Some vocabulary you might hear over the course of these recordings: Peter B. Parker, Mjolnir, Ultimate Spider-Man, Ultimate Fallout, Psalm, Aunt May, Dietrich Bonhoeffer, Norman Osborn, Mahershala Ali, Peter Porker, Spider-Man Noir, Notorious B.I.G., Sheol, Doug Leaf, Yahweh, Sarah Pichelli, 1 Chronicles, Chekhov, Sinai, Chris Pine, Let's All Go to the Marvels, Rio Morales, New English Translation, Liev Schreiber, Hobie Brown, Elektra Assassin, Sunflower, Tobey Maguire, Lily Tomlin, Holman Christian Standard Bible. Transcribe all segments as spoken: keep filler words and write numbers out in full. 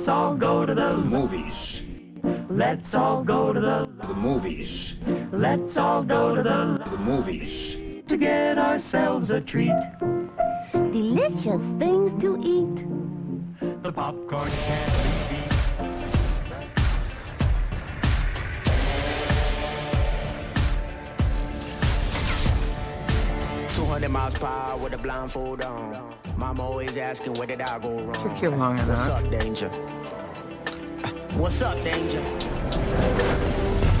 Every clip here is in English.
Let's all go to the movies. Let's all go to the, the movies. Let's all go to the, the movies to get ourselves a treat. Delicious things to eat. The popcorn can't be beat. two hundred miles per hour with a blindfold on. Mama always asking where did I go wrong. Took you long enough. What's up, danger? What's up, danger?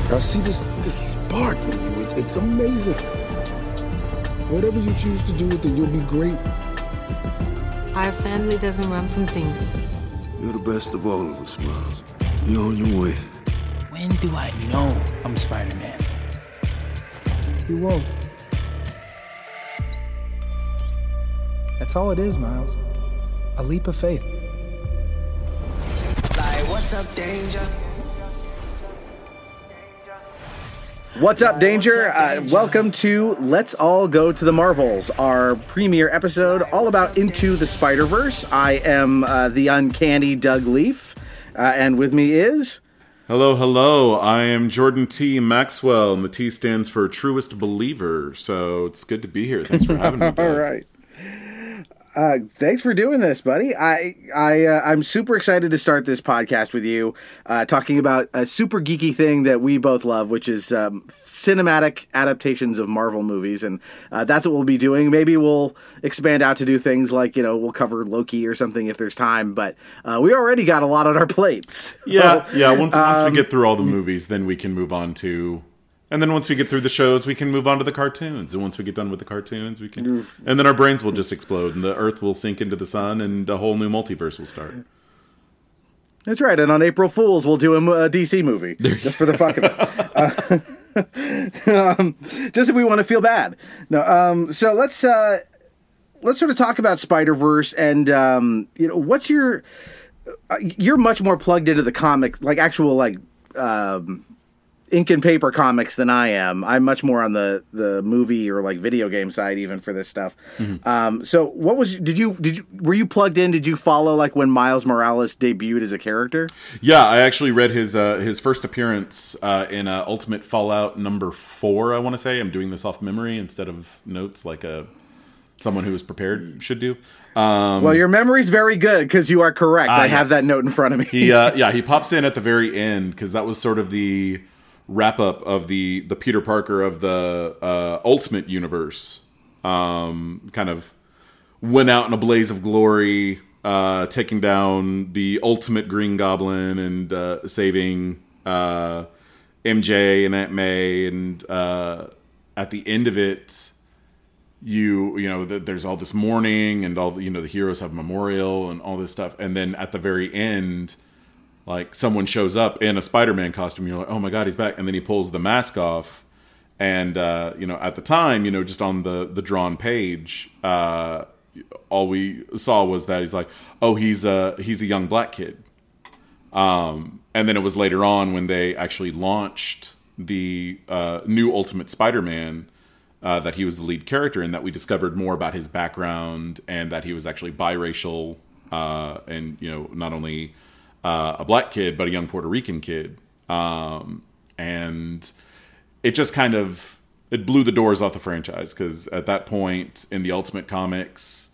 I see this this spark in you. It's, it's amazing. Whatever you choose to do with it, you'll be great. Our family doesn't run from things. You're the best of all of us, Miles. You're on your way. When do I know I'm Spider-Man? You won't. That's all it is, Miles. A leap of faith. Like, what's up, danger? What's up, danger? Uh, welcome to Let's All Go to the Marvels, our premiere episode all about Into the Spider-Verse. I am uh, the uncanny Doug Leaf, uh, and with me is... Hello, hello. I am Jordan T. Maxwell, and the T stands for Truest Believer, so it's good to be here. Thanks for having me, Doug. All right. Uh, thanks for doing this, buddy. I, I, uh, I'm super excited to start this podcast with you, uh, talking about a super geeky thing that we both love, which is um, cinematic adaptations of Marvel movies, and uh, that's what we'll be doing. Maybe we'll expand out to do things like, you know, we'll cover Loki or something if there's time, but uh, we already got a lot on our plates. Yeah, so, yeah. Once, um, once we get through all the movies, then we can move on to... And then once we get through the shows, we can move on to the cartoons. And once we get done with the cartoons, we can... And then our brains will just explode, and the Earth will sink into the sun, and a whole new multiverse will start. That's right. And on April Fool's, we'll do a D C movie. Just for the fuck of it. Uh, um, just if we want to feel bad. No. Um, so let's, uh, let's sort of talk about Spider-Verse, and um, you know, what's your... Uh, you're much more plugged into the comic, like actual, like... Um, ink and paper comics than I am. I'm much more on the, the movie or like video game side, even for this stuff. Mm-hmm. Um, so what was, did you, did you, were you plugged in? Did you follow like when Miles Morales debuted as a character? Yeah, I actually read his, uh, his first appearance uh, in uh, Ultimate Fallout number four, I want to say. I'm doing this off memory instead of notes like a, someone who is prepared should do. Um, well, your memory's very good because you are correct. Uh, I yes. have that note in front of me. He, uh, yeah, he pops in at the very end because that was sort of the... wrap up of the the Peter Parker of the uh, Ultimate Universe, um, kind of went out in a blaze of glory, uh, taking down the Ultimate Green Goblin and uh, saving uh, M J and Aunt May. And uh, at the end of it, you you know the, there's all this mourning and all the, you know the heroes have a memorial and all this stuff. And then at the very end, like, someone shows up in a Spider-Man costume, you're like, oh my god, he's back. And then he pulls the mask off. And, uh, you know, at the time, you know, just on the, the drawn page, uh, all we saw was that he's like, oh, he's a, he's a young black kid. Um, and then it was later on when they actually launched the uh, new Ultimate Spider-Man uh, that he was the lead character in, that we discovered more about his background and that he was actually biracial uh, and, you know, not only... Uh, a black kid, but a young Puerto Rican kid. Um, and it just kind of, it blew the doors off the franchise. Because at that point in the Ultimate Comics,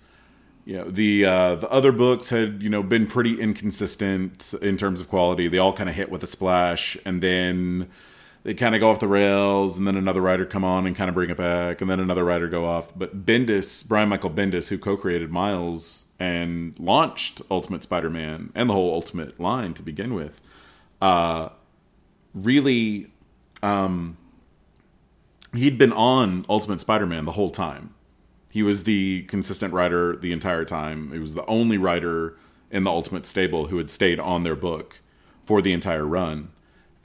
you know, the, uh, the other books had, you know, been pretty inconsistent in terms of quality. They all kind of hit with a splash. And then they kind of go off the rails. And then another writer come on and kind of bring it back. And then another writer go off. But Bendis, Brian Michael Bendis, who co-created Miles... and launched Ultimate Spider-Man and the whole Ultimate line to begin with, uh, really, um, he'd been on Ultimate Spider-Man the whole time. He was the consistent writer the entire time. He was the only writer in the Ultimate stable who had stayed on their book for the entire run.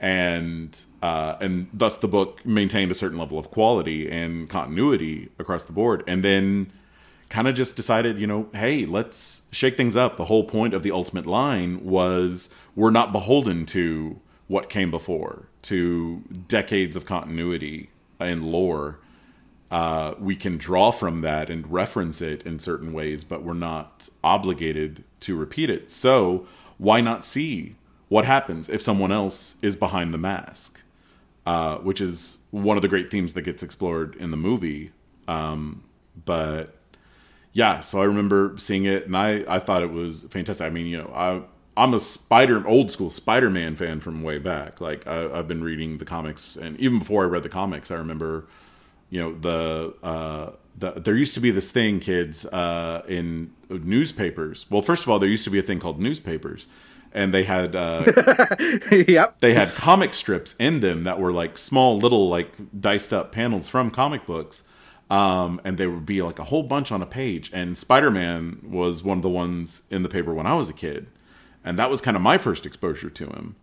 And uh, and thus the book maintained a certain level of quality and continuity across the board. And then... kind of just decided, you know, hey, let's shake things up. The whole point of the Ultimate line was we're not beholden to what came before, to decades of continuity and lore. Uh, we can draw from that and reference it in certain ways, but we're not obligated to repeat it. So why not see what happens if someone else is behind the mask? Uh, which is one of the great themes that gets explored in the movie. Um, but yeah, so I remember seeing it, and I, I thought it was fantastic. I mean, you know, I, I'm a Spider, old school Spider-Man fan from way back. Like, I, I've been reading the comics, and even before I read the comics, I remember, you know, the... Uh, The, there used to be this thing, kids, uh, in newspapers. Well, first of all, there used to be a thing called newspapers, and they had uh, yep, they had comic strips in them that were like small, little, like diced up panels from comic books, um, and they would be like a whole bunch on a page. And Spider-Man was one of the ones in the paper when I was a kid, and that was kind of my first exposure to him.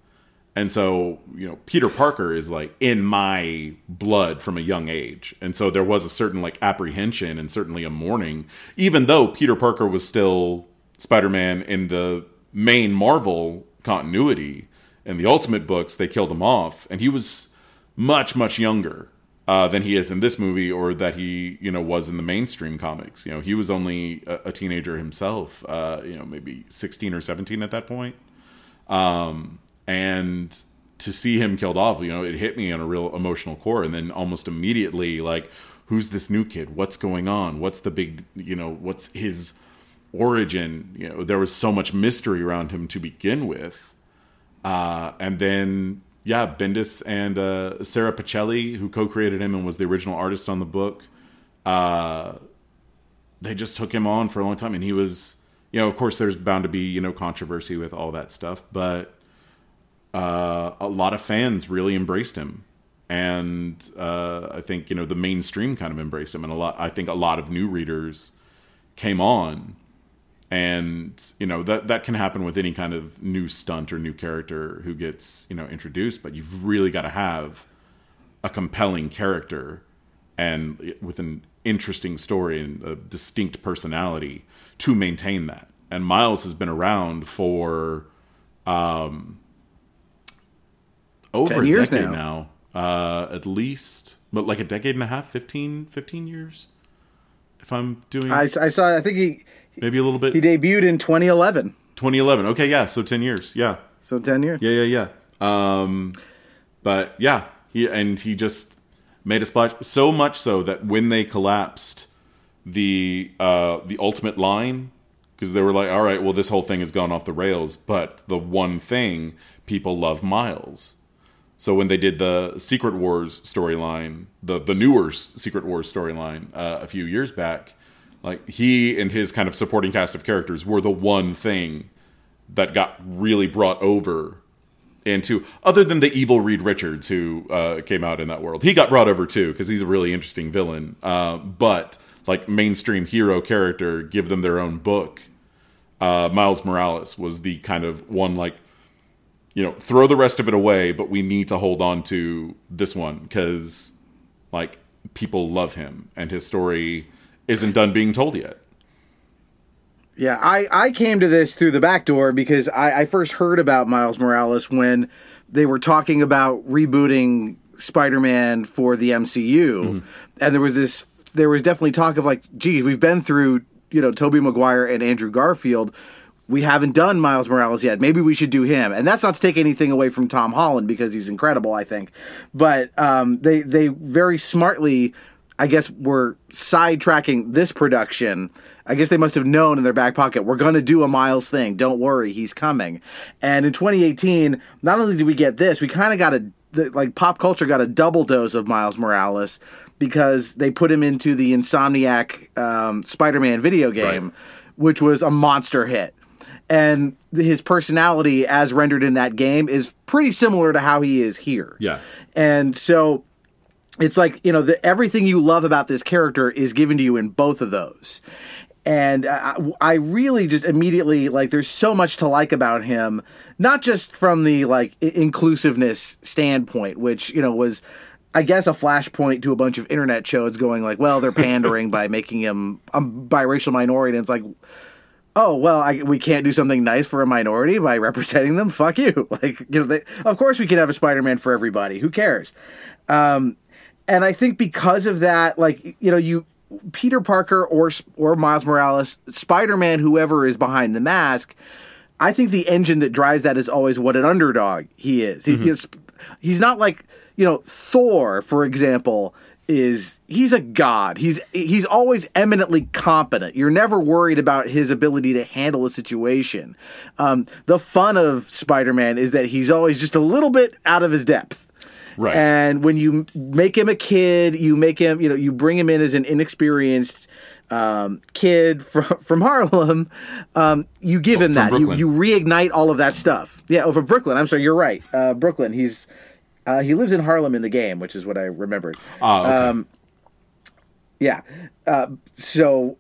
And so, you know, Peter Parker is like in my blood from a young age. And so there was a certain like apprehension and certainly a mourning, even though Peter Parker was still Spider-Man in the main Marvel continuity. In the Ultimate books, they killed him off. And he was much, much younger uh, than he is in this movie, or that he, you know, was in the mainstream comics. You know, he was only a, a teenager himself, uh, you know, maybe sixteen or seventeen at that point. Um And to see him killed off, you know, it hit me on a real emotional core. And then almost immediately, like, who's this new kid? What's going on? What's the big, you know, what's his origin? You know, there was so much mystery around him to begin with. Uh, and then, yeah, Bendis and uh, Sarah Pichelli, who co-created him and was the original artist on the book, uh, they just took him on for a long time. And he was, you know, of course, there's bound to be, you know, controversy with all that stuff, but... Uh, a lot of fans really embraced him, and uh, I think, you know, the mainstream kind of embraced him, and a lot. I think a lot of new readers came on, and you know that that can happen with any kind of new stunt or new character who gets, you know, introduced. But you've really got to have a compelling character and with an interesting story and a distinct personality to maintain that. And Miles has been around for. Um, Over a decade now, now uh, at least, but like a decade and a half, fifteen, fifteen years, if I'm doing... I, I saw, I think he... Maybe a little bit. He debuted in twenty eleven. twenty eleven, okay, yeah, so ten years, yeah. So ten years. Yeah, yeah, yeah. Um, but yeah, he and he just made a splash, so much so that when they collapsed the uh, the Ultimate line, because they were like, all right, well, this whole thing has gone off the rails, but the one thing, people love Miles. So when they did the Secret Wars storyline, the, the newer Secret Wars storyline uh, a few years back, like he and his kind of supporting cast of characters were the one thing that got really brought over into, other than the evil Reed Richards who uh, came out in that world. He got brought over too, because he's a really interesting villain. Uh, but like mainstream hero character, give them their own book. Uh, Miles Morales was the kind of one like, you know, throw the rest of it away, but we need to hold on to this one because, like, people love him and his story isn't done being told yet. Yeah, I, I came to this through the back door because I, I first heard about Miles Morales when they were talking about rebooting Spider-Man for the M C U. Mm-hmm. And there was this, there was definitely talk of like, geez, we've been through, you know, Tobey Maguire and Andrew Garfield. We haven't done Miles Morales yet. Maybe we should do him. And that's not to take anything away from Tom Holland because he's incredible, I think. But um, they they very smartly, I guess, were sidetracking this production. I guess they must have known in their back pocket, we're going to do a Miles thing. Don't worry, he's coming. And in twenty eighteen, not only did we get this, we kind of got a, the, like, pop culture got a double dose of Miles Morales because they put him into the Insomniac um, Spider-Man video game, right, which was a monster hit. And his personality as rendered in that game is pretty similar to how he is here. Yeah. And so it's like, you know, the, everything you love about this character is given to you in both of those. And I, I really just immediately, like, there's so much to like about him, not just from the, like, inclusiveness standpoint, which, you know, was... I guess a flashpoint to a bunch of internet shows going like, well, they're pandering by making him a biracial minority. And it's like, oh, well, I, we can't do something nice for a minority by representing them? Fuck you. Like, you know, they, of course we can have a Spider-Man for everybody. Who cares? Um, and I think because of that, like, you know, you Peter Parker or or Miles Morales, Spider-Man, whoever is behind the mask, I think the engine that drives that is always what an underdog he is. He, mm-hmm. he's, he's not like, you know, Thor, for example, is he's a god. He's he's always eminently competent. You're never worried about his ability to handle a situation. Um, the fun of Spider-Man is that he's always just a little bit out of his depth. Right. And when you make him a kid, you make him, you know, you bring him in as an inexperienced um, kid from from Harlem. Um, you give oh, him that. You, you reignite all of that stuff. Yeah, over Brooklyn. I'm sorry, you're right. Uh, Brooklyn. He's uh, he lives in Harlem in the game, which is what I remembered. Oh, okay. Um, yeah. Uh, so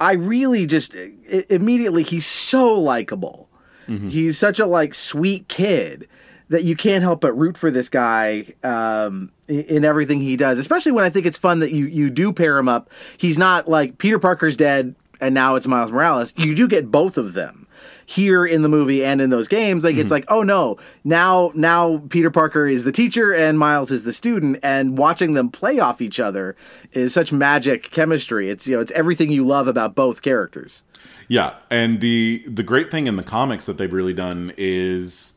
I really just it, immediately he's so likable. Mm-hmm. He's such a like sweet kid that you can't help but root for this guy um, in everything he does, especially when I think it's fun that you you do pair him up. He's not like Peter Parker's dead and now it's Miles Morales. You do get both of them here in the movie and in those games. Like mm-hmm. it's like, oh no, now now Peter Parker is the teacher and Miles is the student, and watching them play off each other is such magic chemistry. It's you know it's everything you love about both characters. Yeah, and the the great thing in the comics that they've really done is.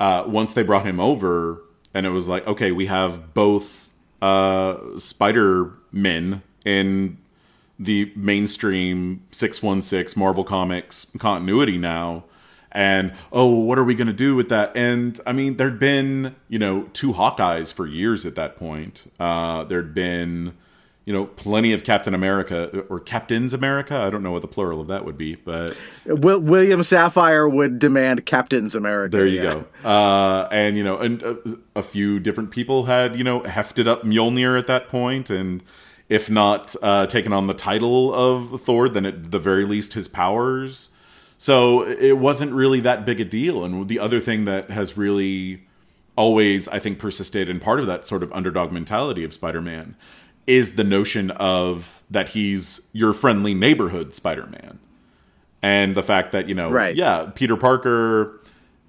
Uh, once they brought him over, and it was like, okay, we have both uh, Spider-Men in the mainstream six one six Marvel Comics continuity now. And, oh, what are we going to do with that? And, I mean, there'd been, you know, two Hawkeyes for years at that point. Uh, there'd been, you know, plenty of Captain America, or Captains America. I don't know what the plural of that would be, but... William Sapphire would demand Captains America. There you yeah. go. Uh, and, you know, and a, a few different people had, you know, hefted up Mjolnir at that point, and if not uh, taken on the title of Thor, then at the very least his powers. So it wasn't really that big a deal. And the other thing that has really always, I think, persisted in part of that sort of underdog mentality of Spider-Man is the notion of that he's your friendly neighborhood Spider-Man. And the fact that, you know, right. yeah, Peter Parker,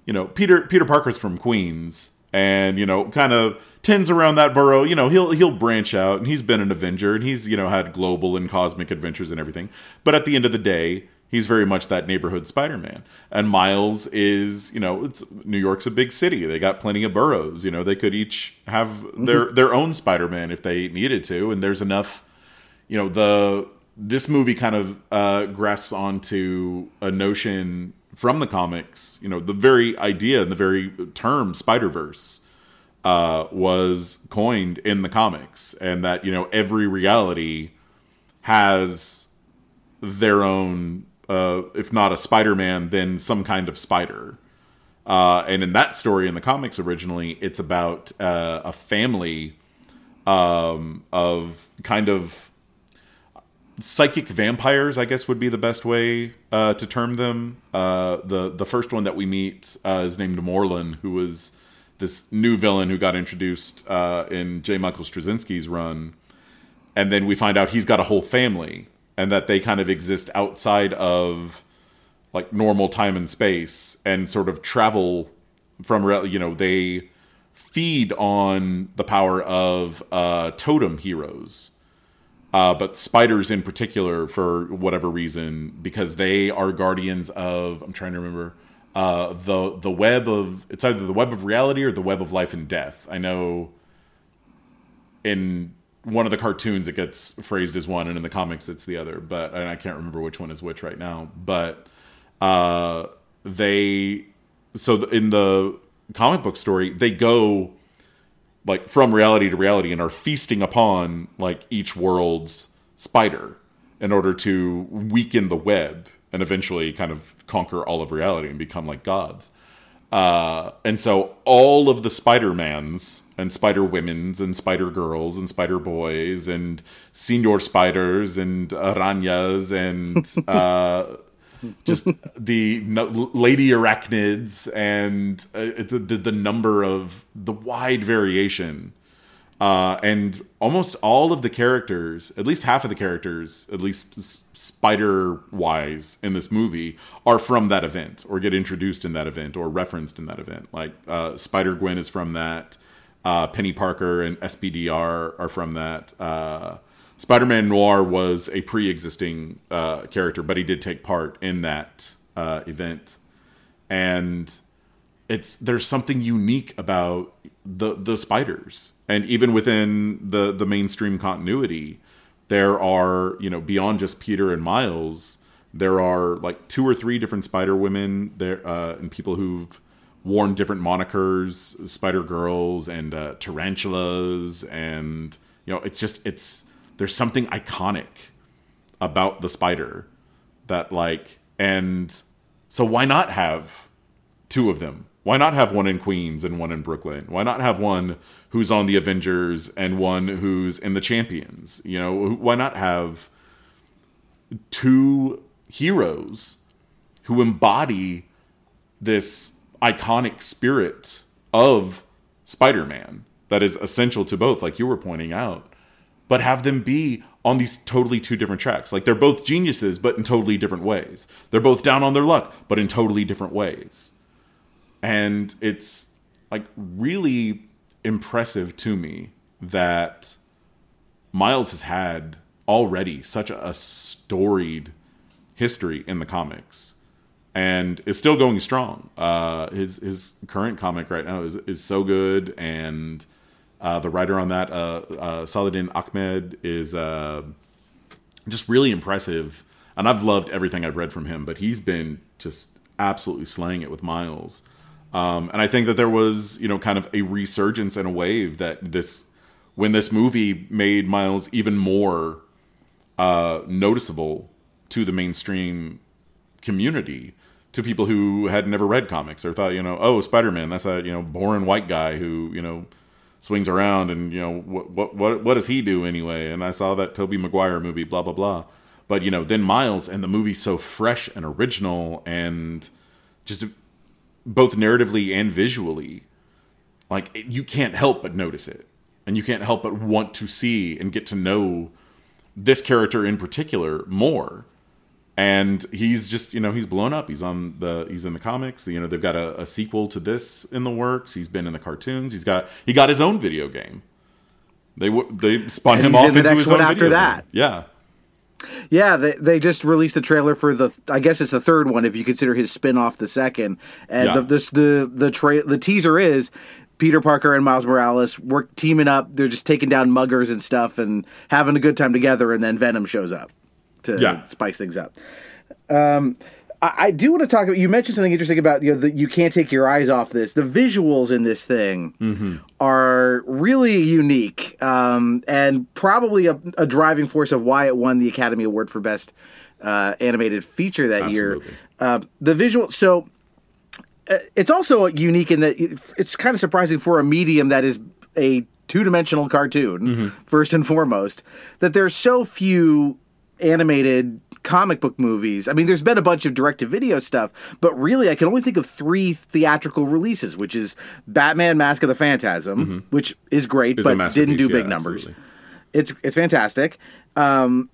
you know, Peter Peter Parker's from Queens and, you know, kind of tends around that borough. You know, he'll he'll branch out, and he's been an Avenger, and he's, you know, had global and cosmic adventures and everything. But at the end of the day, he's very much that neighborhood Spider-Man. And Miles is, you know, it's New York's a big city. They got plenty of boroughs. You know, they could each have their their own Spider-Man if they needed to. And there's enough, you know, the this movie kind of uh, grasps onto a notion from the comics. You know, the very idea and the very term Spider-Verse uh, was coined in the comics. And that, you know, every reality has their own... Uh, if not a Spider-Man, then some kind of spider. Uh, and in that story in the comics originally, it's about uh, a family um, of kind of psychic vampires, I guess would be the best way uh, to term them. Uh, the, the first one that we meet uh, is named Morlun, who was this new villain who got introduced uh, in J. Michael Straczynski's run. And then we find out he's got a whole family. And that they kind of exist outside of like normal time and space, and sort of travel from, you know, they feed on the power of uh, totem heroes, uh, but spiders in particular for whatever reason, because they are guardians of. I'm trying to remember uh, the the web of it's either the web of reality or the web of life and death. I know in. One of the cartoons it gets phrased as one, and in the comics it's the other. But and I can't remember which one is which right now. But uh, they so th- in the comic book story they go like from reality to reality and are feasting upon like each world's spider in order to weaken the web and eventually kind of conquer all of reality and become like gods. Uh, and so all of the Spider-Mans and Spider-Womens and Spider-Girls and Spider-Boys and Senior Spiders and Arañas and uh, just the no, Lady Arachnids and uh, the, the, the number of the wide variation. Uh, and almost all of the characters, at least half of the characters, at least spider-wise in this movie, are from that event or get introduced in that event or referenced in that event. Like uh, Spider-Gwen is from that. Uh, Penny Parker and S P D R are from that. Uh, Spider-Man Noir was a pre-existing uh, character, but he did take part in that uh, event. and it's there's something unique about the the spiders. And even within the the mainstream continuity, there are, you know, beyond just Peter and Miles, there are like two or three different Spider-Women there, uh, and people who've worn different monikers, Spider-Girls and uh, Tarantulas. And, you know, it's just, it's, there's something iconic about the spider that like, and so why not have two of them? Why not have one in Queens and one in Brooklyn? Why not have one who's on the Avengers and one who's in the Champions? You know, why not have two heroes who embody this iconic spirit of Spider-Man that is essential to both, like you were pointing out, but have them be on these totally two different tracks. Like, they're both geniuses, but in totally different ways. They're both down on their luck, but in totally different ways. And it's, like, really impressive to me that Miles has had already such a storied history in the comics and is still going strong. Uh, his his current comic right now is, is so good, and uh, the writer on that, uh, uh, Saladin Ahmed, is uh, just really impressive. And I've loved everything I've read from him, but he's been just absolutely slaying it with Miles. Um, and I think that there was, you know, kind of a resurgence and a wave that this, when this movie made Miles even more uh, noticeable to the mainstream community, to people who had never read comics or thought, you know, oh, Spider-Man, that's that, you know, boring white guy who, you know, swings around and, you know, what, what, what, what does he do anyway? And I saw that Tobey Maguire movie, blah, blah, blah. But, you know, then Miles and the movie's so fresh and original and just both narratively and visually, like, it, you can't help but notice it. And you can't help but want to see and get to know this character in particular more. And he's just, you know, he's blown up. He's on the, he's in the comics. You know, they've got a, a sequel to this in the works. He's been in the cartoons. He's got, he got his own video game. They they spun and him off in into the next his one own after video that. Game. Yeah. Yeah, they they just released the trailer for the, I guess it's the third one if you consider his spin-off the second. And yeah. the this, the the tra- the teaser is Peter Parker and Miles Morales work teaming up. They're just taking down muggers and stuff and having a good time together, and then Venom shows up to yeah. spice things up. Um, I, I do want to talk about, you mentioned something interesting about, you know, the, you can't take your eyes off this. The visuals in this thing mm-hmm. are really unique, um, and probably a, a driving force of why it won the Academy Award for Best uh, Animated Feature that Absolutely. year. Uh, the visual, so uh, it's also unique in that it's kind of surprising for a medium that is a two-dimensional cartoon, mm-hmm. first and foremost, that there's so few animated comic book movies. I mean, there's been a bunch of direct-to-video stuff, but really I can only think of three theatrical releases, which is Batman Mask of the Phantasm, mm-hmm. which is great, it's but didn't do big yeah, numbers. Absolutely. It's it's fantastic. Um,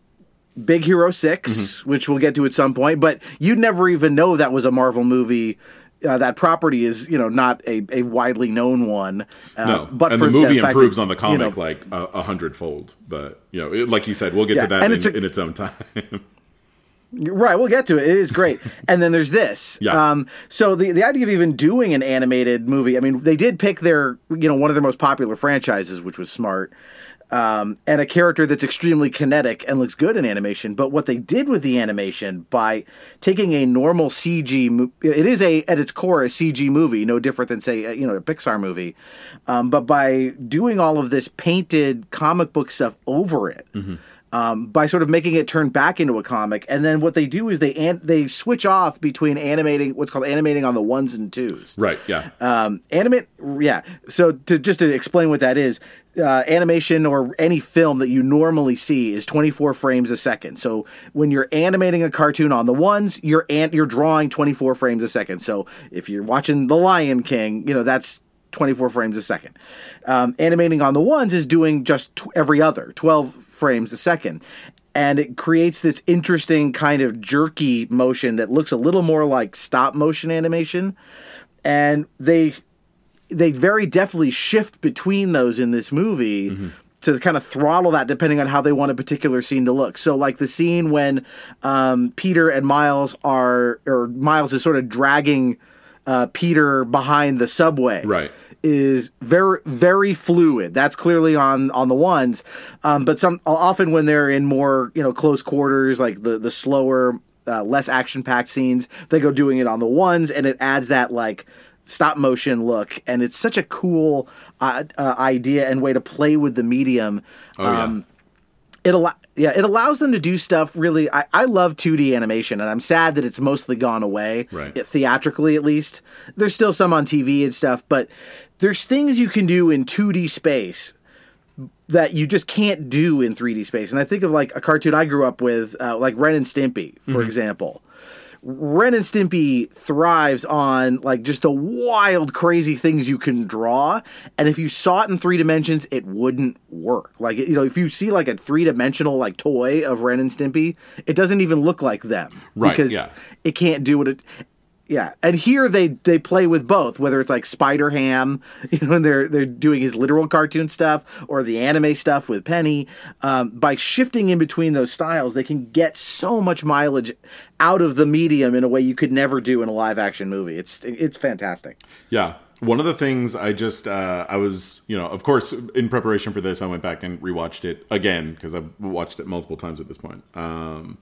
Big Hero six, mm-hmm. which we'll get to at some point, but you'd never even know that was a Marvel movie. Uh, that property is, you know, not a, a widely known one. Uh, no, but and for the movie the improves that, on the comic, you know, like a, a hundredfold. But, you know, it, like you said, we'll get yeah, to that in it's, a, in its own time. Right, we'll get to it. It is great. And then there's this. Yeah. Um, so the, the idea of even doing an animated movie, I mean, they did pick their, you know, one of their most popular franchises, which was smart, um, and a character that's extremely kinetic and looks good in animation. But what they did with the animation by taking a normal C G, mo- it is a at its core a C G movie, no different than say you know a Pixar movie, um, but by doing all of this painted comic book stuff over it, mm-hmm. um, by sort of making it turn back into a comic, and then what they do is they an- they switch off between animating what's called animating on the ones and twos, right? Yeah, um, animate, yeah. So to just to explain what that is. Uh, animation or any film that you normally see is twenty-four frames a second. So when you're animating a cartoon on the ones, you're an- you're drawing twenty-four frames a second. So if you're watching The Lion King, you know that's twenty-four frames a second. Um, animating on the ones is doing just t- every other twelve frames a second, and it creates this interesting kind of jerky motion that looks a little more like stop motion animation, and they. They very deftly shift between those in this movie mm-hmm. to kind of throttle that depending on how they want a particular scene to look. So like the scene when um, Peter and Miles are, or Miles is sort of dragging uh, Peter behind the subway. Right. Is very, very fluid. That's clearly on, on the ones. Um, but some often when they're in more, you know, close quarters, like the, the slower, uh, less action-packed scenes, they go doing it on the ones, and it adds that, like, stop-motion look. And it's such a cool uh, uh, idea and way to play with the medium. Oh, um, yeah. It al- yeah, it allows them to do stuff really... I, I love two D animation, and I'm sad that it's mostly gone away, right. it, theatrically at least. There's still some on T V and stuff, but... There's things you can do in two D space that you just can't do in three D space. And I think of, like, a cartoon I grew up with, uh, like Ren and Stimpy, for mm-hmm. example. Ren and Stimpy thrives on, like, just the wild, crazy things you can draw. And if you saw it in three dimensions, it wouldn't work. Like, you know, if you see, like, a three-dimensional, like, toy of Ren and Stimpy, it doesn't even look like them. Right, because yeah. it can't do what it... Yeah, and here they, they play with both, whether it's like Spider-Ham, you know, and they're they're doing his literal cartoon stuff or the anime stuff with Penny. Um, by shifting in between those styles, they can get so much mileage out of the medium in a way you could never do in a live action movie. It's it's fantastic. Yeah, one of the things I just uh, I was you know of course in preparation for this I went back and rewatched it again because I've watched it multiple times at this point. Um,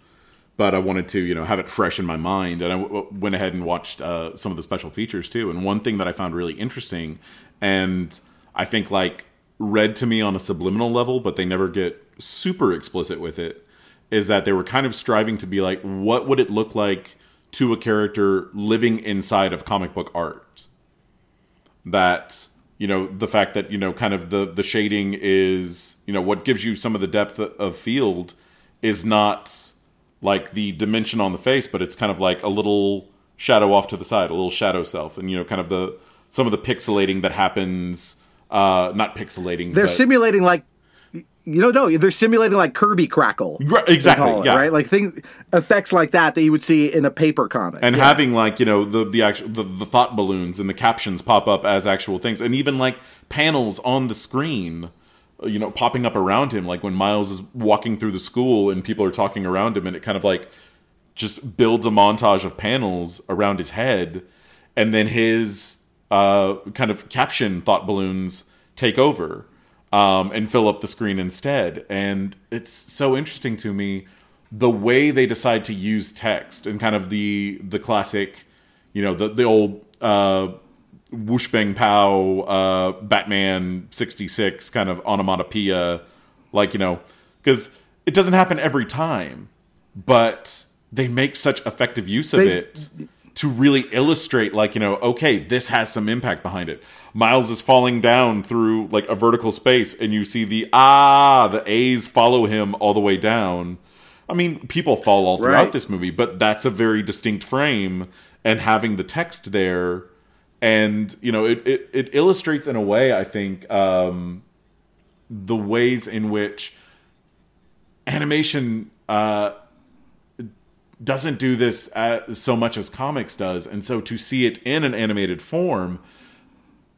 But I wanted to, you know, have it fresh in my mind. And I w- went ahead and watched uh, some of the special features, too. And one thing that I found really interesting, and I think, like, read to me on a subliminal level, but they never get super explicit with it, is that they were kind of striving to be like, what would it look like to a character living inside of comic book art? That... You know, the fact that, you know, kind of the, the shading is... You know, what gives you some of the depth of field is not... like the dimension on the face, but it's kind of like a little shadow off to the side, a little shadow self. And, you know, kind of the, some of the pixelating that happens, uh, not pixelating. They're but, simulating like, you know, no, they're simulating like Kirby crackle. Right, exactly. It, yeah. Right. Like things, effects like that, that you would see in a paper comic. And yeah. having like, you know, the, the actual, the, the thought balloons and the captions pop up as actual things. And even like panels on the screen, you know, popping up around him, like when Miles is walking through the school and people are talking around him, and it kind of like just builds a montage of panels around his head, and then his uh, kind of caption thought balloons take over um, and fill up the screen instead. And it's so interesting to me the way they decide to use text and kind of the the classic, you know, the the old. Uh, whoosh bang pow uh Batman sixty-six kind of onomatopoeia, like, you know, because it doesn't happen every time, but they make such effective use of they, it to really illustrate, like, you know, okay, this has some impact behind it. Miles is falling down through like a vertical space, and you see the ah the A's follow him all the way down. I mean, people fall all throughout right. this movie, but that's a very distinct frame, and having the text there. And, you know, it, it, it illustrates in a way, I think, um, the ways in which animation uh, doesn't do this as, so much as comics does. And so to see it in an animated form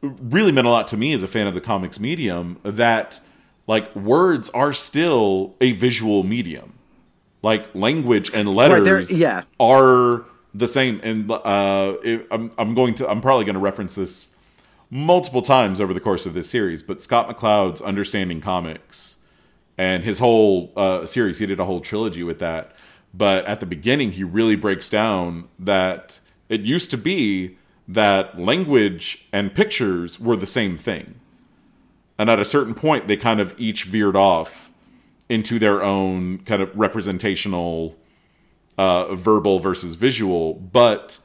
really meant a lot to me as a fan of the comics medium, that, like, words are still a visual medium. Like, language and letters right, yeah. are... the same, and uh, it, I'm, I'm going to. I'm probably going to reference this multiple times over the course of this series. But Scott McCloud's Understanding Comics and his whole uh, series, he did a whole trilogy with that. But at the beginning, he really breaks down that it used to be that language and pictures were the same thing, and at a certain point, they kind of each veered off into their own kind of representational. Uh, verbal versus visual, but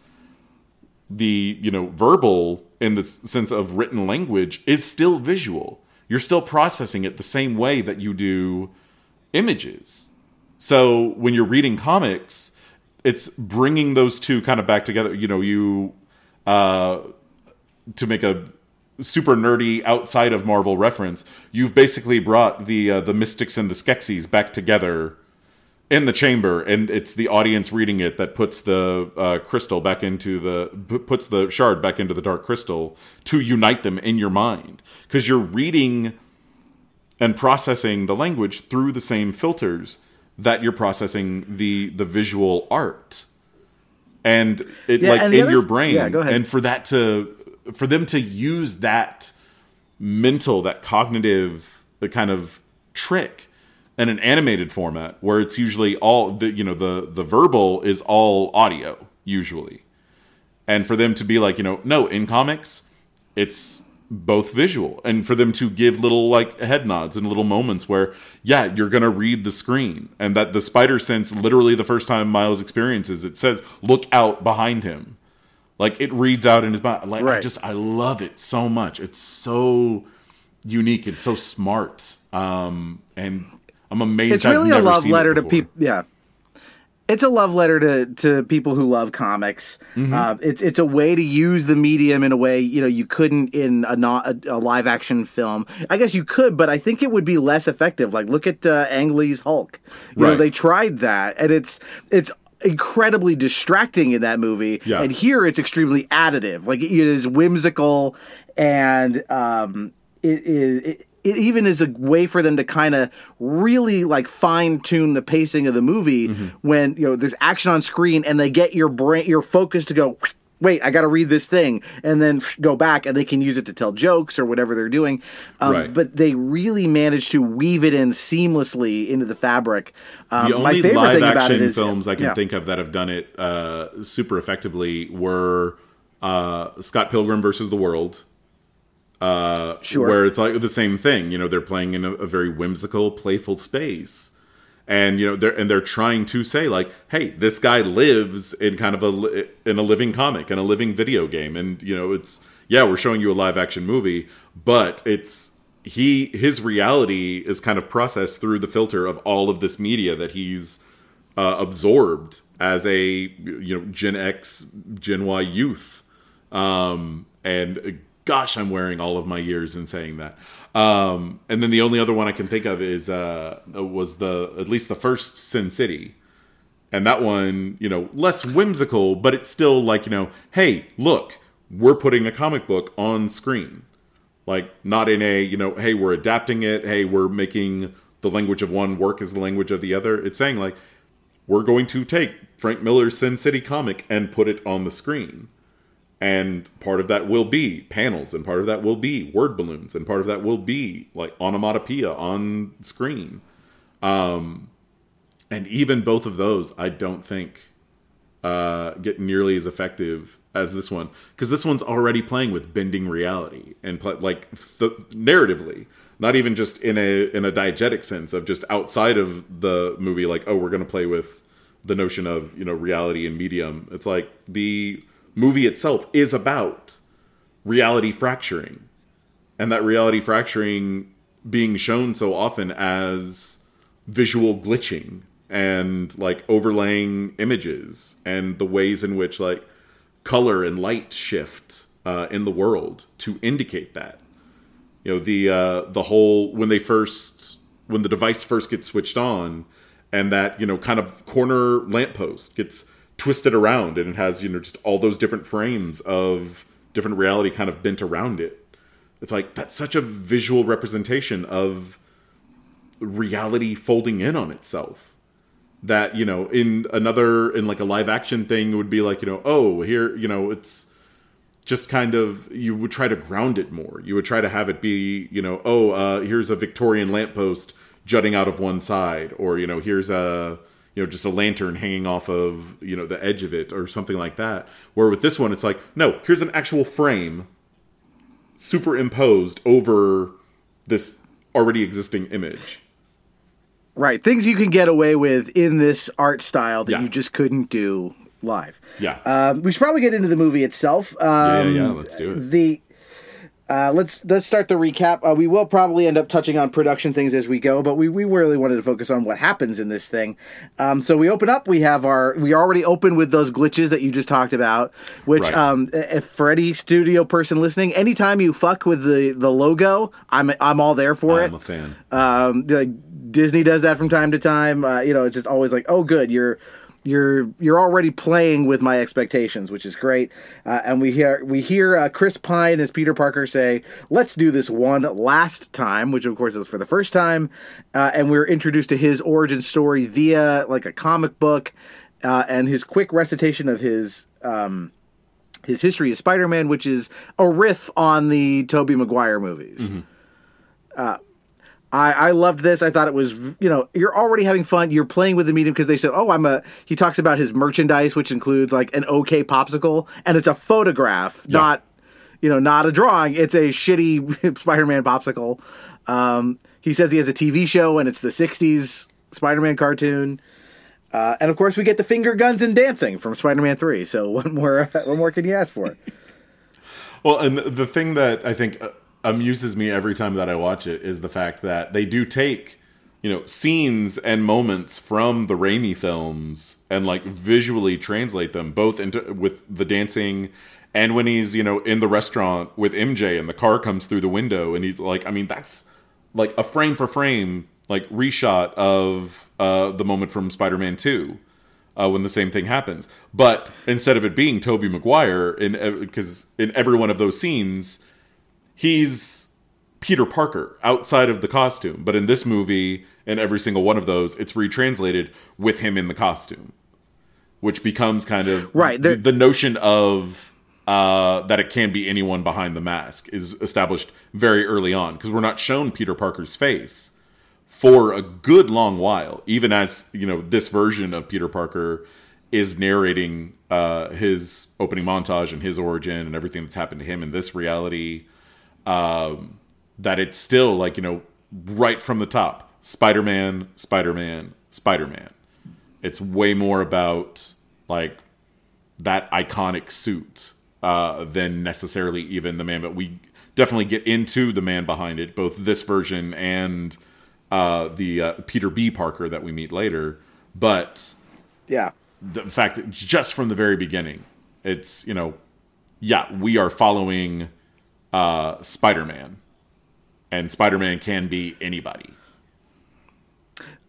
the, you know, verbal in the sense of written language is still visual. You're still processing it the same way that you do images. So when you're reading comics, it's bringing those two kind of back together. You know, you, uh, to make a super nerdy outside of Marvel reference, you've basically brought the, uh, the Mystics and the Skeksis back together in the chamber, and it's the audience reading it that puts the uh, crystal back into the p- puts the shard back into the dark crystal to unite them in your mind, because you're reading and processing the language through the same filters that you're processing the the visual art. and it yeah, like and in your th- brain. Yeah, go ahead. And for that to for them to use that mental, that cognitive, the kind of trick in an animated format where it's usually all the you know the the verbal is all audio usually, and for them to be like you know no in comics it's both visual, and for them to give little like head nods and little moments where yeah you're gonna read the screen, and that the spider sense literally the first time Miles experiences it says look out behind him, like it reads out in his mind. Like right. I just I love it so much. It's so unique and so smart. Um, and I'm amazed. It's really I've never a love letter to people. Yeah. It's a love letter to, to people who love comics. Mm-hmm. Uh, it's it's a way to use the medium in a way you know you couldn't in a not a, a live action film. I guess you could, but I think it would be less effective. Like look at uh, Ang Lee's Hulk. You right. know they tried that, and it's it's incredibly distracting in that movie. Yeah. And here it's extremely additive. Like it is whimsical, and um, it is. It, It even is a way for them to kind of really like fine tune the pacing of the movie mm-hmm. when you know there's action on screen and they get your brain, your focus to go. Wait, I got to read this thing, and then go back, and they can use it to tell jokes or whatever they're doing. Um, right. But they really managed to weave it in seamlessly into the fabric. Um, the only my favorite live thing about it is films I can yeah. think of that have done it uh, super effectively were uh, Scott Pilgrim versus the World. Uh, sure. Where it's like the same thing, you know, they're playing in a, a very whimsical, playful space, and you know they're and they're trying to say like, hey, this guy lives in kind of a in a living comic and a living video game, and you know it's yeah, we're showing you a live action movie, but it's he his reality is kind of processed through the filter of all of this media that he's uh, absorbed as a you know Gen X, Gen Y youth, um, and. Gosh, I'm wearing all of my years in saying that. Um, and then the only other one I can think of is uh, was the at least the first Sin City, and that one, you know, less whimsical, but it's still like you know, hey, look, we're putting a comic book on screen, like not in a you know, hey, we're adapting it, hey, we're making the language of one work as the language of the other. It's saying like we're going to take Frank Miller's Sin City comic and put it on the screen. And part of that will be panels, and part of that will be word balloons, and part of that will be like onomatopoeia on screen. Um, and even both of those, I don't think uh, get nearly as effective as this one. Because this one's already playing with bending reality and pl- like th- narratively, not even just in a, in a diegetic sense of just outside of the movie, like, oh, we're going to play with the notion of, you know, reality and medium. It's like the movie itself is about reality fracturing, and that reality fracturing being shown so often as visual glitching and like overlaying images and the ways in which like color and light shift uh, in the world to indicate that. You know, the uh, the whole when they first when the device first gets switched on, and that you know kind of corner lamppost gets twisted around, and it has you know just all those different frames of different reality kind of bent around it. It's like that's such a visual representation of reality folding in on itself that you know in another in like a live action thing it would be like you know oh here you know it's just kind of you would try to ground it more. You would try to have it be you know oh uh here's a Victorian lamppost jutting out of one side, or you know here's a you know, just a lantern hanging off of, you know, the edge of it or something like that. Where with this one, it's like, no, here's an actual frame superimposed over this already existing image. Right. Things you can get away with in this art style that yeah. you just couldn't do live. Yeah. Um, we should probably get into the movie itself. Um, yeah, yeah, yeah, let's do it. The... Uh, let's let's start the recap. Uh, we will probably end up touching on production things as we go, but we, we really wanted to focus on what happens in this thing. Um, so we open up. We have our we already open with those glitches that you just talked about. Which right. um, if for any studio person listening, anytime you fuck with the, the logo, I'm I'm all there for I'm it. I'm a fan. Um, like Disney does that from time to time. Uh, you know, it's just always like, oh, good, you're. You're you're already playing with my expectations, which is great. Uh, and we hear we hear uh, Chris Pine as Peter Parker say, "Let's do this one last time," which of course is for the first time. Uh, and we're introduced to his origin story via like a comic book. uh, and his quick recitation of his um, his history as Spider-Man, which is a riff on the Tobey Maguire movies. Mm-hmm. Uh, I, I loved this. I thought it was, you know, you're already having fun. You're playing with the medium because they said, oh, I'm a, he talks about his merchandise, which includes like an OK popsicle, and it's a photograph, yeah. not, you know, not a drawing. It's a shitty Spider-Man popsicle. Um, he says he has a T V show and it's the sixties Spider-Man cartoon. Uh, and of course we get the finger guns and dancing from Spider-Man three. So what more, what more can you ask for? Well, and the thing that I think uh, amuses me every time that I watch it is the fact that they do take, you know, scenes and moments from the Raimi films and like visually translate them both into with the dancing and when he's, you know, in the restaurant with M J and the car comes through the window and he's like, I mean, that's like a frame for frame, like reshot of uh, the moment from Spider-Man two uh, when the same thing happens. But instead of it being Tobey Maguire in, because in every one of those scenes, he's Peter Parker outside of the costume. But in this movie, in every single one of those, it's retranslated with him in the costume, which becomes kind of right, the, the notion of uh, that it can be anyone behind the mask is established very early on because we're not shown Peter Parker's face for a good long while, even as, you know, this version of Peter Parker is narrating uh, his opening montage and his origin and everything that's happened to him in this reality. Um, that it's still like, you know, right from the top, Spider-Man, Spider-Man, Spider-Man. It's way more about like that iconic suit uh, than necessarily even the man. But we definitely get into the man behind it, both this version and uh, the uh, Peter B. Parker that we meet later. But yeah, the fact that just from the very beginning, it's, you know, yeah, we are following Uh, Spider-Man, and Spider-Man can be anybody.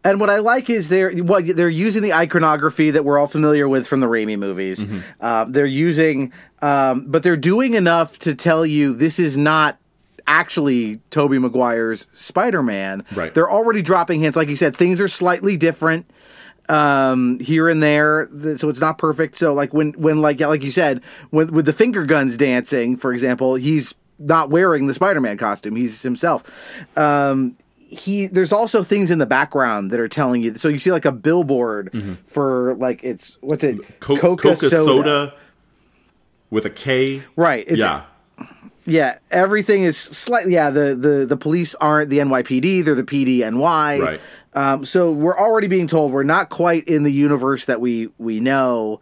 And what I like is they're well, they're using the iconography that we're all familiar with from the Raimi movies. Mm-hmm. Uh, they're using, um, but they're doing enough to tell you this is not actually Tobey Maguire's Spider-Man. Right. They're already dropping hints, like you said. Things are slightly different um here and there, so it's not perfect. So like when when like like you said, when with the finger guns dancing, for example, he's not wearing the Spider-Man costume. He's himself. Um, he there's also things in the background that are telling you. So you see like a billboard mm-hmm. for like it's what's it Co- Coca, Coca soda. soda with a K. Right. It's, yeah. Yeah. Everything is slightly. Yeah. The the the police aren't the N Y P D. They're the P D N Y. Right. Um, so we're already being told we're not quite in the universe that we we know.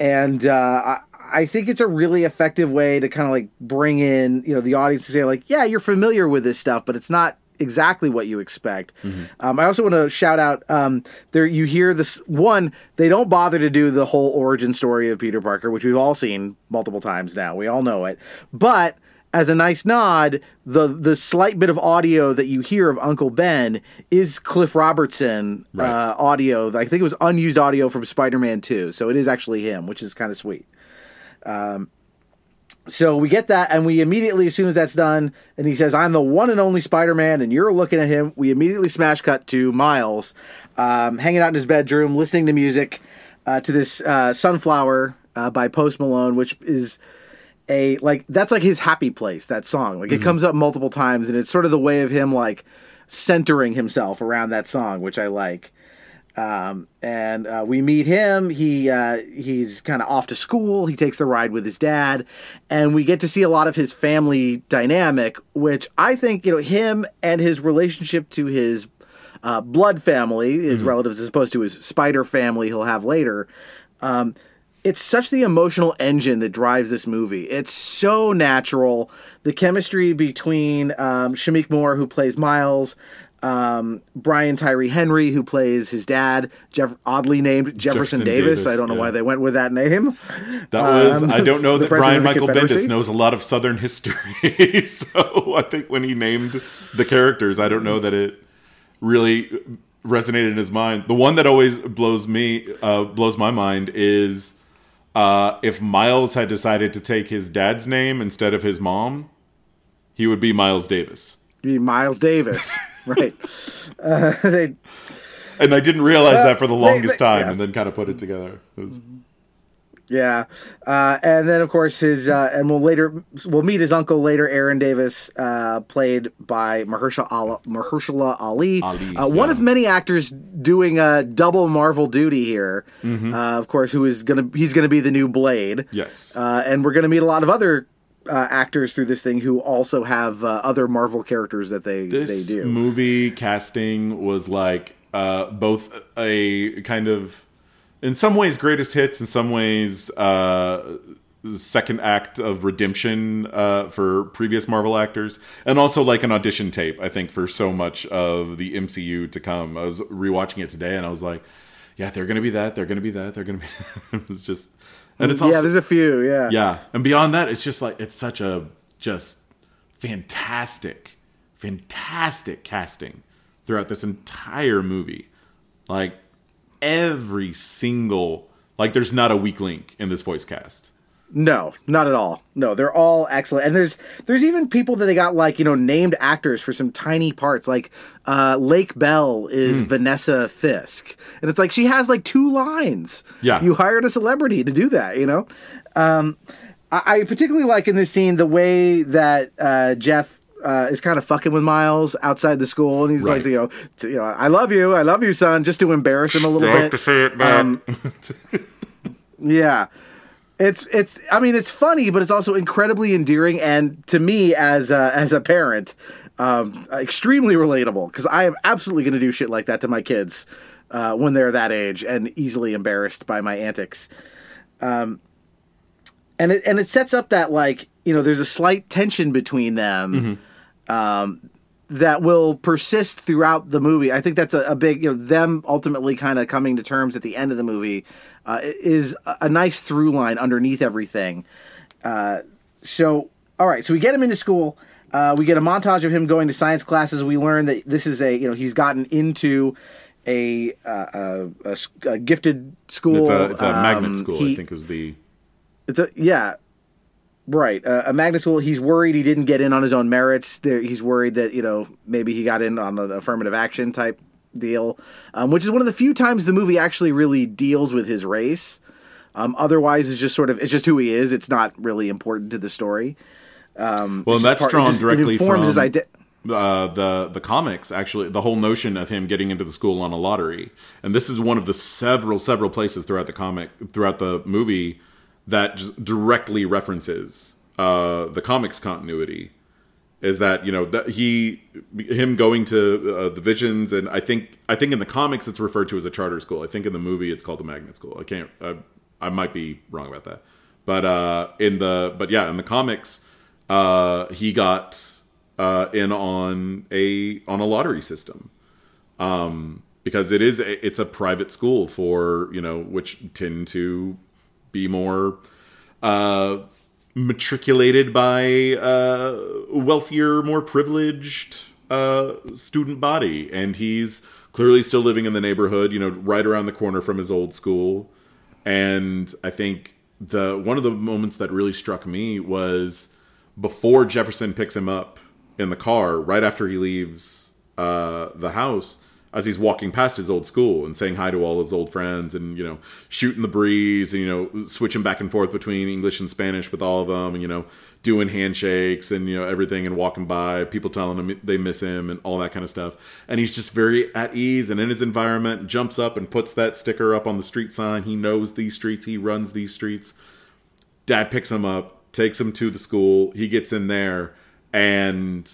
And uh, I, I think it's a really effective way to kind of like bring in, you know, the audience to say like, yeah, you're familiar with this stuff, but it's not exactly what you expect. Mm-hmm. Um, I also want to shout out um, there. You hear this one. They don't bother to do the whole origin story of Peter Parker, which we've all seen multiple times now. We all know it. But as a nice nod, the the slight bit of audio that you hear of Uncle Ben is Cliff Robertson right. uh, audio. I think it was unused audio from Spider-Man two, so it is actually him, which is kind of sweet. Um, so we get that, and we immediately, as soon as that's done, and he says, "I'm the one and only Spider-Man," and you're looking at him, we immediately smash cut to Miles um, hanging out in his bedroom, listening to music, uh, to this uh, Sunflower uh, by Post Malone, which is... A like that's like his happy place, that song. Like mm-hmm. it comes up multiple times, and it's sort of the way of him like centering himself around that song, which I like. Um, and uh, we meet him. He uh, he's kind of off to school. He takes the ride with his dad, and we get to see a lot of his family dynamic, which I think, you know, him and his relationship to his uh, blood family, his mm-hmm. relatives, as opposed to his spider family he'll have later. Um, It's such the emotional engine that drives this movie. It's so natural. The chemistry between um, Shamik Moore, who plays Miles, um, Brian Tyree Henry, who plays his dad, Jeff- oddly named Jefferson, Jefferson Davis. Davis. I don't know yeah. why they went with that name. That was um, I don't know that Brian Michael Bendis knows a lot of Southern history. So I think when he named the characters, I don't know that it really resonated in his mind. The one that always blows me uh, blows my mind is. Uh, if Miles had decided to take his dad's name instead of his mom, he would be Miles Davis. He'd be Miles Davis, right? Uh, they, And I didn't realize well, that for the longest they, they, time yeah. and then kind of put it together. It was... Yeah. Uh, and then, of course, his, uh, and we'll later, we'll meet his uncle later, Aaron Davis, uh, played by Mahershala, Mahershala Ali. Ali uh, one yeah. of many actors doing a double Marvel duty here, mm-hmm. uh, of course, who is going to, he's going to be the new Blade. Yes. Uh, and we're going to meet a lot of other Uh, actors through this thing who also have uh, other Marvel characters that they, this they do. This movie casting was like uh, both a kind of, in some ways, greatest hits, in some ways, uh, second act of redemption uh, for previous Marvel actors, and also like an audition tape, I think, for so much of the M C U to come. I was rewatching it today and I was like, yeah, they're going to be that, they're going to be that, they're going to be that. It was just... And it's also, yeah, there's a few, yeah. Yeah, and beyond that, it's just like, it's such a just fantastic, fantastic casting throughout this entire movie. Like, every single, like, there's not a weak link in this voice cast. No, not at all. No, they're all excellent. And there's there's even people that they got, like, you know, named actors for some tiny parts. Like, uh, Lake Bell is mm. Vanessa Fisk. And it's like, she has, like, two lines. Yeah. You hired a celebrity to do that, you know? Um, I, I particularly like in this scene the way that uh, Jeff uh, is kind of fucking with Miles outside the school. And he's right. like, you know, to, you know, I love you. I love you, son. Just to embarrass him a little I bit. I have to say it, man. Um, yeah. It's it's. I mean, it's funny, but it's also incredibly endearing, and to me as a, as a parent, um, extremely relatable, because I am absolutely going to do shit like that to my kids uh, when they're that age and easily embarrassed by my antics. Um, and it and it sets up that, like, you know, there's a slight tension between them mm-hmm. um, that will persist throughout the movie. I think that's a, a big, you know, them ultimately kind of coming to terms at the end of the movie. Uh, is a nice through line underneath everything. Uh, so, all right, so we get him into school. Uh, we get a montage of him going to science classes. We learn that this is a, you know, he's gotten into a uh, a, a, a gifted school. It's a, it's a um, magnet school, he, I think is the... It's a, yeah, right. Uh, a magnet school. He's worried he didn't get in on his own merits. There, he's worried that, you know, maybe he got in on an affirmative action type deal, um, which is one of the few times the movie actually really deals with his race. Um, otherwise, it's just sort of, it's just who he is. It's not really important to the story. Um, well, and that's part, drawn just, directly from his ide- uh, the, the comics, actually, the whole notion of him getting into the school on a lottery. And this is one of the several, several places throughout the comic, throughout the movie that just directly references uh, the comics continuity. Is that, you know, that he him going to uh, the Visions, and I think I think in the comics it's referred to as a charter school. I think in the movie it's called a magnet school. I can't I, I might be wrong about that, but uh, in the but yeah in the comics uh, he got uh, in on a on a lottery system um, because it is a, it's a private school for, you know, which tend to be more. Uh, matriculated by uh wealthier, more privileged uh student body, and he's clearly still living in the neighborhood, you know, right around the corner from his old school. And I think the one of the moments that really struck me was before Jefferson picks him up in the car right after he leaves uh the house, as he's walking past his old school and saying hi to all his old friends and, you know, shooting the breeze and, you know, switching back and forth between English and Spanish with all of them and, you know, doing handshakes and, you know, everything and walking by, people telling him they miss him and all that kind of stuff. And he's just very at ease and in his environment, jumps up and puts that sticker up on the street sign. He knows these streets. He runs these streets. Dad picks him up, takes him to the school. He gets in there and,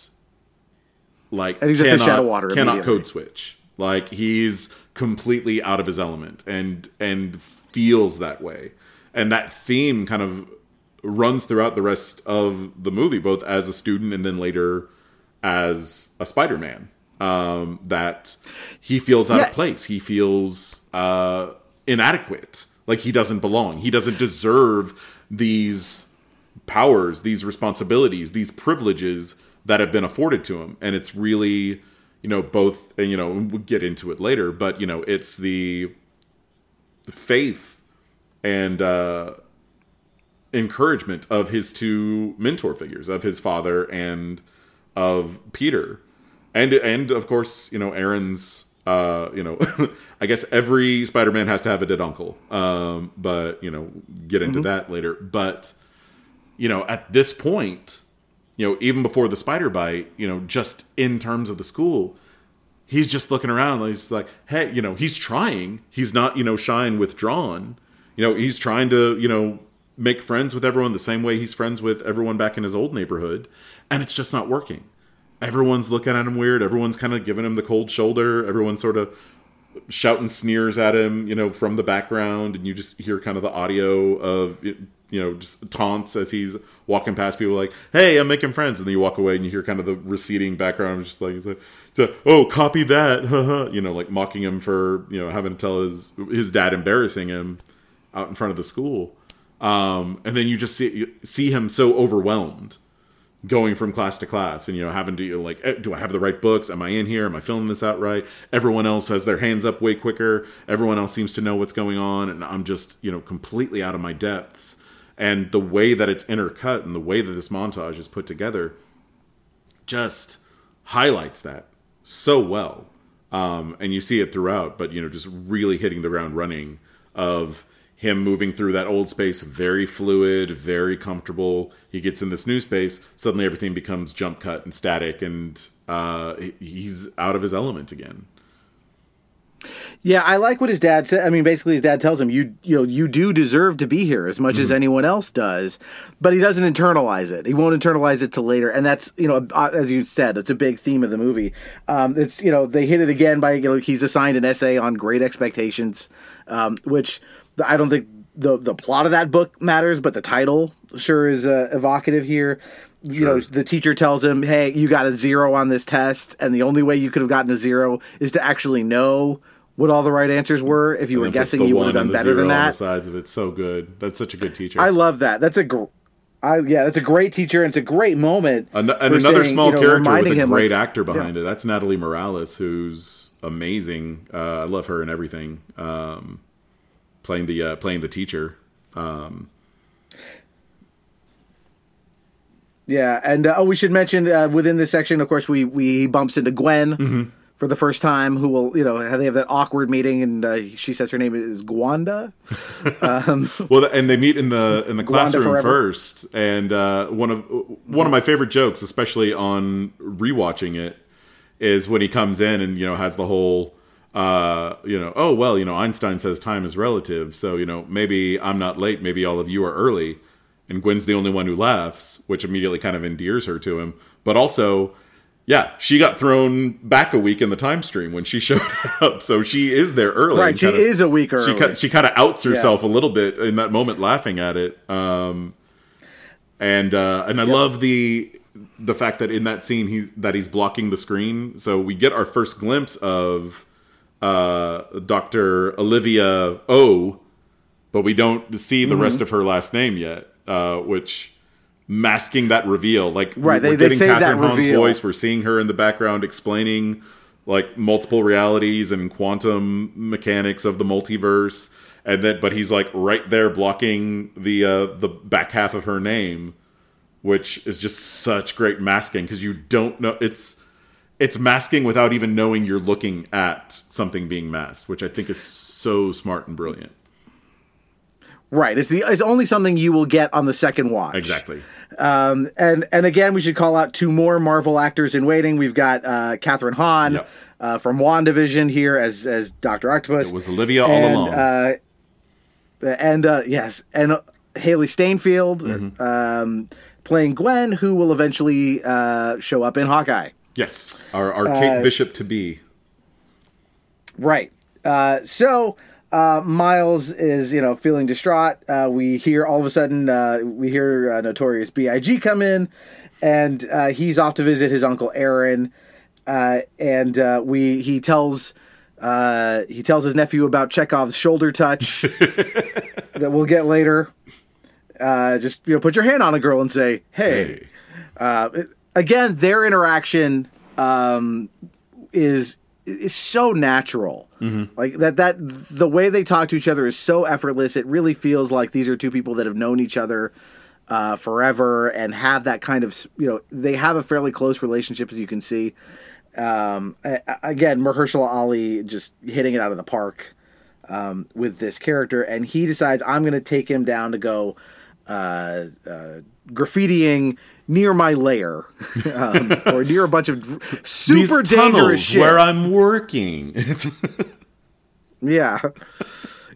like, and he's cannot, at the shadow water cannot code switch. Like, he's completely out of his element and and feels that way. And that theme kind of runs throughout the rest of the movie, both as a student and then later as a Spider-Man. Um, that he feels out yeah. of place. He feels uh, inadequate. Like, he doesn't belong. He doesn't deserve these powers, these responsibilities, these privileges that have been afforded to him. And it's really... You know, both, and, you know, we'll get into it later, but, you know, it's the faith and uh, encouragement of his two mentor figures, of his father and of Peter. And, and of course, you know, Aaron's uh, you know, I guess every Spider-Man has to have a dead uncle. Um, but, you know, get into mm-hmm. that later. But, you know, at this point, you know, even before the spider bite, you know, just in terms of the school, he's just looking around. He's like, hey, you know, he's trying. He's not, you know, shy and withdrawn. You know, he's trying to, you know, make friends with everyone the same way he's friends with everyone back in his old neighborhood. And it's just not working. Everyone's looking at him weird. Everyone's kind of giving him the cold shoulder. Everyone's sort of shouting sneers at him, you know, from the background. And you just hear kind of the audio of, you know, just taunts as he's walking past people like, hey, I'm making friends. And then you walk away and you hear kind of the receding background. Just like, it's like, it's like, oh, copy that. You know, like mocking him for, you know, having to tell his, his dad embarrassing him out in front of the school. Um, and then you just see, you see him so overwhelmed going from class to class and, you know, having to, you know, like, do I have the right books? Am I in here? Am I filling this out right? Everyone else has their hands up way quicker. Everyone else seems to know what's going on. And I'm just, you know, completely out of my depths. And the way that it's intercut and the way that this montage is put together just highlights that so well. Um, and you see it throughout, but, you know, just really hitting the ground running of him moving through that old space, very fluid, very comfortable. He gets in this new space. Suddenly everything becomes jump cut and static, and uh, he's out of his element again. Yeah, I like what his dad said. I mean, basically his dad tells him, you you know, you do deserve to be here as much mm-hmm. as anyone else does, but he doesn't internalize it. He won't internalize it till later. And that's, you know, as you said, it's a big theme of the movie. Um, it's, you know, they hit it again by, you know, he's assigned an essay on great expectations, um, which I don't think the the plot of that book matters, but the title sure is uh, evocative here. You sure. know, the teacher tells him, hey, you got a zero on this test, and the only way you could have gotten a zero is to actually know what all the right answers were. If you and were guessing, you would have done better than that. On the sides of it. So good. That's such a good teacher. I love that. That's a gr- I, yeah, that's a great teacher, and it's a great moment. An- and another saying, small you know, character with a great like, actor behind yeah. it. That's Natalie Morales, who's amazing. Uh, I love her and everything. Um, playing the uh, playing the teacher. Um, yeah, and uh, oh, we should mention uh, within this section, of course, we we bumps into Gwen. Mm-hmm. For the first time, who will, you know, they have that awkward meeting, and uh, she says her name is Gwanda. Um, well, and they meet in the in the classroom first, and uh, one of one of my favorite jokes, especially on rewatching it, is when he comes in and, you know, has the whole, uh, you know, oh well, you know, Einstein says time is relative, so, you know, maybe I'm not late, maybe all of you are early, and Gwen's the only one who laughs, which immediately kind of endears her to him, but also. Yeah, she got thrown back a week in the time stream when she showed up, so she is there early. Right, she kinda, is a week early. She kind, she kind of outs herself yeah. a little bit in that moment, laughing at it. Um, and uh, and I yep. love the the fact that in that scene he's that he's blocking the screen, so we get our first glimpse of uh, Doctor Olivia O, but we don't see the mm-hmm. rest of her last name yet, uh, which. Masking that reveal, like right, we're they, getting they Catherine Hahn's voice, we're seeing her in the background explaining like multiple realities and quantum mechanics of the multiverse, and then but he's like right there blocking the uh, the back half of her name, which is just such great masking because you don't know it's it's masking without even knowing you're looking at something being masked, which I think is so smart and brilliant. Right, it's the it's only something you will get on the second watch. Exactly. Um, and and again, we should call out two more Marvel actors in waiting. We've got uh, Catherine Hahn yep. uh, from WandaVision here as as Doctor Octopus. It was Olivia and, all along. Uh, and uh, yes, and uh, Haley Steinfeld mm-hmm. um, playing Gwen, who will eventually uh, show up in Hawkeye. Yes, our our Kate uh, Bishop to be. Right. Uh, so. Uh, Miles is, you know, feeling distraught. Uh, we hear all of a sudden, uh, we hear uh, Notorious B I G come in, and uh, he's off to visit his uncle Aaron. Uh, and uh, we he tells uh, he tells his nephew about Chekhov's shoulder touch that we'll get later. Uh, just, you know, put your hand on a girl and say, "Hey." hey. Uh, again, their interaction um, is. It's so natural. Mm-hmm. Like that, that the way they talk to each other is so effortless. It really feels like these are two people that have known each other uh, forever and have that kind of, you know, they have a fairly close relationship, as you can see. Um, again, Mahershala Ali just hitting it out of the park um, with this character, and he decides, I'm going to take him down to go uh, uh, graffitiing near my lair, um, or near a bunch of super These dangerous shit where I'm working. Yeah,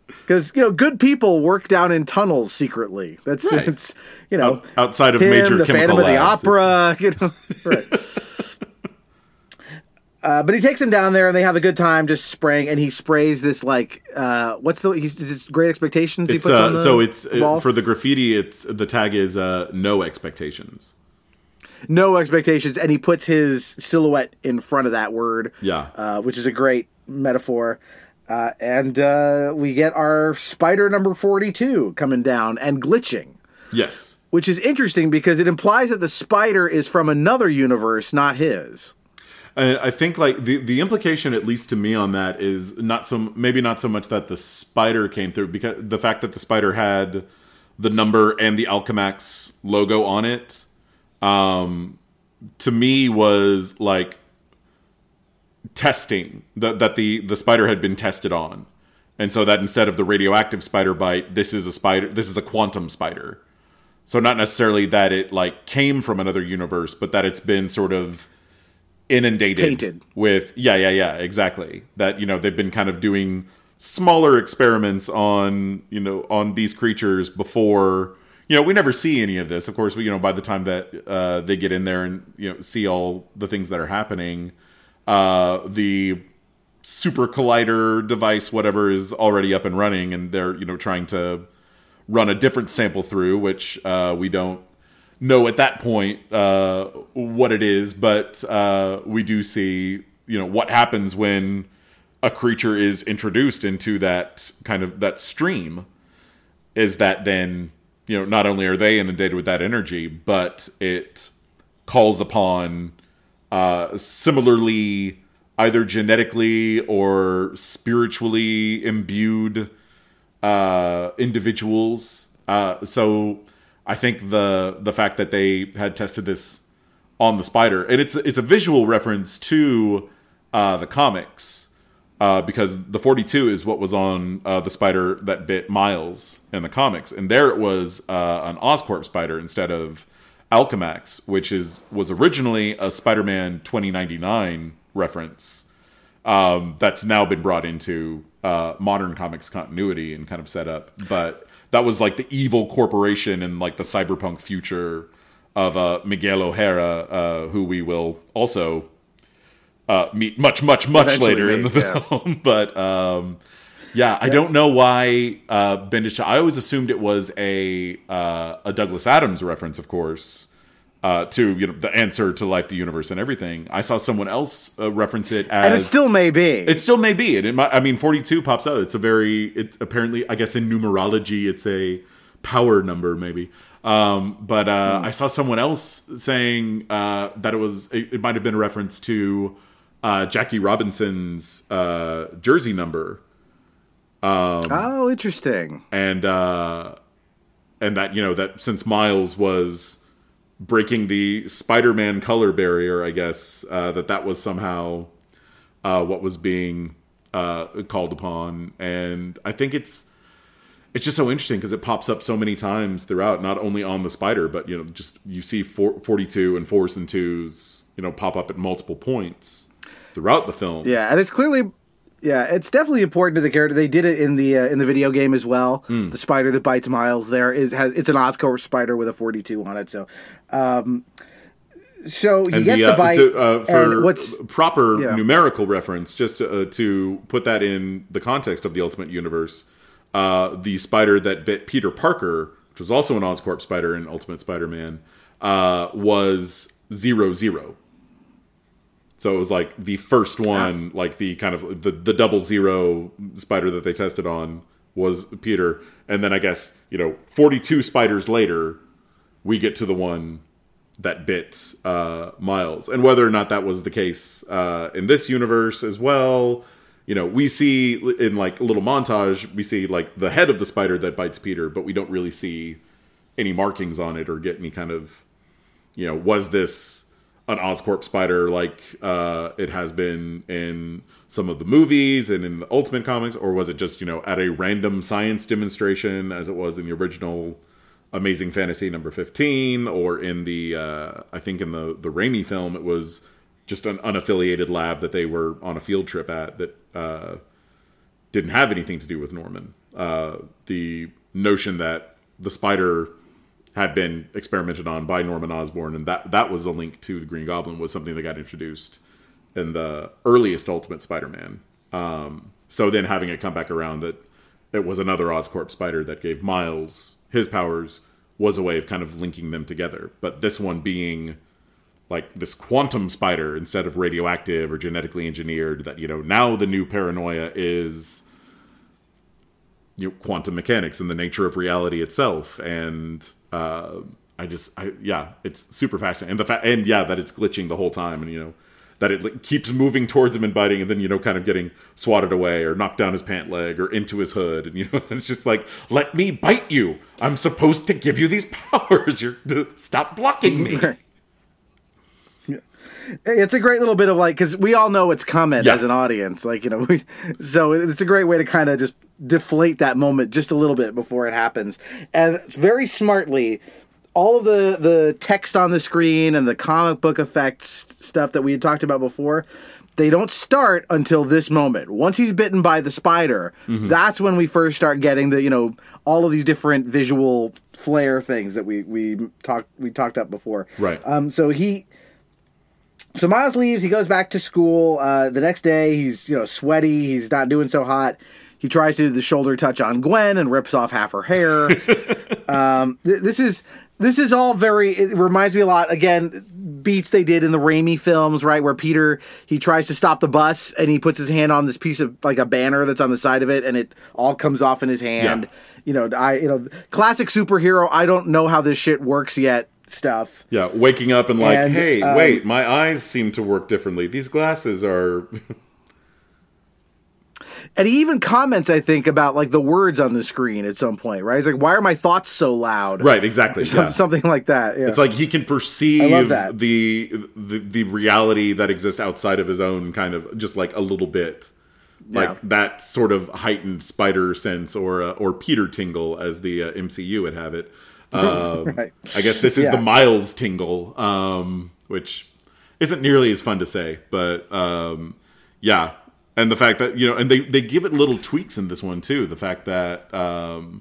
because you know, good people work down in tunnels secretly. That's right. It's you know Out, outside of him, major the chemical Phantom labs, of the Opera, you know, right. Uh, but he takes him down there, and they have a good time just spraying. And he sprays this like, uh, what's the? He's, is it Great Expectations? He it's, puts uh, on the so it's wall? For the graffiti. It's the tag is uh, no expectations. No expectations, and he puts his silhouette in front of that word. Yeah, uh, which is a great metaphor. Uh, and uh, we get our spider number forty-two coming down and glitching. Yes, which is interesting because it implies that the spider is from another universe, not his. I think like the, the implication, at least to me on that, is not so maybe not so much that the spider came through, because the fact that the spider had the number and the Alchemax logo on it, um, to me was like testing that that the, the spider had been tested on, and so that instead of the radioactive spider bite, this is a spider, this is a quantum spider. So not necessarily that it like came from another universe, but that it's been sort of inundated Tainted. with yeah yeah yeah exactly that, you know, they've been kind of doing smaller experiments on, you know, on these creatures before, you know, we never see any of this, of course, but you know, by the time that uh they get in there and, you know, see all the things that are happening, uh the super collider device, whatever, is already up and running, and they're, you know, trying to run a different sample through, which uh we don't know at that point uh, what it is, but uh, we do see, you know, what happens when a creature is introduced into that kind of that stream, is that then, you know, not only are they inundated with that energy, but it calls upon uh, similarly either genetically or spiritually imbued uh, individuals. Uh, so I think the the fact that they had tested this on the spider, and it's it's a visual reference to uh, the comics, uh, because the forty-two is what was on uh, the spider that bit Miles in the comics, and there it was uh, an Oscorp spider instead of Alchemax, which is was originally a Spider-Man twenty ninety-nine reference um, that's now been brought into uh, modern comics continuity and kind of set up, but. That was like the evil corporation in like the cyberpunk future of uh, Miguel O'Hara, uh, who we will also uh, meet much, much, much Eventually later meet, in the film. Yeah. But um, yeah, yeah, I don't know why uh, Bendis. I always assumed it was a uh, a Douglas Adams reference, of course, uh, to, you know, the answer to life, the universe, and everything. I saw someone else uh, reference it as, and it still may be. It still may be. It, it might, I mean, forty-two pops up. It's a very. It apparently, I guess, in numerology, it's a power number, maybe. Um, but uh, mm. I saw someone else saying uh, that it was. It, it might have been a reference to uh, Jackie Robinson's uh, jersey number. Um, oh, interesting. And uh, and that, you know, that since Miles was breaking the Spider-Man color barrier, I guess, uh, that that was somehow uh, what was being uh, called upon. And I think it's it's just so interesting because it pops up so many times throughout, not only on the spider, but, you know, just you see four, forty-two and fours and twos, you know, pop up at multiple points throughout the film. Yeah, and it's clearly... Yeah, it's definitely important to the character. They did it in the uh, in the video game as well. Mm. The spider that bites Miles there is has it's an Oscorp spider with a forty-two on it. So, um, so he and gets the, uh, the bite. To, uh, for what's, proper yeah. numerical reference, just uh, to put that in the context of the Ultimate Universe, uh, the spider that bit Peter Parker, which was also an Oscorp spider in Ultimate Spider-Man, uh, was zero zero. So it was like the first one, like the kind of the, the double zero spider that they tested on was Peter. And then I guess, you know, forty-two spiders later, we get to the one that bit uh, Miles. And whether or not that was the case uh, in this universe as well, you know, we see in like a little montage, we see like the head of the spider that bites Peter, but we don't really see any markings on it or get any kind of, you know, was this an Oscorp spider like uh, it has been in some of the movies and in the Ultimate comics? Or was it just, you know, at a random science demonstration as it was in the original Amazing Fantasy number fifteen, or in the, uh, I think in the, the Raimi film, it was just an unaffiliated lab that they were on a field trip at that uh, didn't have anything to do with Norman. Uh, the notion that the spider had been experimented on by Norman Osborn, and that, that was a link to the Green Goblin, was something that got introduced in the earliest Ultimate Spider-Man. Um, so then having it come back around that it was another Oscorp spider that gave Miles his powers was a way of kind of linking them together. But this one being like this quantum spider instead of radioactive or genetically engineered, that, you know, now the new paranoia is, you know, quantum mechanics and the nature of reality itself. And uh, I just, I, yeah, it's super fascinating. And the fa- and yeah, that it's glitching the whole time, and, you know, that it like, keeps moving towards him and biting, and then, you know, kind of getting swatted away or knocked down his pant leg or into his hood. And, you know, it's just like, let me bite you. I'm supposed to give you these powers. You're stop blocking me. It's a great little bit of like, because we all know it's coming yeah. as an audience. Like, you know, we, so it's a great way to kind of just deflate that moment just a little bit before it happens. And very smartly, all of the, the text on the screen and the comic book effects stuff that we had talked about before, they don't start until this moment. Once he's bitten by the spider, mm-hmm. that's when we first start getting the, you know, all of these different visual flair things that we, we talked we talked up before. Right. Um. So he... So Miles leaves, he goes back to school, uh, the next day, he's, you know, sweaty, he's not doing so hot, he tries to do the shoulder touch on Gwen and rips off half her hair. um, th- this is, this is all very, it reminds me a lot, again, beats they did in the Raimi films, right, where Peter, he tries to stop the bus, and he puts his hand on this piece of, like, a banner that's on the side of it, and it all comes off in his hand. Yeah. You know, I, you know, classic superhero, I don't know how this shit works yet. Stuff. Yeah, waking up and like, and, hey, um, wait, my eyes seem to work differently. These glasses are... And he even comments, I think, about like the words on the screen at some point, right? He's like, why are my thoughts so loud? Right, exactly. Some, yeah. Something like that. Yeah. It's like he can perceive the, the the reality that exists outside of his own kind of, just like a little bit. Like yeah. that sort of heightened spider sense or, uh, or Peter tingle, as the uh, M C U would have it. Um, right. I guess this is yeah. the Miles tingle, um, which isn't nearly as fun to say, but um, yeah. And the fact that, you know, and they, they give it little tweaks in this one too. The fact that um,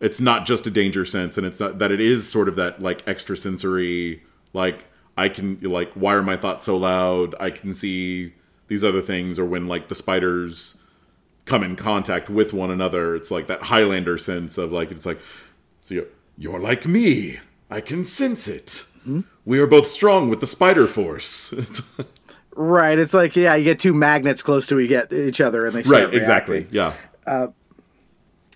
it's not just a danger sense, and it's not that it is sort of that like extrasensory, like I can like, why are my thoughts so loud? I can see these other things. Or when like the spiders come in contact with one another, it's like that Highlander sense of like, it's like, so you You're like me. I can sense it. Hmm? We are both strong with the spider force. Right. It's like, yeah, you get two magnets close to each other and they start right, exactly. Reacting. Yeah. Uh,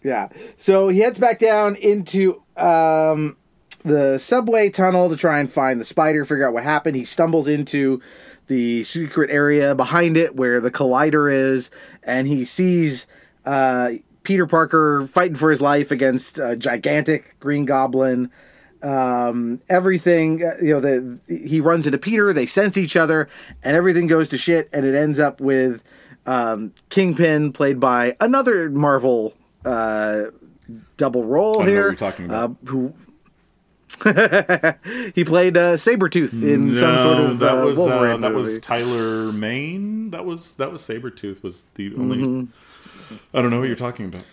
yeah. So he heads back down into um, the subway tunnel to try and find the spider, figure out what happened. He stumbles into the secret area behind it where the collider is, and he sees... Uh, Peter Parker fighting for his life against a gigantic Green Goblin. Um, everything, you know, the, he runs into Peter, they sense each other, and everything goes to shit, and it ends up with um, Kingpin, played by another Marvel uh, double role I don't here. Know what you're talking about. Uh, who he played uh, Sabretooth in no, some sort of that uh, was, Wolverine uh, that movie. was Tyler Maine. That was that was Sabretooth was the only... Mm-hmm. I don't know what you're talking about.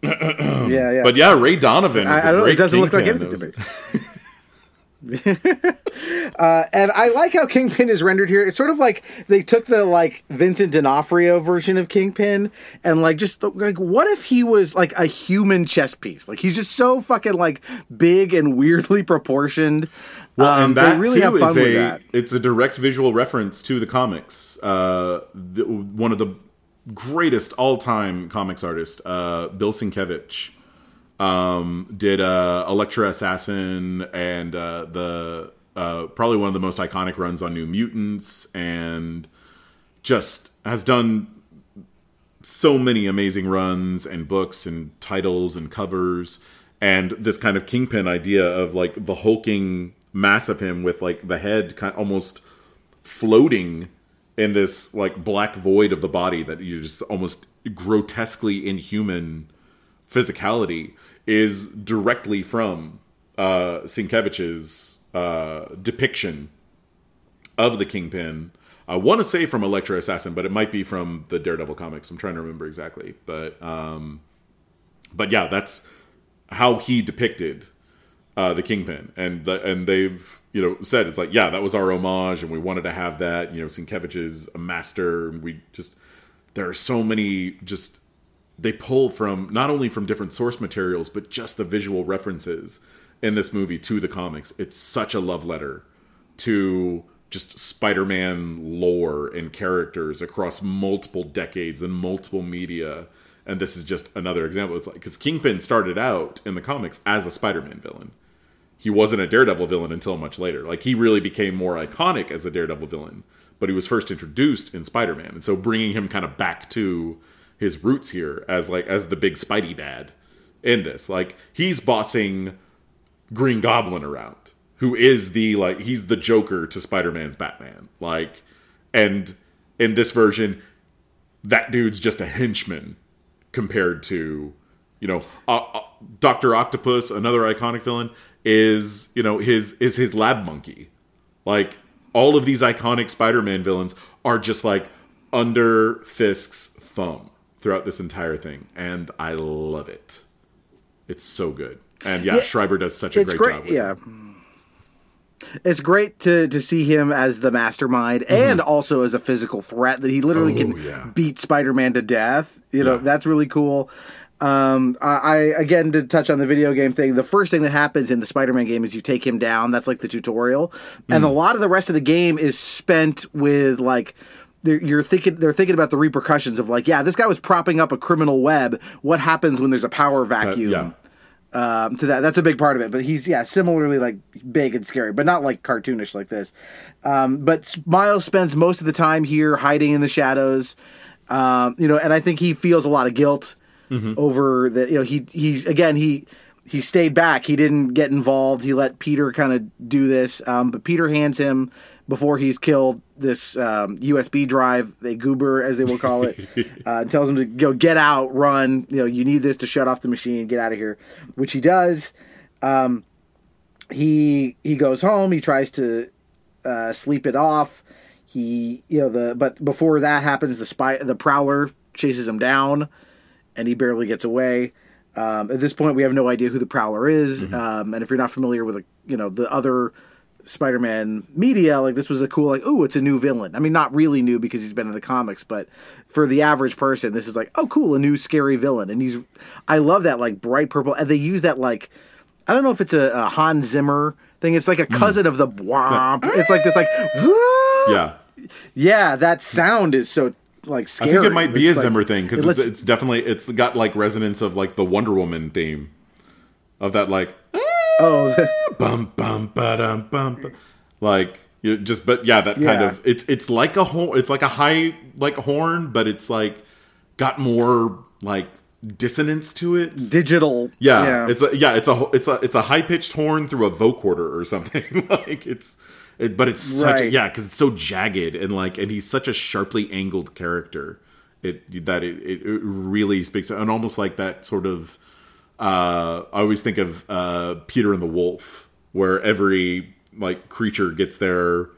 yeah, yeah. But yeah, Ray Donovan is I, I a great Kingpin. It doesn't King look like anything those. to me. uh, and I like how Kingpin is rendered here. It's sort of like they took the like Vincent D'Onofrio version of Kingpin and like just like what if he was like a human chess piece? Like he's just so fucking like big and weirdly proportioned. Well, um, and that they really too have fun is with a, that. It's a direct visual reference to the comics. Uh, the, one of the greatest all-time comics artist, uh, Bill Sienkiewicz, um, did uh, Elektra Assassin and uh, the uh, probably one of the most iconic runs on New Mutants, and just has done so many amazing runs and books and titles and covers. And this kind of Kingpin idea of like the hulking mass of him with like the head kind of almost floating in this like black void of the body that you just almost grotesquely inhuman physicality is directly from uh, Sienkiewicz's uh, depiction of the Kingpin. I want to say from Elektra Assassin, but it might be from the Daredevil comics. I'm trying to remember exactly, but um, but yeah, that's how he depicted uh, the Kingpin, and the, and they've you know said it's like yeah, that was our homage, and we wanted to have that. You know, Sienkiewicz is a master, and we just there are so many just they pull from not only from different source materials, but just the visual references in this movie to the comics. It's such a love letter to just Spider-Man lore and characters across multiple decades and multiple media. And this is just another example. It's like, because Kingpin started out in the comics as a Spider-Man villain. He wasn't a Daredevil villain until much later. Like, he really became more iconic as a Daredevil villain, but he was first introduced in Spider-Man. And so bringing him kind of back to his roots here as like, as the big Spidey dad in this, like he's bossing Green Goblin around. Who is the, like, he's the Joker to Spider-Man's Batman. Like, and in this version, that dude's just a henchman compared to, you know, uh, uh, Doctor Octopus, another iconic villain, is, you know, his is his lab monkey. Like, all of these iconic Spider-Man villains are just, like, under Fisk's thumb throughout this entire thing. And I love it. It's so good. And, yeah, yeah Schreiber does such a great, great job with yeah. it. It's great to, to see him as the mastermind mm-hmm. and also as a physical threat that he literally oh, can yeah. beat Spider-Man to death. You know, yeah. that's really cool. Um, I, I again, to touch on the video game thing, the first thing that happens in the Spider-Man game is you take him down. That's like the tutorial. Mm. And a lot of the rest of the game is spent with like... They're, you're thinking, they're thinking about the repercussions of like, yeah, this guy was propping up a criminal web. What happens when there's a power vacuum? Uh, yeah. Um, to that, that's a big part of it. But he's yeah, similarly like big and scary, but not like cartoonish like this. Um, but Miles spends most of the time here hiding in the shadows, um, you know. And I think he feels a lot of guilt mm-hmm. over the you know he he again he he stayed back. He didn't get involved. He let Peter kind of do this. Um, but Peter hands him before he's killed this um, U S B drive, a goober as they will call it, uh, tells him to go get out, run. You know, you need this to shut off the machine. Get out of here, which he does. Um, he he goes home. He tries to uh, sleep it off. He you know the but before that happens, the spy the Prowler chases him down, and he barely gets away. Um, at this point, we have no idea who the Prowler is, mm-hmm. um, and if you're not familiar with a, you know the other Spider-Man media, like this was a cool like oh it's a new villain. I mean, not really new because he's been in the comics, but for the average person this is like oh cool, a new scary villain. And he's I love that like bright purple, and they use that like I don't know if it's a, a Hans Zimmer thing, it's like a cousin mm. of the womp. It's like this like whoop. yeah yeah that sound is so like scary. I think it might be it's a like, Zimmer thing because it it's, it's definitely it's got like resonance of like the Wonder Woman theme of that like Oh, bum bum ba dum bum, like you know, just but yeah, that yeah. kind of it's it's like a horn, it's like a high like horn, but it's like got more like dissonance to it. Digital, yeah, yeah. it's a, yeah, it's a it's a it's a high pitched horn through a vocoder or something. like it's, it, but it's right. such yeah, because it's so jagged and like and he's such a sharply angled character. It that it it, it really speaks and almost like that sort of. Uh, I always think of uh, Peter and the Wolf, where every like creature gets their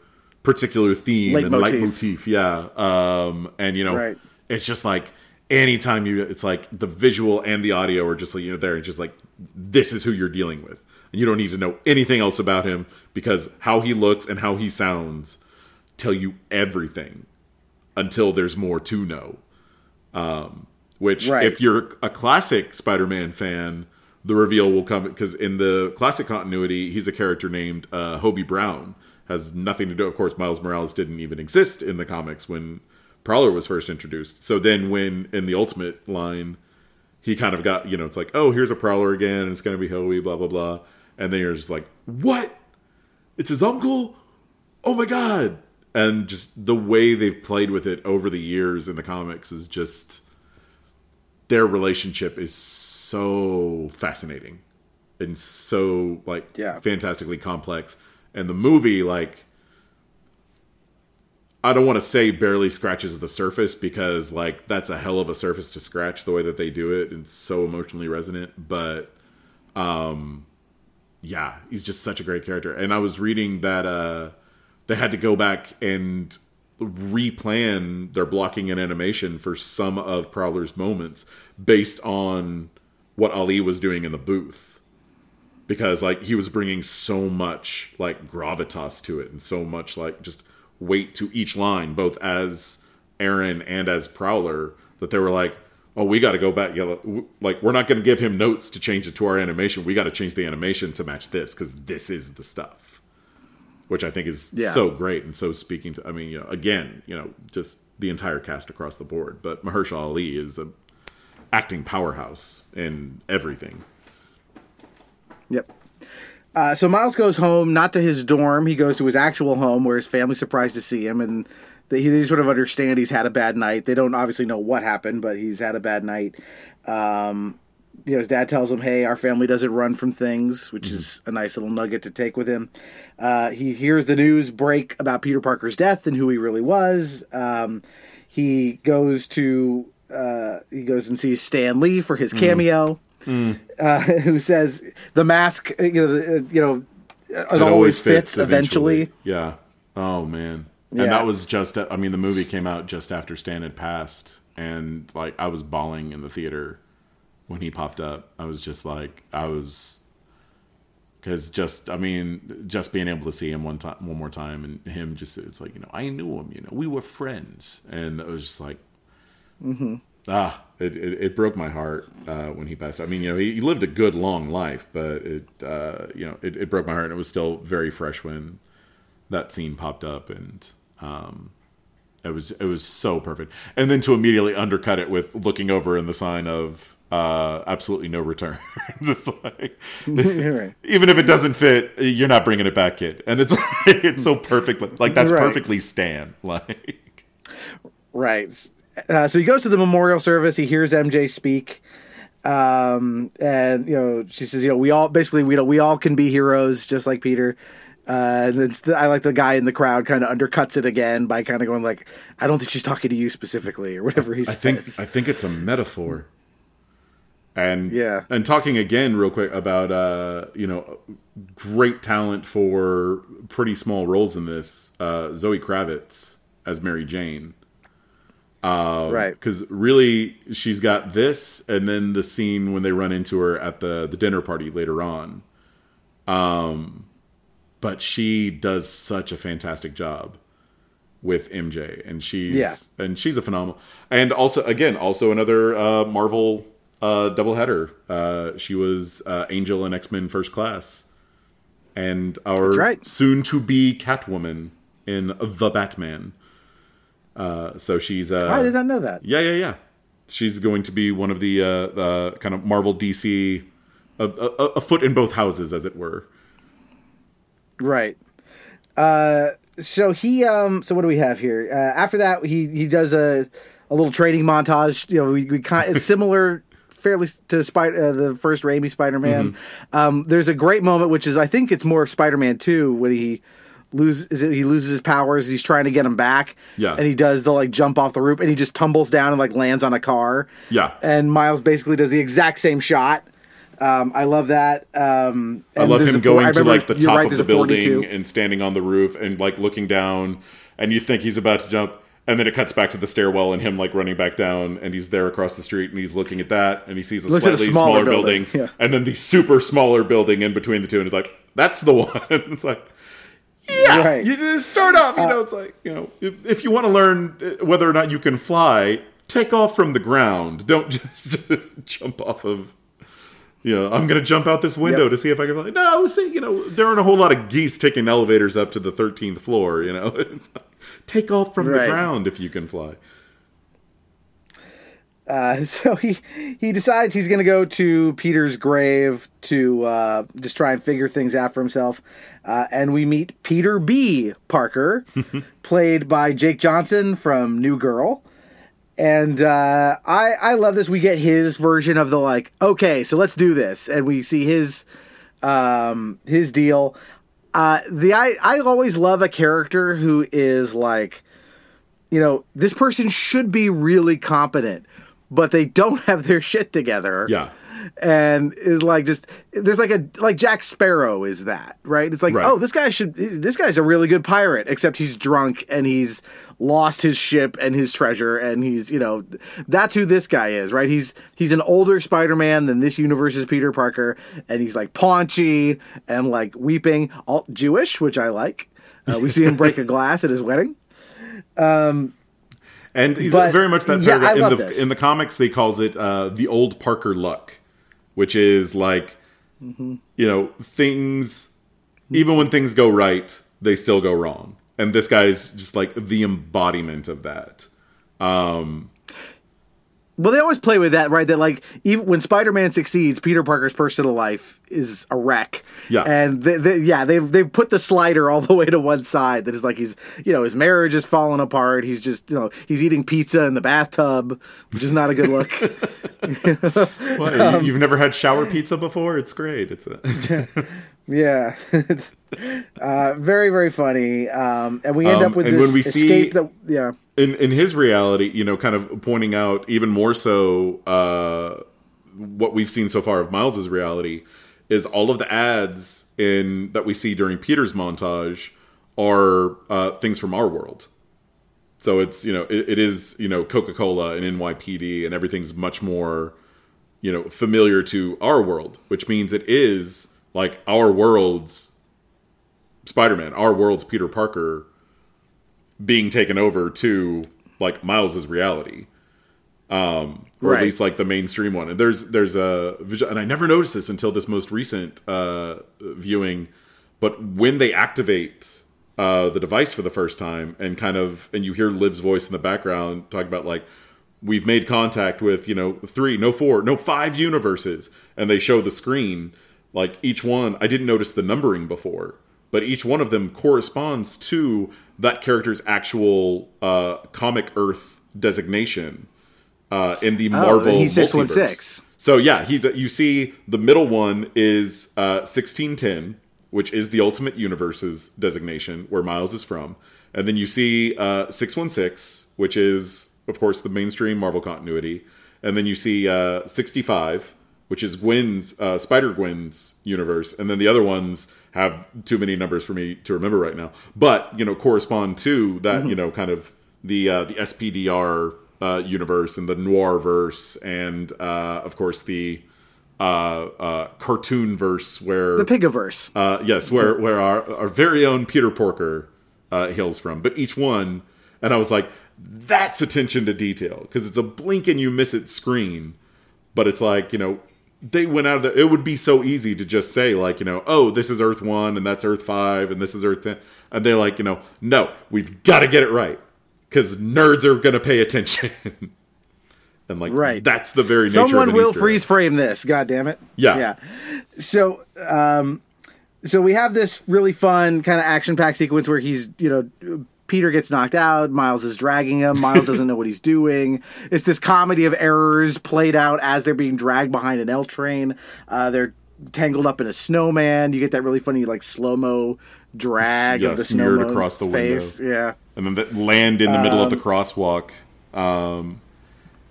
particular theme light and leitmotif. Yeah, um, and you know, right. it's just like anytime you, it's like the visual and the audio are just like you know there. It's just like this is who you're dealing with, and you don't need to know anything else about him because how he looks and how he sounds tell you everything until there's more to know. Um, Which, right. if you're a classic Spider-Man fan, the reveal will come. Because in the classic continuity, he's a character named uh, Hobie Brown. Has nothing to do... Of course, Miles Morales didn't even exist in the comics when Prowler was first introduced. So then when, in the Ultimate line, he kind of got... You know, it's like, oh, here's a Prowler again. And it's going to be Hobie, blah, blah, blah. And then you're just like, what? It's his uncle? Oh, my God! And just the way they've played with it over the years in the comics is just... Their relationship is so fascinating and so like yeah. fantastically complex. And the movie, like, I don't want to say barely scratches the surface, because, like, that's a hell of a surface to scratch the way that they do it. It's so emotionally resonant. But, um, yeah, he's just such a great character. And I was reading that uh, they had to go back and replan their blocking and animation for some of Prowler's moments based on what Ali was doing in the booth. Because, like, he was bringing so much, like, gravitas to it and so much, like, just weight to each line, both as Aaron and as Prowler, that they were like, oh, we got to go back. Like, we're not going to give him notes to change it to our animation. We got to change the animation to match this, because this is the stuff. Which I think is yeah. so great and so speaking to, I mean, you know, again, you know, just the entire cast across the board. But Mahershala Ali is an acting powerhouse in everything. Yep. Uh, so Miles goes home, not to his dorm. He goes to his actual home, where his family's surprised to see him, and they, they sort of understand he's had a bad night. They don't obviously know what happened, but he's had a bad night. Um, you know, his dad tells him, "Hey, our family doesn't run from things," which mm-hmm. is a nice little nugget to take with him. Uh, he hears the news break about Peter Parker's death and who he really was. Um, he goes to uh, he goes and sees Stan Lee for his cameo. Mm-hmm. Mm. Uh, who says the mask? You know, the, you know, it, it always, always fits, fits eventually. eventually. Yeah. Oh man. And yeah. that was just. I mean, the movie came out just after Stan had passed, and like I was bawling in the theater when he popped up. I was just like, I was, because just. I mean, just being able to see him one time, one more time, and him just. It's like, you know, I knew him. You know, we were friends, and it was just like. Mm-hmm. Ah, it, it, it broke my heart uh, when he passed. I mean, you know, he, he lived a good long life, but it, uh, you know, it, it broke my heart, and it was still very fresh when that scene popped up, and um, it was it was so perfect. And then to immediately undercut it with looking over in the sign of uh, absolutely no return. It's like, right. Even if it doesn't fit, you're not bringing it back, kid. And it's it's so perfectly like that's right. perfectly Stan, like right. Uh, so he goes to the memorial service. He hears M J speak, um, and you know she says, "You know, we all basically we know we all can be heroes, just like Peter." Uh, and it's the, I like the guy in the crowd kind of undercuts it again by kind of going like, "I don't think she's talking to you specifically," or whatever he I says. think I think it's a metaphor. And yeah. and talking again real quick about uh, you know great talent for pretty small roles in this. Uh, Zoe Kravitz as Mary Jane. Um, right, because really she's got this, and then the scene when they run into her at the, the dinner party later on. Um, but she does such a fantastic job with M J, and she's yeah. and she's a phenomenal. And also, again, also another uh, Marvel uh, doubleheader. Uh, she was uh, Angel in X-Men First Class, and our right. soon-to-be Catwoman in The Batman. Uh, so she's. Uh, I did not know that. Yeah, yeah, yeah. She's going to be one of the uh, uh, kind of Marvel D C, a, a, a foot in both houses, as it were. Right. Uh, so he. Um, so what do we have here? Uh, after that, he, he does a a little training montage. You know, we, we kind it's similar. Fairly to Spider, uh, the first Raimi Spider-Man. Mm-hmm. Um, there's a great moment, which is I think it's more Spider-Man two when he. Lose, is it, he loses his powers. He's trying to get him back. Yeah. And he does the like jump off the roof, and he just tumbles down and like lands on a car. Yeah. And Miles basically does the exact same shot. Um, I love that. Um, and I love him going to like the top right, of the building forty-two and standing on the roof and like looking down, and you think he's about to jump, and then it cuts back to the stairwell and him like running back down, and he's there across the street, and he's looking at that, and he sees a Looks slightly a smaller, smaller building, building. Yeah. And then the super smaller building in between the two, and it's like, that's the one. It's like. Yeah, right. You just start off, you uh, know, it's like, you know, if, if you want to learn whether or not you can fly, take off from the ground. Don't just jump off of, you know, I'm going to jump out this window yep. to see if I can fly. No, see, you know, there aren't a whole lot of geese taking elevators up to the thirteenth floor, you know. It's like, take off from right. the ground if you can fly. Uh, so he, he decides he's going to go to Peter's grave to uh, just try and figure things out for himself. Uh, and we meet Peter B. Parker, played by Jake Johnson from New Girl. And uh, I, I love this. We get his version of the like, okay, so let's do this. And we see his um, his deal. Uh, the I, I always love a character who is like, you know, this person should be really competent, but they don't have their shit together. Yeah. And is like just there's like a like Jack Sparrow is that, right? It's like, right. oh, this guy should this guy's a really good pirate, except he's drunk and he's lost his ship and his treasure, and he's, you know, that's who this guy is, right? He's he's an older Spider-Man than this universe's Peter Parker, and he's like paunchy and like weeping, alt Jewish, which I like. Uh, we see him break a glass at his wedding. Um And he's but, very much that paragraph. Yeah, in, the, in the comics, they calls it uh, the old Parker luck, which is like, mm-hmm. you know, things, even when things go right, they still go wrong. And this guy's just like the embodiment of that. Um, well, they always play with that, right? That like, even when Spider-Man succeeds, Peter Parker's personal life is a wreck. Yeah. And they, they, yeah, they've, they've put the slider all the way to one side that is like, he's, you know, his marriage is falling apart. He's just, you know, he's eating pizza in the bathtub, which is not a good look. Well, um, you've never had shower pizza before? It's great. It's a yeah. It's, uh, very, very funny. Um, and we end um, up with this escape see... that, yeah. In in his reality, you know, kind of pointing out even more so uh, what we've seen so far of Miles's reality is all of the ads in that we see during Peter's montage are uh, things from our world. So it's, you know, it, it is, you know, Coca-Cola and N Y P D, and everything's much more, you know, familiar to our world, which means it is like our world's Spider-Man, our world's Peter Parker being taken over to like Miles's reality, um, or right. at least like the mainstream one. And there's there's a visual, and I never noticed this until this most recent uh, viewing. But when they activate uh, the device for the first time, and kind of, and you hear Liv's voice in the background talking about like, we've made contact with, you know, three, no four, no five universes, and they show the screen like each one. I didn't notice the numbering before, but each one of them corresponds to that character's actual uh, comic Earth designation uh, in the oh, Marvel he's six one six multiverse. So yeah, he's a, you see the middle one is uh, sixteen ten, which is the Ultimate Universe's designation, where Miles is from. And then you see uh, six one six, which is, of course, the mainstream Marvel continuity. And then you see uh, sixty-five, which is Gwen's, uh, Spider-Gwen's universe. And then the other ones have too many numbers for me to remember right now, but, you know, correspond to that, mm-hmm. you know, kind of the, uh, the S P D R, uh, universe, and the noir verse. And, uh, of course the, uh, uh, cartoon verse, where the Pigaverse, uh, yes, where, where our, our very own Peter Porker, uh, hails from. But each one. And I was like, that's attention to detail. 'Cause it's a blink and you miss it screen, but it's like, you know, they went out of there. It would be so easy to just say, like, you know, oh, this is Earth one, and that's Earth five, and this is Earth ten. And they're like, you know, no, we've got to get it right, because nerds are going to pay attention. And, like, right. that's the very nature Someone of Someone will Easter freeze egg. Frame this, goddammit. Yeah. Yeah. So, um, so we have this really fun kind of action-packed sequence where he's, you know, Peter gets knocked out. Miles is dragging him. Miles doesn't know what he's doing. It's this comedy of errors played out as they're being dragged behind an L train. Uh, they're tangled up in a snowman. You get that really funny, like, slow-mo drag yeah, of the snowman across the face. Window. Yeah. And then land in the um, middle of the crosswalk. Um,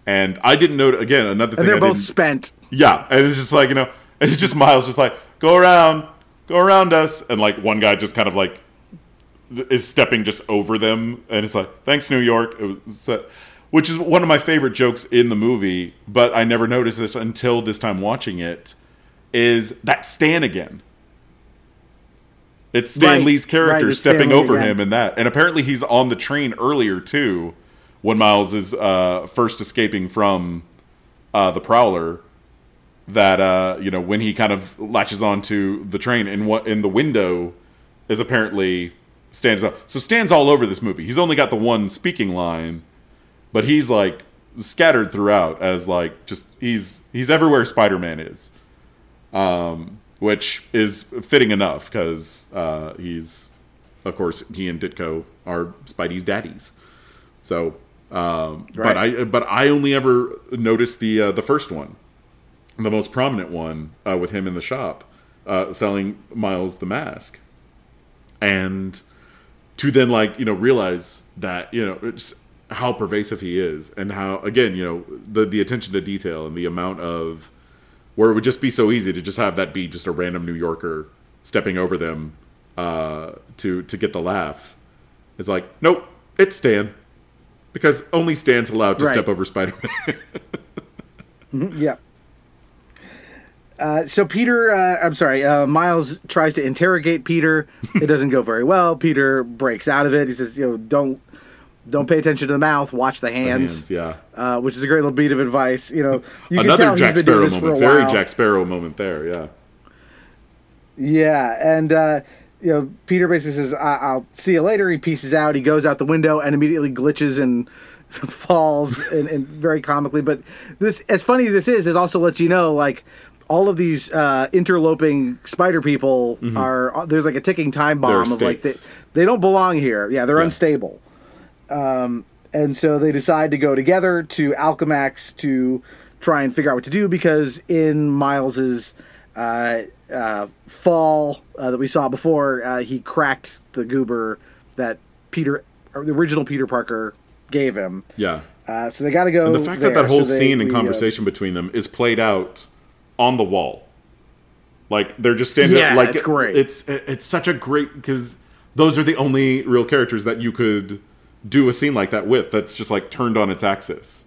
and I didn't know, again, another thing. And they're I both didn't, spent. Yeah. And it's just like, you know, and it's just Miles just like, go around, go around us. And, like, one guy just kind of, like, is stepping just over them, and it's like, thanks, New York. It was, uh, which is one of my favorite jokes in the movie, but I never noticed this until this time watching it, is that Stan again. It's Stan right. Lee's character right, stepping over again. Him in that. And apparently he's on the train earlier, too, when Miles is uh, first escaping from uh, the Prowler, that, uh, you know, when he kind of latches onto the train, and what in the window is apparently Stan's up. So Stan's all over this movie. He's only got the one speaking line, but he's like scattered throughout as like just he's he's everywhere Spider-Man is, um, which is fitting enough because uh, he's, of course, he and Ditko are Spidey's daddies. So, um, right. but I but I only ever noticed the uh, the first one, the most prominent one, uh, with him in the shop uh, selling Miles the mask. and to then, like, you know, realize that, you know, it's how pervasive he is, and how, again, you know, the the attention to detail and the amount of, where it would just be so easy to just have that be just a random New Yorker stepping over them uh, to to get the laugh. It's like, nope, it's Stan, because only Stan's allowed to right. step over Spider-Man. mm-hmm, yeah. Uh, so Peter, uh, I'm sorry, uh, Miles tries to interrogate Peter. It doesn't go very well. Peter breaks out of it. He says, you know, don't don't pay attention to the mouth. Watch the hands. The hands yeah. Uh, which is a great little beat of advice. You know, you can tell he's been doing this for a while. Another Jack Sparrow moment. Very Jack Sparrow moment there. Yeah. Yeah, and uh, you know, Peter basically says, I- "I'll see you later." He pieces out. He goes out the window and immediately glitches and falls, and, and very comically. But this, as funny as this is, it also lets you know, like, all of these uh, interloping spider people mm-hmm. are. There's like a ticking time bomb of like they, they don't belong here. Yeah, they're yeah. unstable. Um, and so they decide to go together to Alchemax to try and figure out what to do, because in Miles's uh, uh, fall uh, that we saw before, uh, he cracked the goober that Peter, or the original Peter Parker, gave him. Yeah. Uh, so they got to go. And the fact there, that that whole so they, scene and we, conversation uh, between them is played out on the wall, like they're just standing. Yeah, up, like, it's great. It's it's such a great, because those are the only real characters that you could do a scene like that with, that's just like turned on its axis.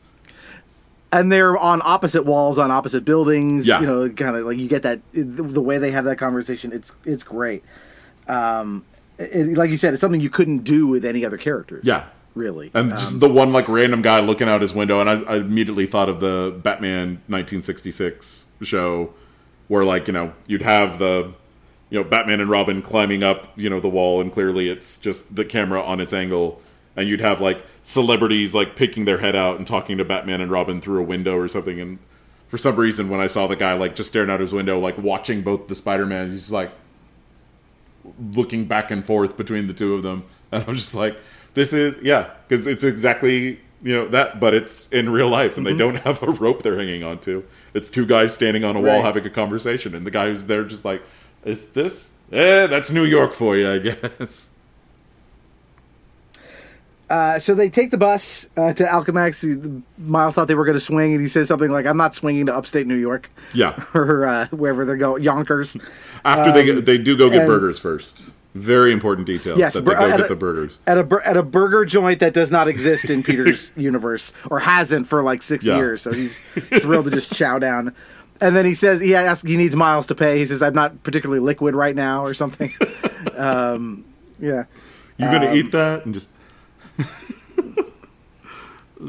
And they're on opposite walls, on opposite buildings. Yeah. You know, kind of like you get that, the way they have that conversation. It's it's great. Um, it, like you said, it's something you couldn't do with any other characters. Yeah, really. And um, just the one like random guy looking out his window, and I, I immediately thought of the Batman nineteen sixty-six show, where like, you know, you'd have the, you know, Batman and Robin climbing up, you know, the wall, and clearly it's just the camera on its angle. And you'd have, like, celebrities, like, picking their head out and talking to Batman and Robin through a window or something. And for some reason, when I saw the guy, like, just staring out his window, like, watching both the Spider-Man, he's just, like, looking back and forth between the two of them. And I'm just like, this is, yeah, because it's exactly, you know, that, but it's in real life. And mm-hmm. they don't have a rope they're hanging on to. It's two guys standing on a right. wall having a conversation. And the guy who's there just like, is this? Eh, that's New York for you, I guess. Uh, so they take the bus uh, to Alchemax. He, Miles thought they were going to swing, and he says something like, "I'm not swinging to upstate New York." Yeah, or uh, wherever they're going, Yonkers. After um, they get, they do go get and, burgers first. Very important detail. Yes, that they go get a, the burgers at a at a burger joint that does not exist in Peter's universe, or hasn't for like six yeah. years. So he's thrilled to just chow down. And then he says he asks, he needs Miles to pay. He says, "I'm not particularly liquid right now," or something. um, yeah, you gonna um, eat that and just.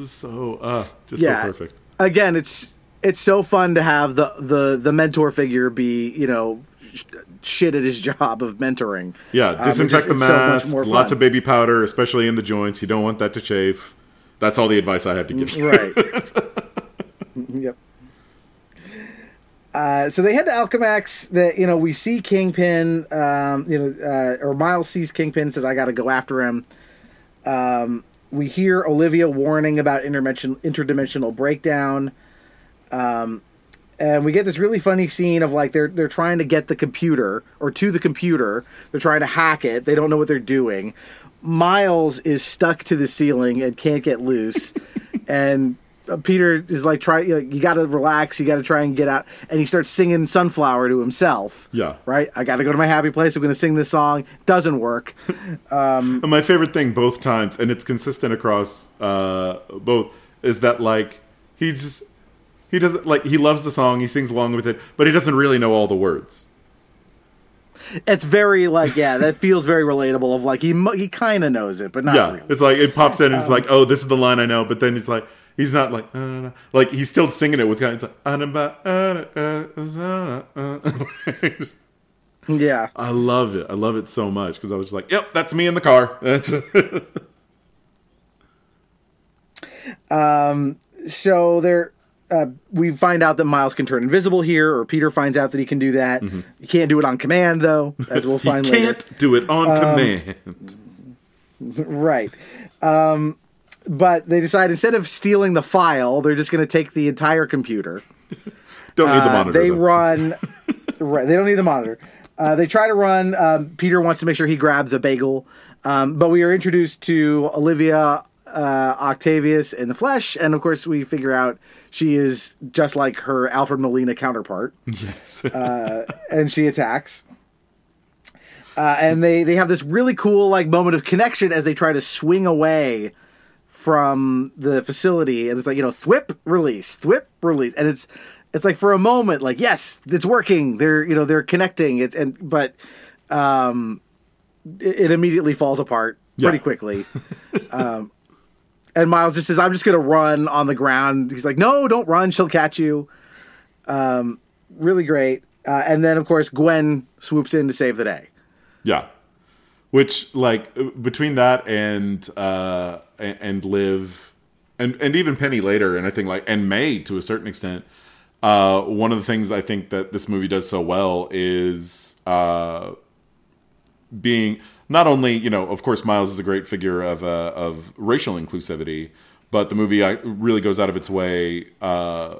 so uh just yeah. so perfect. Again, it's it's so fun to have the the the mentor figure be, you know, sh- shit at his job of mentoring. Yeah, disinfect um, the mask, so lots of baby powder, especially in the joints. You don't want that to chafe. That's all the advice I have to give you. Right. yep. Uh, so they head to Alchemax. That, you know, we see Kingpin, um, you know, uh, or Miles sees Kingpin, says, "I got to go after him." Um, we hear Olivia warning about interdimension- interdimensional breakdown. Um, and we get this really funny scene of like, they're, they're trying to get the computer or to the computer. They're trying to hack it. They don't know what they're doing. Miles is stuck to the ceiling and can't get loose. and uh, Peter is like, try, you know, you got to relax. You got to try and get out. And he starts singing Sunflower to himself. Yeah. Right. I got to go to my happy place. I'm going to sing this song. Doesn't work. Um, and my favorite thing both times, and it's consistent across uh, both, is that like he's just, he doesn't like he loves the song. He sings along with it, but he doesn't really know all the words. It's very like, yeah, that feels very relatable. Of like he he kind of knows it, but not yeah, really. It's like it pops in and um, it's like, oh, this is the line I know, but then it's like. He's not like, uh, like he's still singing it with kind of like, just, yeah. I love it. I love it so much because I was just like, yep, that's me in the car. That's um. So there, uh, we find out that Miles can turn invisible here, or Peter finds out that he can do that. Mm-hmm. He can't do it on command, though, as we'll find later. He can't do it on um, command. Right. Um. But they decide instead of stealing the file, they're just going to take the entire computer. Don't need the monitor. Uh, they though. run. right, they don't need the monitor. Uh, they try to run. Um, Peter wants to make sure he grabs a bagel. Um, but we are introduced to Olivia uh, Octavius in the flesh. And, of course, we figure out she is just like her Alfred Molina counterpart. Yes. uh, and she attacks. Uh, and they, they have this really cool like moment of connection as they try to swing away from the facility. And it's like, you know, thwip, release, thwip, release. And it's... It's like for a moment, like yes, it's working. They're you know they're connecting. It's and but um, it, it immediately falls apart yeah. pretty quickly. um, and Miles just says, "I'm just gonna run on the ground." He's like, "No, don't run. She'll catch you." Um, really great. Uh, and then of course Gwen swoops in to save the day. Yeah, which like between that and uh, and, and Liv, and and even Penny later, and I think like and May to a certain extent. Uh, one of the things I think that this movie does so well is uh, being not only, you know, of course, Miles is a great figure of uh, of racial inclusivity, but the movie really goes out of its way uh,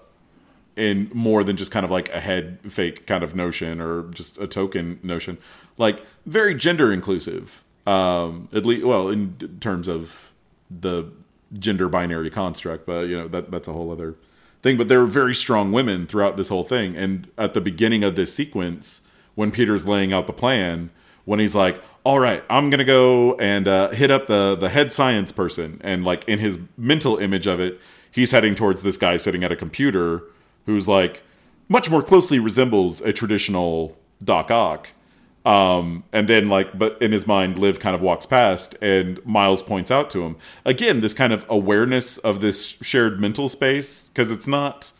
in more than just kind of like a head fake kind of notion or just a token notion, like very gender inclusive, um, at least, well, in terms of the gender binary construct. But, you know, that that's a whole other thing, but there are very strong women throughout this whole thing. And at the beginning of this sequence, when Peter's laying out the plan, when he's like, all right, I'm going to go and uh, hit up the, the head science person. And like in his mental image of it, he's heading towards this guy sitting at a computer who's like much more closely resembles a traditional Doc Ock. Um, and then like, but in his mind, Liv kind of walks past and Miles points out to him again, this kind of awareness of this shared mental space. Cause it's not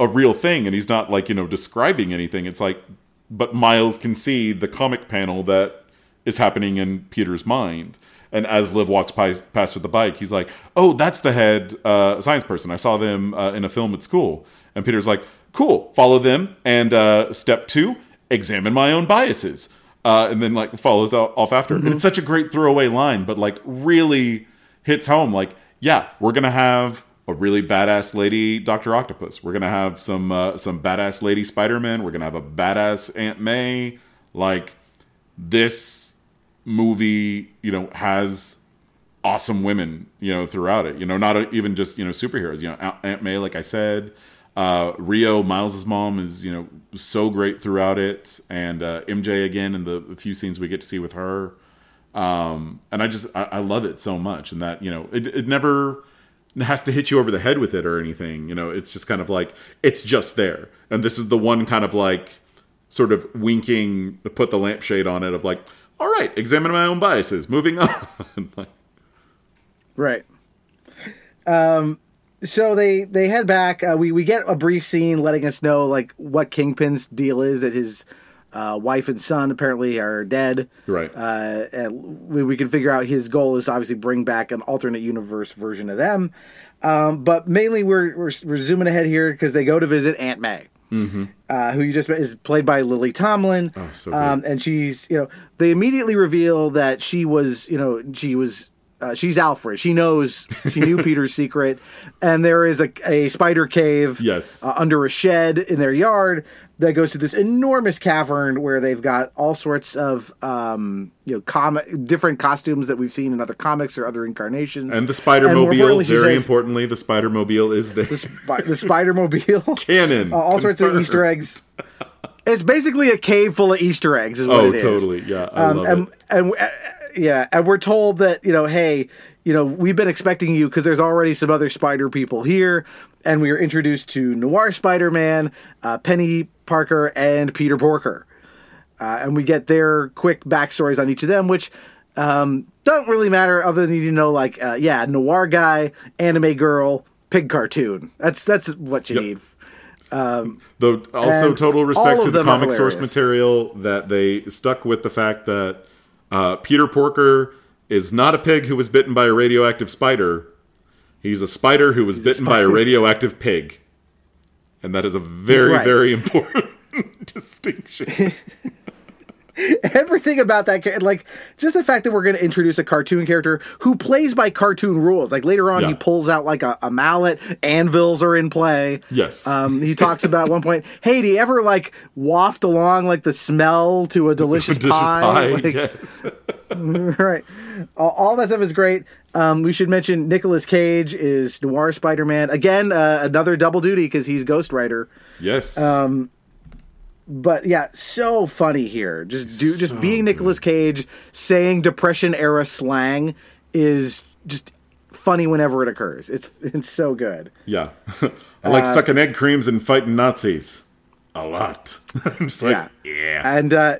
a real thing. And he's not like, you know, describing anything. It's like, but Miles can see the comic panel that is happening in Peter's mind. And as Liv walks past, past with the bike, he's like, oh, that's the head, uh, science person. I saw them uh, in a film at school. And Peter's like, cool, follow them. And, uh, step two, examine my own biases, uh, and then like follows off after. Mm-hmm. And it's such a great throwaway line, but like really hits home. Like, yeah, we're gonna have a really badass lady Doctor Octopus. We're gonna have some uh, some badass lady Spider-Man. We're gonna have a badass Aunt May. Like this movie, you know, has awesome women, you know, throughout it. You know, not even just you know superheroes. You know, Aunt May, like I said. Uh, Rio, Miles's mom, is you know so great throughout it, and uh, M J again in the few scenes we get to see with her, um, and I just I, I love it so much, and that you know it, it never has to hit you over the head with it or anything, you know it's just kind of like it's just there, and this is the one kind of like sort of winking, put the lampshade on it of like, all right, examine my own biases, moving on, like, right. Um. So they, they head back. Uh, we, we get a brief scene letting us know like what Kingpin's deal is, that his uh, wife and son apparently are dead. Right. Uh, and we, we can figure out his goal is to obviously bring back an alternate universe version of them. Um, but mainly we're, we're we're zooming ahead here because they go to visit Aunt May, mm-hmm. uh, who you just met, is played by Lily Tomlin. Oh, so good. Um, and she's you know they immediately reveal that she was you know she was. Uh, she's Alfred. She knows, she knew Peter's secret. And there is a, a spider cave yes. uh, under a shed in their yard that goes to this enormous cavern where they've got all sorts of, um, you know, com- different costumes that we've seen in other comics or other incarnations. And the Spider-Mobile, and very says, importantly, the Spider-Mobile is there. The, sp- the Spider-Mobile. Canon. Uh, all confirmed. Sorts of Easter eggs. It's basically a cave full of Easter eggs is what oh, it is. Oh, totally. Yeah, I um, love and, it. And, and, Yeah, and we're told that, you know, hey, you know, we've been expecting you because there's already some other spider people here. And we are introduced to Noir Spider-Man, uh, Penny Parker, and Peter Porker. Uh, and we get their quick backstories on each of them, which um, don't really matter other than, you know, like, uh, yeah, Noir guy, anime girl, pig cartoon. That's that's what you yep. need. Um, Though also total respect to the comic source material that they stuck with the fact that Uh, Peter Porker is not a pig who was bitten by a radioactive spider. He's a spider who was He's bitten a by a radioactive pig. And that is a very, right. very important distinction. Everything about that, like, just the fact that we're going to introduce a cartoon character who plays by cartoon rules. Like, later on, yeah. he pulls out, like, a, a mallet. Anvils are in play. Yes. Um, he talks about, at one point, hey, do you ever, like, waft along, like, the smell to a delicious, delicious pie? pie like, yes. Right. All, all that stuff is great. Um, we should mention Nicolas Cage is Noir Spider-Man. Again, uh, another double duty because he's Ghost Rider. Yes. Um, but yeah, so funny here. Just do, just so being Nicolas Cage saying Depression era slang is just funny whenever it occurs. It's it's so good. Yeah, I like uh, sucking egg creams and fighting Nazis a lot. I'm just like yeah, yeah. and. Uh,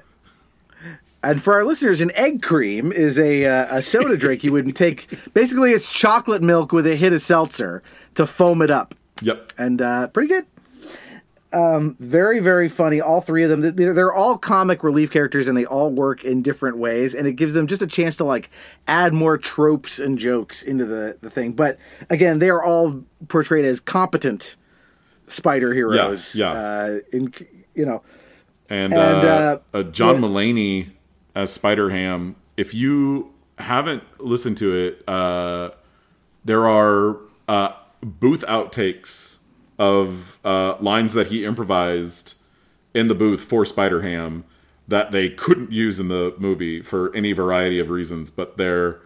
And for our listeners, an egg cream is a uh, a soda drink you would take. Basically, it's chocolate milk with a hit of seltzer to foam it up. Yep. And uh, pretty good. Um, very, very funny. All three of them. They're all comic relief characters, and they all work in different ways. And it gives them just a chance to, like, add more tropes and jokes into the, the thing. But, again, they are all portrayed as competent spider heroes. Yeah, yeah. Uh, in, you know. And, and uh, uh, John yeah. Mulaney... as Spider-Ham, if you haven't listened to it, uh, there are uh, booth outtakes of uh, lines that he improvised in the booth for Spider-Ham that they couldn't use in the movie for any variety of reasons, but they're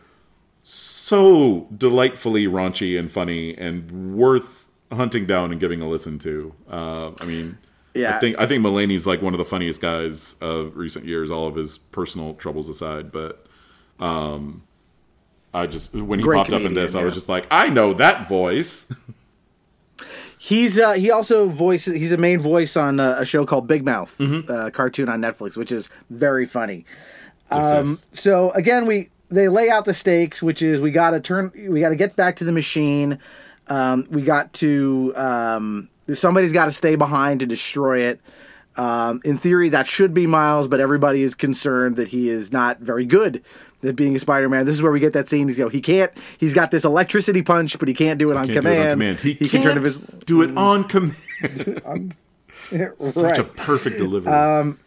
so delightfully raunchy and funny and worth hunting down and giving a listen to. Uh, I mean... Yeah, I think I think Mulaney's like one of the funniest guys of recent years. All of his personal troubles aside, but um, I just when he Great popped comedian, up in this, yeah. I was just like, I know that voice. He's uh, he also voices. He's a main voice on a, a show called Big Mouth, mm-hmm. a cartoon on Netflix, which is very funny. Um, yes, yes. So again, we they lay out the stakes, which is we got to turn, we got to get back to the machine. Um, we got to. Um, Somebody's got to stay behind to destroy it. Um, in theory, that should be Miles, but everybody is concerned that he is not very good at being a Spider-Man. This is where we get that scene. He's, you know, he can't. He's got this electricity punch, but he can't do it, on, can't command. Do it on command. He, he can't can his, do it on command. Right. Such a perfect delivery. Um,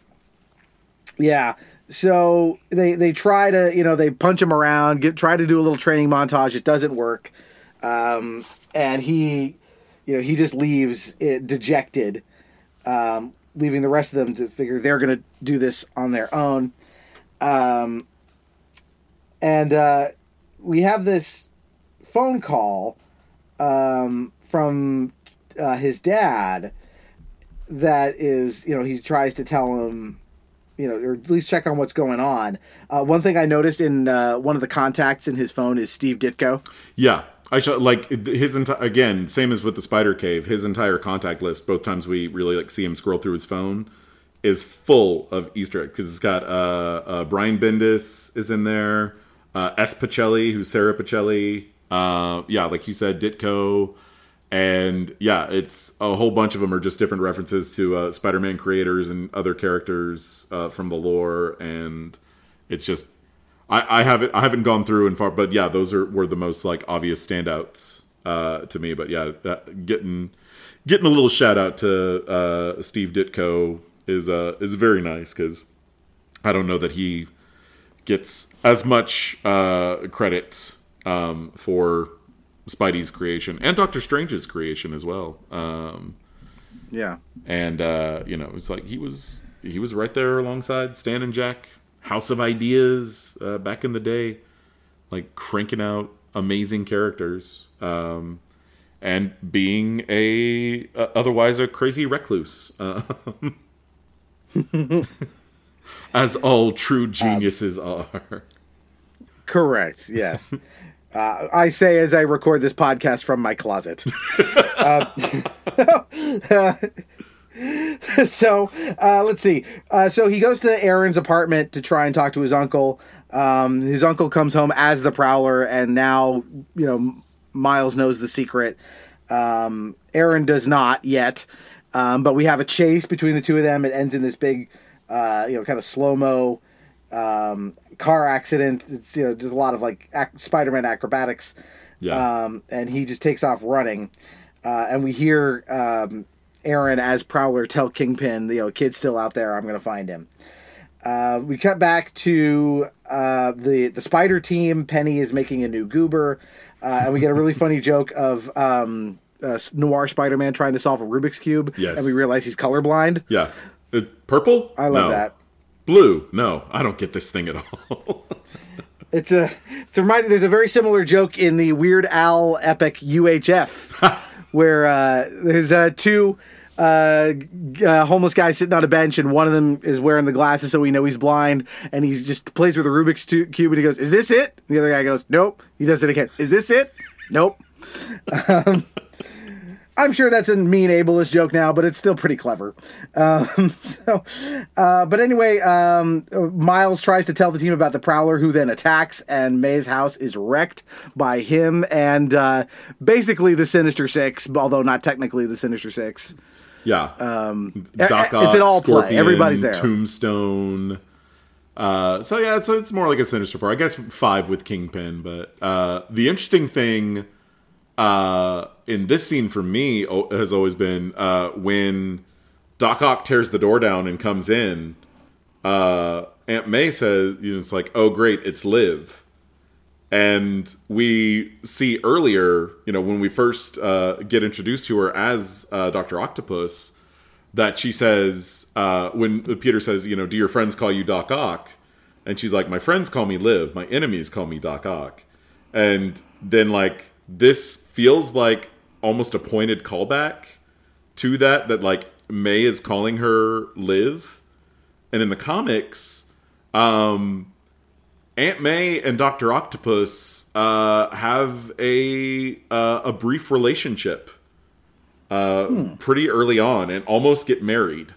yeah. So they they try to, you know, they punch him around, get, try to do a little training montage. It doesn't work. Um, and he... You know, he just leaves it dejected, um, leaving the rest of them to figure they're going to do this on their own. Um, and uh, we have this phone call um, from uh, his dad that is, you know, he tries to tell him, you know, or at least check on what's going on. Uh, one thing I noticed in uh, one of the contacts in his phone is Steve Ditko. Yeah. I should, like, his entire, again, same as with the Spider Cave, his entire contact list, both times we really, like, see him scroll through his phone, is full of Easter eggs. Because it's got uh, uh, Brian Bendis is in there, uh, S. Pichelli, who's Sarah Pichelli, uh, yeah, like you said, Ditko, and, yeah, it's a whole bunch of them are just different references to uh, Spider-Man creators and other characters uh, from the lore, and it's just... I, I haven't I haven't gone through and far, but yeah, those are were the most like obvious standouts uh, to me. But yeah, that, getting getting a little shout out to uh, Steve Ditko is uh, is very nice because I don't know that he gets as much uh, credit um, for Spidey's creation and Doctor Strange's creation as well. Um, yeah, and uh, you know, it's like he was he was right there alongside Stan and Jack. House of Ideas uh, back in the day, like cranking out amazing characters um, and being a uh, otherwise a crazy recluse, uh, as all true geniuses um, are. Correct. Yes, uh, I say as I record this podcast from my closet. uh, So, uh, let's see. Uh, so he goes to Aaron's apartment to try and talk to his uncle. Um, his uncle comes home as the Prowler, and now, you know, Miles knows the secret. Um, Aaron does not yet, um, but we have a chase between the two of them. It ends in this big, uh, you know, kind of slow-mo um, car accident. It's, you know, just a lot of, like, ac- Spider-Man acrobatics. Yeah. Um, and he just takes off running. Uh, and we hear... Um, Aaron as Prowler tell Kingpin, you know, kid's still out there, I'm going to find him. Uh, we cut back to uh, the the spider team. Penny is making a new goober, uh, and we get a really funny joke of um, uh, noir Spider-Man trying to solve a Rubik's Cube, yes. and we realize he's colorblind. Yeah. Uh, purple? I love no. that. Blue? No. I don't get this thing at all. It's a, it's a reminder, there's a very similar joke in the Weird Al epic U H F, where uh, there's uh, two... Uh, uh, homeless guy sitting on a bench, and one of them is wearing the glasses, so we know he's blind. And he just plays with a Rubik's cube, and he goes, "Is this it?" And the other guy goes, "Nope." He does it again. "Is this it?" Nope. Um, I'm sure that's a mean ableist joke now, but it's still pretty clever. Um, so, uh, but anyway, um, Miles tries to tell the team about the Prowler, who then attacks, and May's house is wrecked by him and uh, basically the Sinister Six, although not technically the Sinister Six. Yeah, um, Doc Ock, it's an all Scorpion, play. Everybody's there. Tombstone. Uh, so yeah, it's it's more like a Sinister Four, I guess five with Kingpin. But uh, the interesting thing uh, in this scene for me has always been uh, when Doc Ock tears the door down and comes in. Uh, Aunt May says, "You know, it's like, oh great, it's Liv." And we see earlier, you know, when we first uh, get introduced to her as uh, Doctor Octopus, that she says, uh, when Peter says, you know, do your friends call you Doc Ock? And she's like, my friends call me Liv. My enemies call me Doc Ock. And then, like, this feels like almost a pointed callback to that, that, like, May is calling her Liv. And in the comics, um... Aunt May and Doctor Octopus uh, have a uh, a brief relationship uh, hmm. pretty early on and almost get married.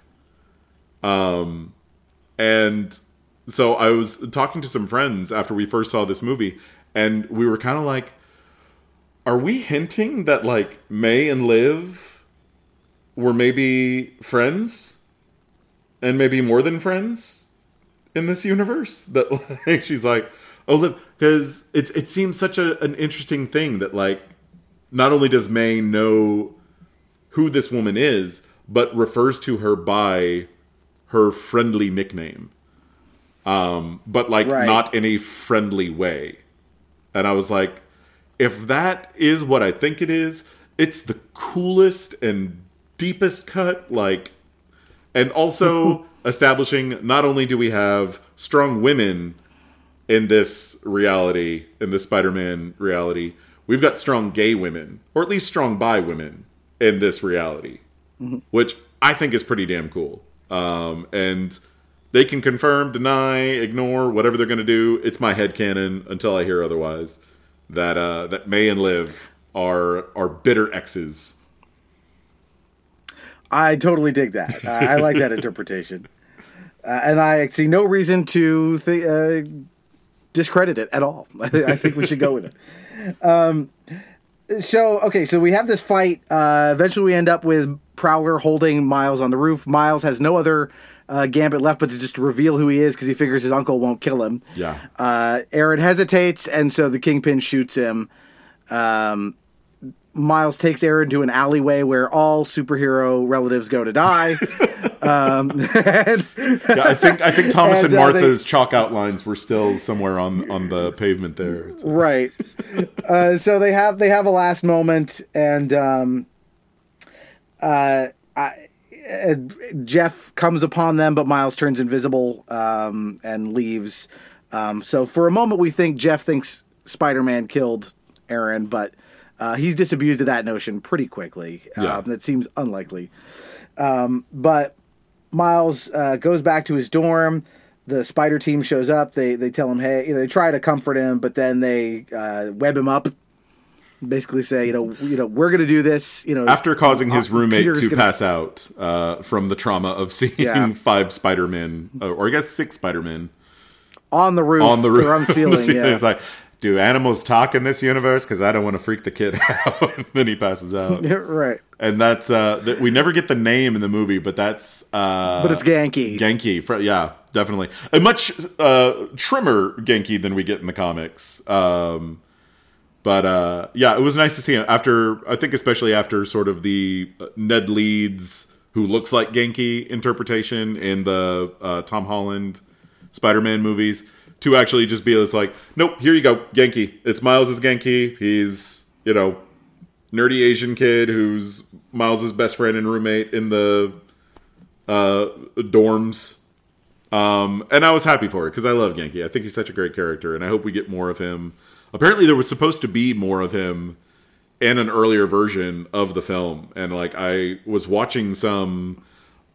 Um, and so I was talking to some friends after we first saw this movie, and we were kind of like, are we hinting that, like, May and Liv were maybe friends and maybe more than friends in this universe? That, like, she's like, oh Liv, because it, it seems such a, an interesting thing that, like, not only does May know who this woman is, but refers to her by her friendly nickname, um, but like right. not in a friendly way. And I was like, if that is what I think it is, it's the coolest and deepest cut, like, and also establishing not only do we have strong women in this reality, in this Spider-Man reality, we've got strong gay women, or at least strong bi women in this reality, mm-hmm. which I think is pretty damn cool. Um, and they can confirm, deny, ignore, whatever they're going to do. It's my headcanon until I hear otherwise that uh, that May and Liv are are bitter exes. I totally dig that. Uh, I like that interpretation. Uh, and I see no reason to th- uh, discredit it at all. I, th- I think we should go with it. Um, so, okay, so we have this fight. Uh, eventually we end up with Prowler holding Miles on the roof. Miles has no other uh, gambit left but to just reveal who he is because he figures his uncle won't kill him. Yeah. Uh, Aaron hesitates, and so the Kingpin shoots him. Um Miles takes Aaron to an alleyway where all superhero relatives go to die. um, and, yeah, I think I think Thomas and, and Martha's uh, they, chalk outlines were still somewhere on, on the pavement there. It's right. uh, so they have they have a last moment, and um, uh, I, uh, Jeff comes upon them, but Miles turns invisible um, and leaves. Um, so for a moment, we think Jeff thinks Spider-Man killed Aaron, but Uh, he's disabused of that notion pretty quickly. Yeah. Um, that seems unlikely. Um, but Miles uh, goes back to his dorm. The spider team shows up. They they tell him, hey, you know, they try to comfort him, but then they uh, web him up. Basically say, you know, you know, we're going to do this. You know, after causing his roommate Peter's to gonna... pass out uh, from the trauma of seeing yeah. five Spider-Men, or I guess six Spider-Men on the roof, on the roof, or on the ceiling. the ceiling yeah. It's like, do animals talk in this universe? Because I don't want to freak the kid out. Then he passes out. Right. And that's uh, th- we never get the name in the movie, but that's uh, but it's Ganke. Ganke, fr- yeah, definitely a much uh, trimmer Ganke than we get in the comics. Um, but uh, yeah, it was nice to see him after. I think especially after sort of the Ned Leeds, who looks like Ganke interpretation in the uh, Tom Holland Spider-Man movies to actually just be it's like, nope, here you go, Ganke. It's Miles' Ganke. He's, you know, nerdy Asian kid who's Miles' best friend and roommate in the uh, dorms. Um, and I was happy for it because I love Ganke. I think he's such a great character, and I hope we get more of him. Apparently, there was supposed to be more of him in an earlier version of the film, and like I was watching some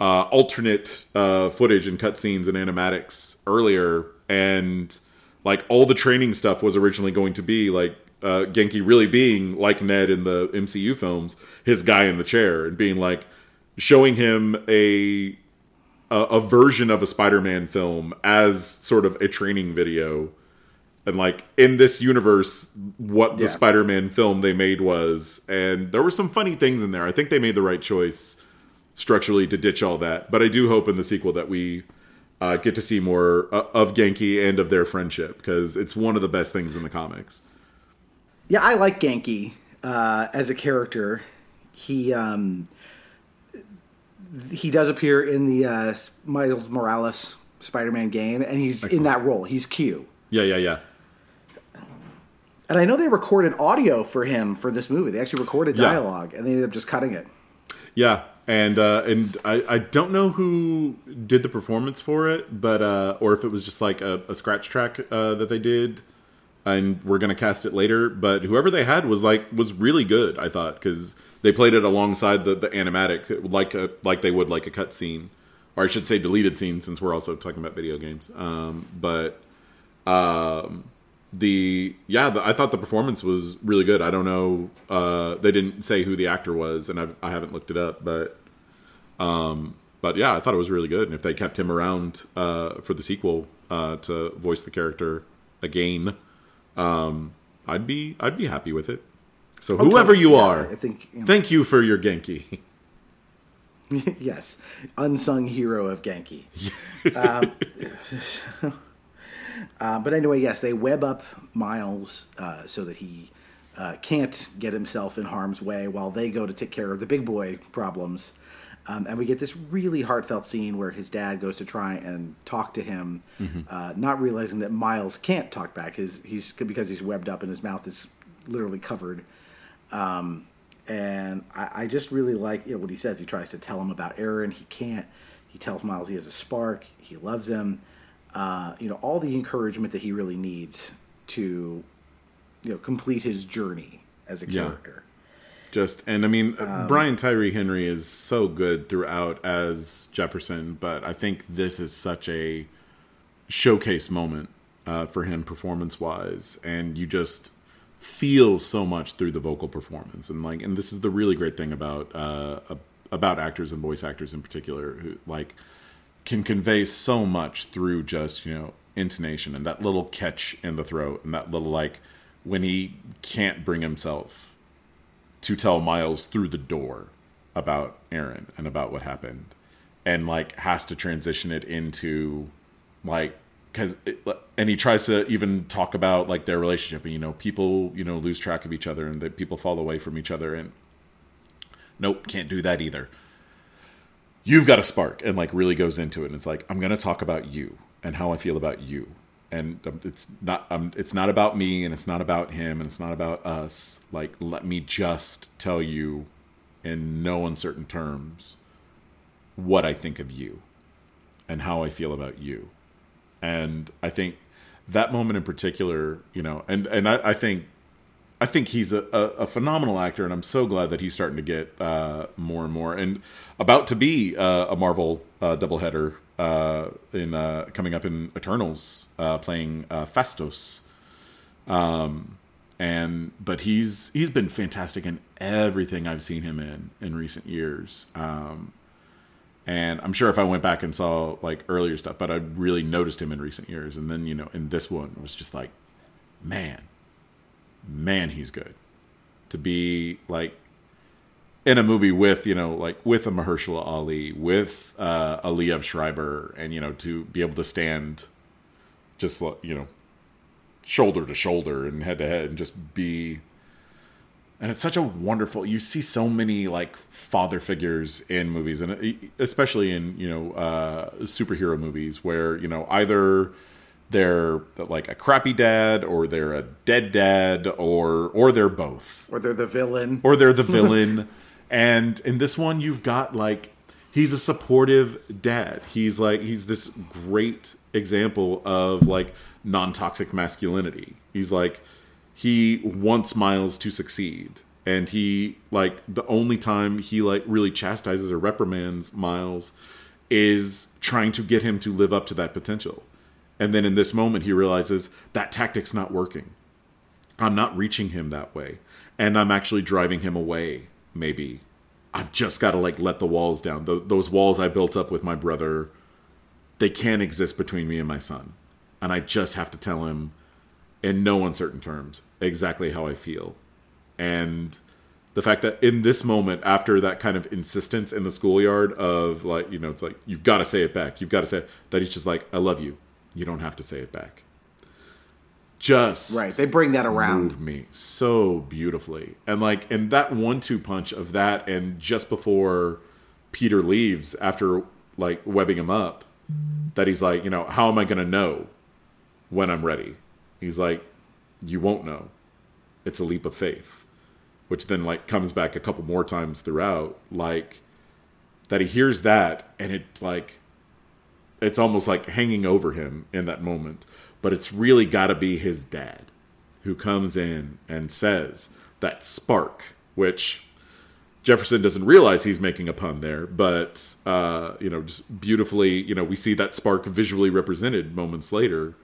uh, alternate uh, footage and cutscenes and animatics earlier, and like all the training stuff was originally going to be like uh, Ganke really being like Ned in the M C U films, his guy in the chair, and being like showing him a a, a version of a Spider-Man film as sort of a training video. And, like, in this universe, what the yeah. Spider-Man film they made was. And there were some funny things in there. I think they made the right choice structurally to ditch all that. But I do hope in the sequel that we uh, get to see more uh, of Ganke and of their friendship. Because it's one of the best things in the comics. Yeah, I like Ganke uh, as a character. He um, he does appear in the uh, Miles Morales Spider-Man game. And he's Excellent. in that role. He's Q. Yeah, yeah, yeah. And I know they recorded audio for him for this movie. They actually recorded dialogue, yeah. and they ended up just cutting it. Yeah, and uh, and I, I don't know who did the performance for it, but uh, or if it was just like a, a scratch track uh, that they did, and we're gonna cast it later. But whoever they had was like was really good, I thought, because they played it alongside the, the animatic, like a, like they would like a cut scene, or I should say deleted scene, since we're also talking about video games. Um, but um, the yeah the, I thought the performance was really good. I don't know, uh they didn't say who the actor was, and I've, I haven't looked it up, but um but yeah I thought it was really good. And if they kept him around uh for the sequel uh to voice the character again, um I'd be I'd be happy with it. So okay. whoever you yeah, are I think you know. Thank you for your Ganke. Yes, unsung hero of Ganke. um Uh, but anyway, yes, they web up Miles uh, so that he uh, can't get himself in harm's way while they go to take care of the big boy problems. Um, and we get this really heartfelt scene where his dad goes to try and talk to him, mm-hmm. uh, not realizing that Miles can't talk back. His he's because he's webbed up and his mouth is literally covered. Um, and I, I just really like you know, what he says. He tries to tell him about Aaron. He can't. He tells Miles he has a spark. He loves him. Uh, you know, all the encouragement that he really needs to, you know, complete his journey as a yeah. character. Just, and I mean, um, Brian Tyree Henry is so good throughout as Jefferson, but I think this is such a showcase moment uh, for him performance-wise, and you just feel so much through the vocal performance. And like, and this is the really great thing about uh, about actors and voice actors in particular, who like. can convey so much through just, you know, intonation and that little catch in the throat and that little, like, when he can't bring himself to tell Miles through the door about Aaron and about what happened, and, like, has to transition it into, like, because, and he tries to even talk about, like, their relationship and, you know, people, you know, lose track of each other and that people fall away from each other, and nope, can't do that either. You've got a spark, and like really goes into it. And it's like, I'm going to talk about you and how I feel about you. And it's not, um, it's not about me, and it's not about him, and it's not about us. Like, let me just tell you in no uncertain terms what I think of you and how I feel about you. And I think that moment in particular, you know, and, and I, I think, I think he's a, a, a phenomenal actor, and I'm so glad that he's starting to get uh, more and more, and about to be uh, a Marvel uh, doubleheader uh, in uh, coming up in Eternals, uh, playing uh, Fastos. Um, and but he's he's been fantastic in everything I've seen him in in recent years. Um, and I'm sure if I went back and saw like earlier stuff, but I really noticed him in recent years, and then you know, in this one it was just like, man. Man, he's good. To be like in a movie with, you know, like with a Mahershala Ali, with uh, a Liev Schreiber, and, you know, to be able to stand just, you know, shoulder to shoulder and head to head and just be And it's such a wonderful, you see so many like father figures in movies, and especially in, you know, uh, superhero movies where, you know, either they're like a crappy dad, or they're a dead dad, or or they're both. Or they're the villain. Or they're the villain. And in this one, you've got like, he's a supportive dad. He's like, he's this great example of like non-toxic masculinity. He's like, he wants Miles to succeed. And he, like, the only time he, like, really chastises or reprimands Miles is trying to get him to live up to that potential. And then in this moment, he realizes that tactic's not working. I'm not reaching him that way. And I'm actually driving him away, maybe. I've just got to, like, let the walls down. Th- those walls I built up with my brother, they can't exist between me and my son. And I just have to tell him, in no uncertain terms, exactly how I feel. And the fact that in this moment, after that kind of insistence in the schoolyard of like, you know, it's like, you've got to say it back. You've got to say it. That he's just like, I love you. You don't have to say it back. Just. Right. They bring that around. Moved me so beautifully. And like, and that one, two punch of that. And just before Peter leaves, after like webbing him up, that he's like, you know, how am I going to know when I'm ready? He's like, you won't know. It's a leap of faith, which then like comes back a couple more times throughout, like that he hears that and it's like, it's almost like hanging over him in that moment, but it's really gotta be his dad who comes in and says that spark, which Jefferson doesn't realize he's making a pun there, but uh, you know, just beautifully, you know, we see that spark visually represented moments later,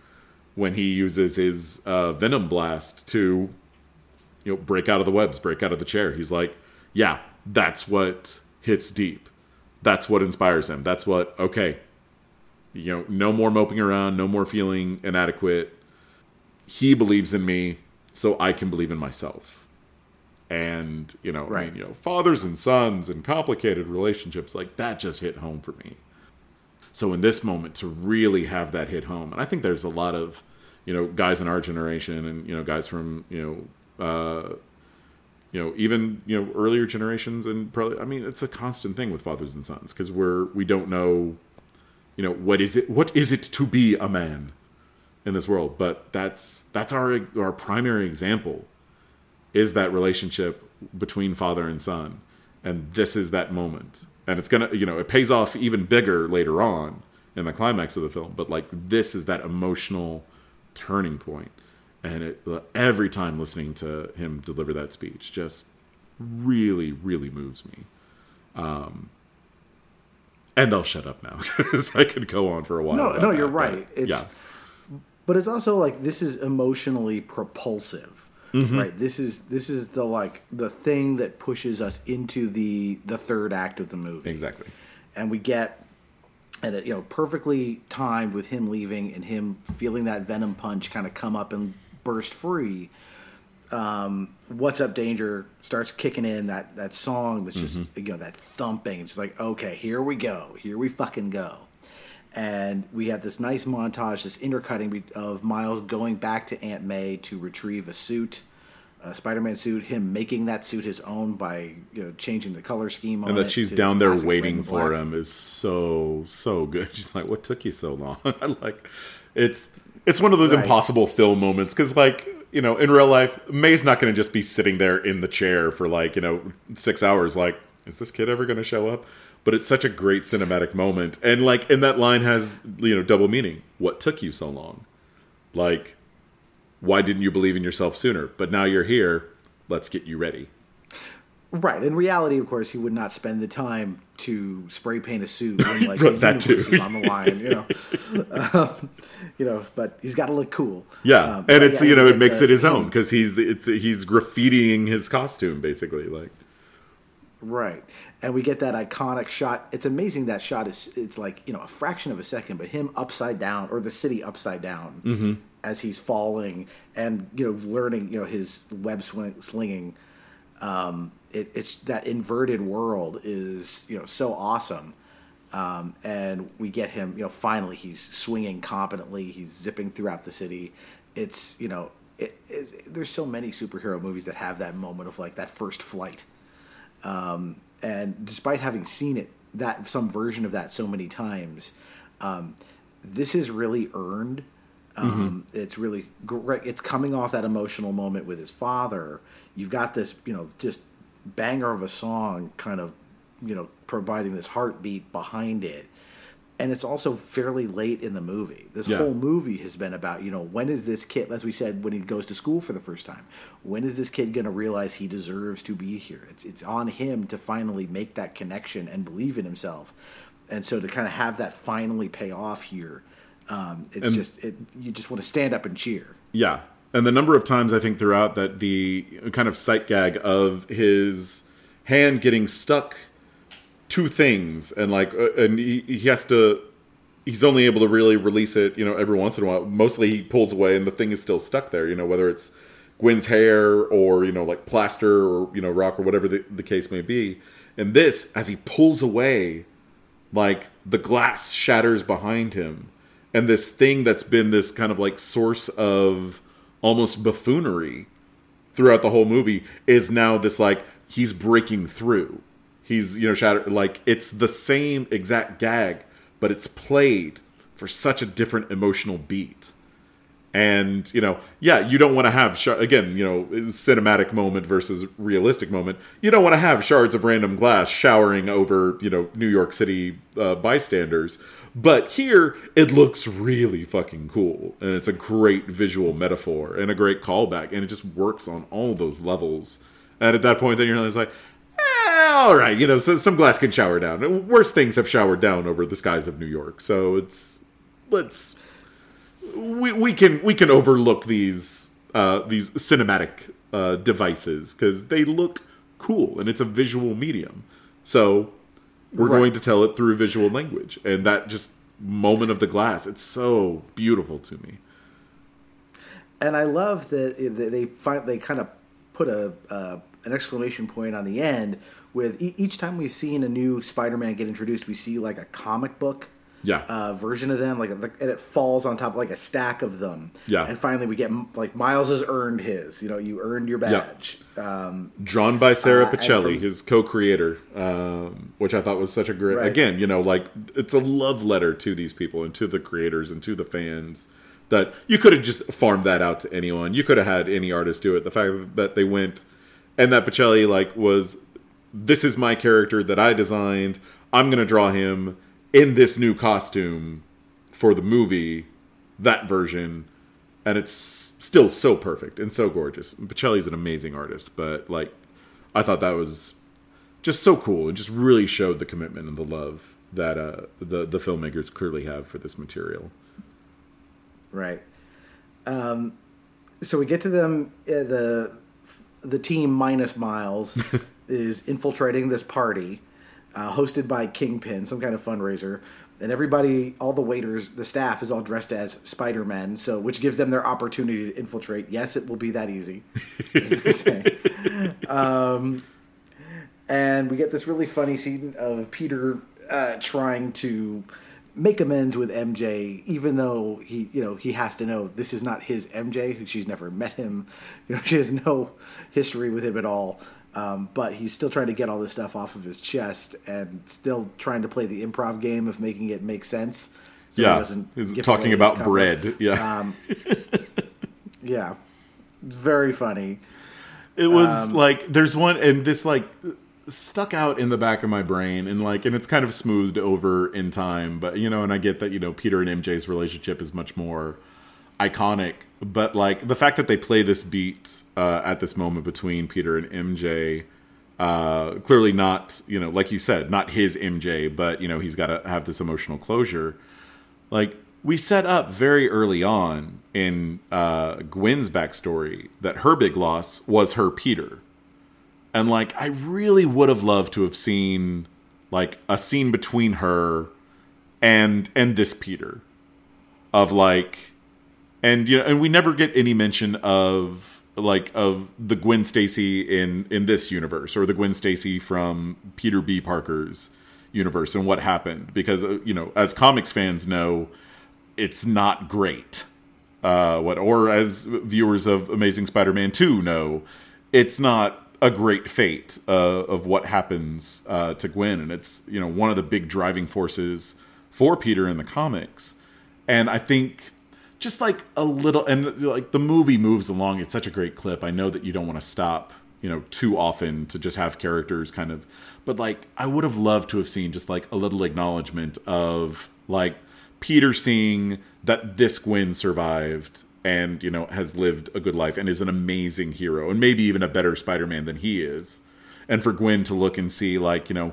when he uses his uh, venom blast to, you know, break out of the webs, break out of the chair. He's like, yeah, that's what hits deep. That's what inspires him. That's what, okay, you know, no more moping around, no more feeling inadequate. He believes in me, so I can believe in myself. And, you know, right. I mean, you know, fathers and sons and complicated relationships, like that just hit home for me. So in this moment, to really have that hit home, and I think there's a lot of, you know, guys in our generation, and you know, guys from, you know, uh, you know, even you know, earlier generations, and probably, I mean, it's a constant thing with fathers and sons because we're we don't know, you know, what is it, what is it to be a man in this world? But that's that's our our primary example is that relationship between father and son, and this is that moment. And it's going to, you know, it pays off even bigger later on in the climax of the film. But, like, this is that emotional turning point. And it, every time listening to him deliver that speech just really, really moves me. Um, and I'll shut up now because I could go on for a while. No, no, that, you're right. But, it's, yeah. But it's also, like, this is emotionally propulsive. Mm-hmm. Right. This is this is the like the thing that pushes us into the the third act of the movie. Exactly. And we get and it, you know, perfectly timed with him leaving and him feeling that venom punch kind of come up and burst free. Um, What's Up Danger starts kicking in that that song that's just mm-hmm. you know, that thumping. It's like, okay, here we go. Here we fucking go. And we have this nice montage, this intercutting of Miles going back to Aunt May to retrieve a suit, a Spider-Man suit, him making that suit his own by, you know, changing the color scheme on it. And that she's down there waiting for him is so, so good. She's like, what took you so long? Like, it's it's one of those right. impossible film moments because, like, you know, in real life, May's not going to just be sitting there in the chair for, like, you know, six hours like, is this kid ever going to show up? But it's such a great cinematic moment. And, like, and that line has, you know, double meaning. What took you so long? Like, why didn't you believe in yourself sooner? But now you're here. Let's get you ready. Right. In reality, of course, he would not spend the time to spray paint a suit when, like, the that universe too. Is on the line, you know. um, you know, but he's got to look cool. Yeah. Um, and it's, yeah, you know, it makes the, it his own because he's, it's, he's graffitiing his costume, basically, like. Right. And we get that iconic shot. It's amazing that shot is, it's like, you know, a fraction of a second, but him upside down, or the city upside down mm-hmm. as he's falling and, you know, learning, you know, his web swing, slinging. Um, it, it's that inverted world is, you know, so awesome. Um, and we get him, you know, finally he's swinging competently. He's zipping throughout the city. It's, you know, it, it, there's so many superhero movies that have that moment of like that first flight. Um, and despite having seen it, that some version of that so many times, um, this is really earned. Um, mm-hmm. It's really great. It's coming off that emotional moment with his father. You've got this, you know, just banger of a song kind of, you know, providing this heartbeat behind it. And it's also fairly late in the movie. This yeah. whole movie has been about, you know, when is this kid, as we said, when he goes to school for the first time, when is this kid going to realize he deserves to be here? It's it's on him to finally make that connection and believe in himself. And so to kind of have that finally pay off here, um, it's and, just, it, you just want to stand up and cheer. Yeah. And the number of times I think throughout that the kind of sight gag of his hand getting stuck two things, and like, uh, and he, he has to, he's only able to really release it, you know, every once in a while. Mostly he pulls away and the thing is still stuck there, you know, whether it's Gwen's hair or, you know, like plaster or, you know, rock or whatever the, the case may be. And this, as he pulls away, like the glass shatters behind him. And this thing that's been this kind of like source of almost buffoonery throughout the whole movie is now this, like, he's breaking through. He's, you know, shattered. Like, it's the same exact gag, but it's played for such a different emotional beat. And, you know, yeah, you don't want to have, sh- again, you know, cinematic moment versus realistic moment. You don't want to have shards of random glass showering over, you know, New York City uh, bystanders. But here, it looks really fucking cool. And it's a great visual metaphor and a great callback. And it just works on all those levels. And at that point, then you're like, all right, you know, so some glass can shower down. Worse things have showered down over the skies of New York. So it's let's we we can we can overlook these uh, these cinematic uh, devices because they look cool and it's a visual medium. So we're right. going to tell it through visual language, and that just moment of the glass, it's so beautiful to me. And I love that they find they kind of put a uh, an exclamation point on the end. With each time we've seen a new Spider-Man get introduced, we see like a comic book yeah. uh, version of them, like, and it falls on top of like a stack of them. Yeah. And finally, we get like Miles has earned his. You know, you earned your badge. Yeah. Um, Drawn by Sarah uh, Pichelli, from, his co-creator, um, which I thought was such a great. Right. Again, you know, like it's a love letter to these people and to the creators and to the fans. That you could have just farmed that out to anyone. You could have had any artist do it. The fact that they went and that Pichelli like was. This is my character that I designed. I'm going to draw him in this new costume for the movie, that version. And it's still so perfect and so gorgeous. Pichelli's an amazing artist, but like, I thought that was just so cool and just really showed the commitment and the love that uh, the, the filmmakers clearly have for this material. Right. Um, so we get to them, uh, the the team minus Miles. Is infiltrating this party uh, hosted by Kingpin, some kind of fundraiser, and everybody, all the waiters, the staff is all dressed as Spider-Man, so which gives them their opportunity to infiltrate. Yes, it will be that easy. As they say. Um, and we get this really funny scene of Peter uh, trying to make amends with M J, even though he, you know, he has to know this is not his M J, who she's never met him. You know, she has no history with him at all. Um, but he's still trying to get all this stuff off of his chest and still trying to play the improv game of making it make sense. So yeah, he doesn't he's talking about bread. Yeah. Um, yeah. Very funny. It was um, like, there's one, and this like stuck out in the back of my brain and like, and it's kind of smoothed over in time, but you know, and I get that, you know, Peter and M J's relationship is much more iconic, but like the fact that they play this beat uh, at this moment between Peter and M J, uh, clearly not, you know, like you said, not his M J, but you know, he's got to have this emotional closure. Like we set up very early on in uh, Gwen's backstory that her big loss was her Peter. And like, I really would have loved to have seen like a scene between her and, and this Peter of like, and you know, and we never get any mention of like of the Gwen Stacy in, in this universe or the Gwen Stacy from Peter B. Parker's universe and what happened because you know, as comics fans know, it's not great. uh, what, or as viewers of Amazing Spider-Man two know, it's not a great fate uh, of what happens uh, to Gwen. And it's, you know, one of the big driving forces for Peter in the comics. And I think just like a little, and like the movie moves along. It's such a great clip. I know that you don't want to stop, you know, too often to just have characters kind of, but like, I would have loved to have seen just like a little acknowledgement of like Peter seeing that this Gwen survived and, you know, has lived a good life and is an amazing hero and maybe even a better Spider-Man than he is. And for Gwen to look and see like, you know,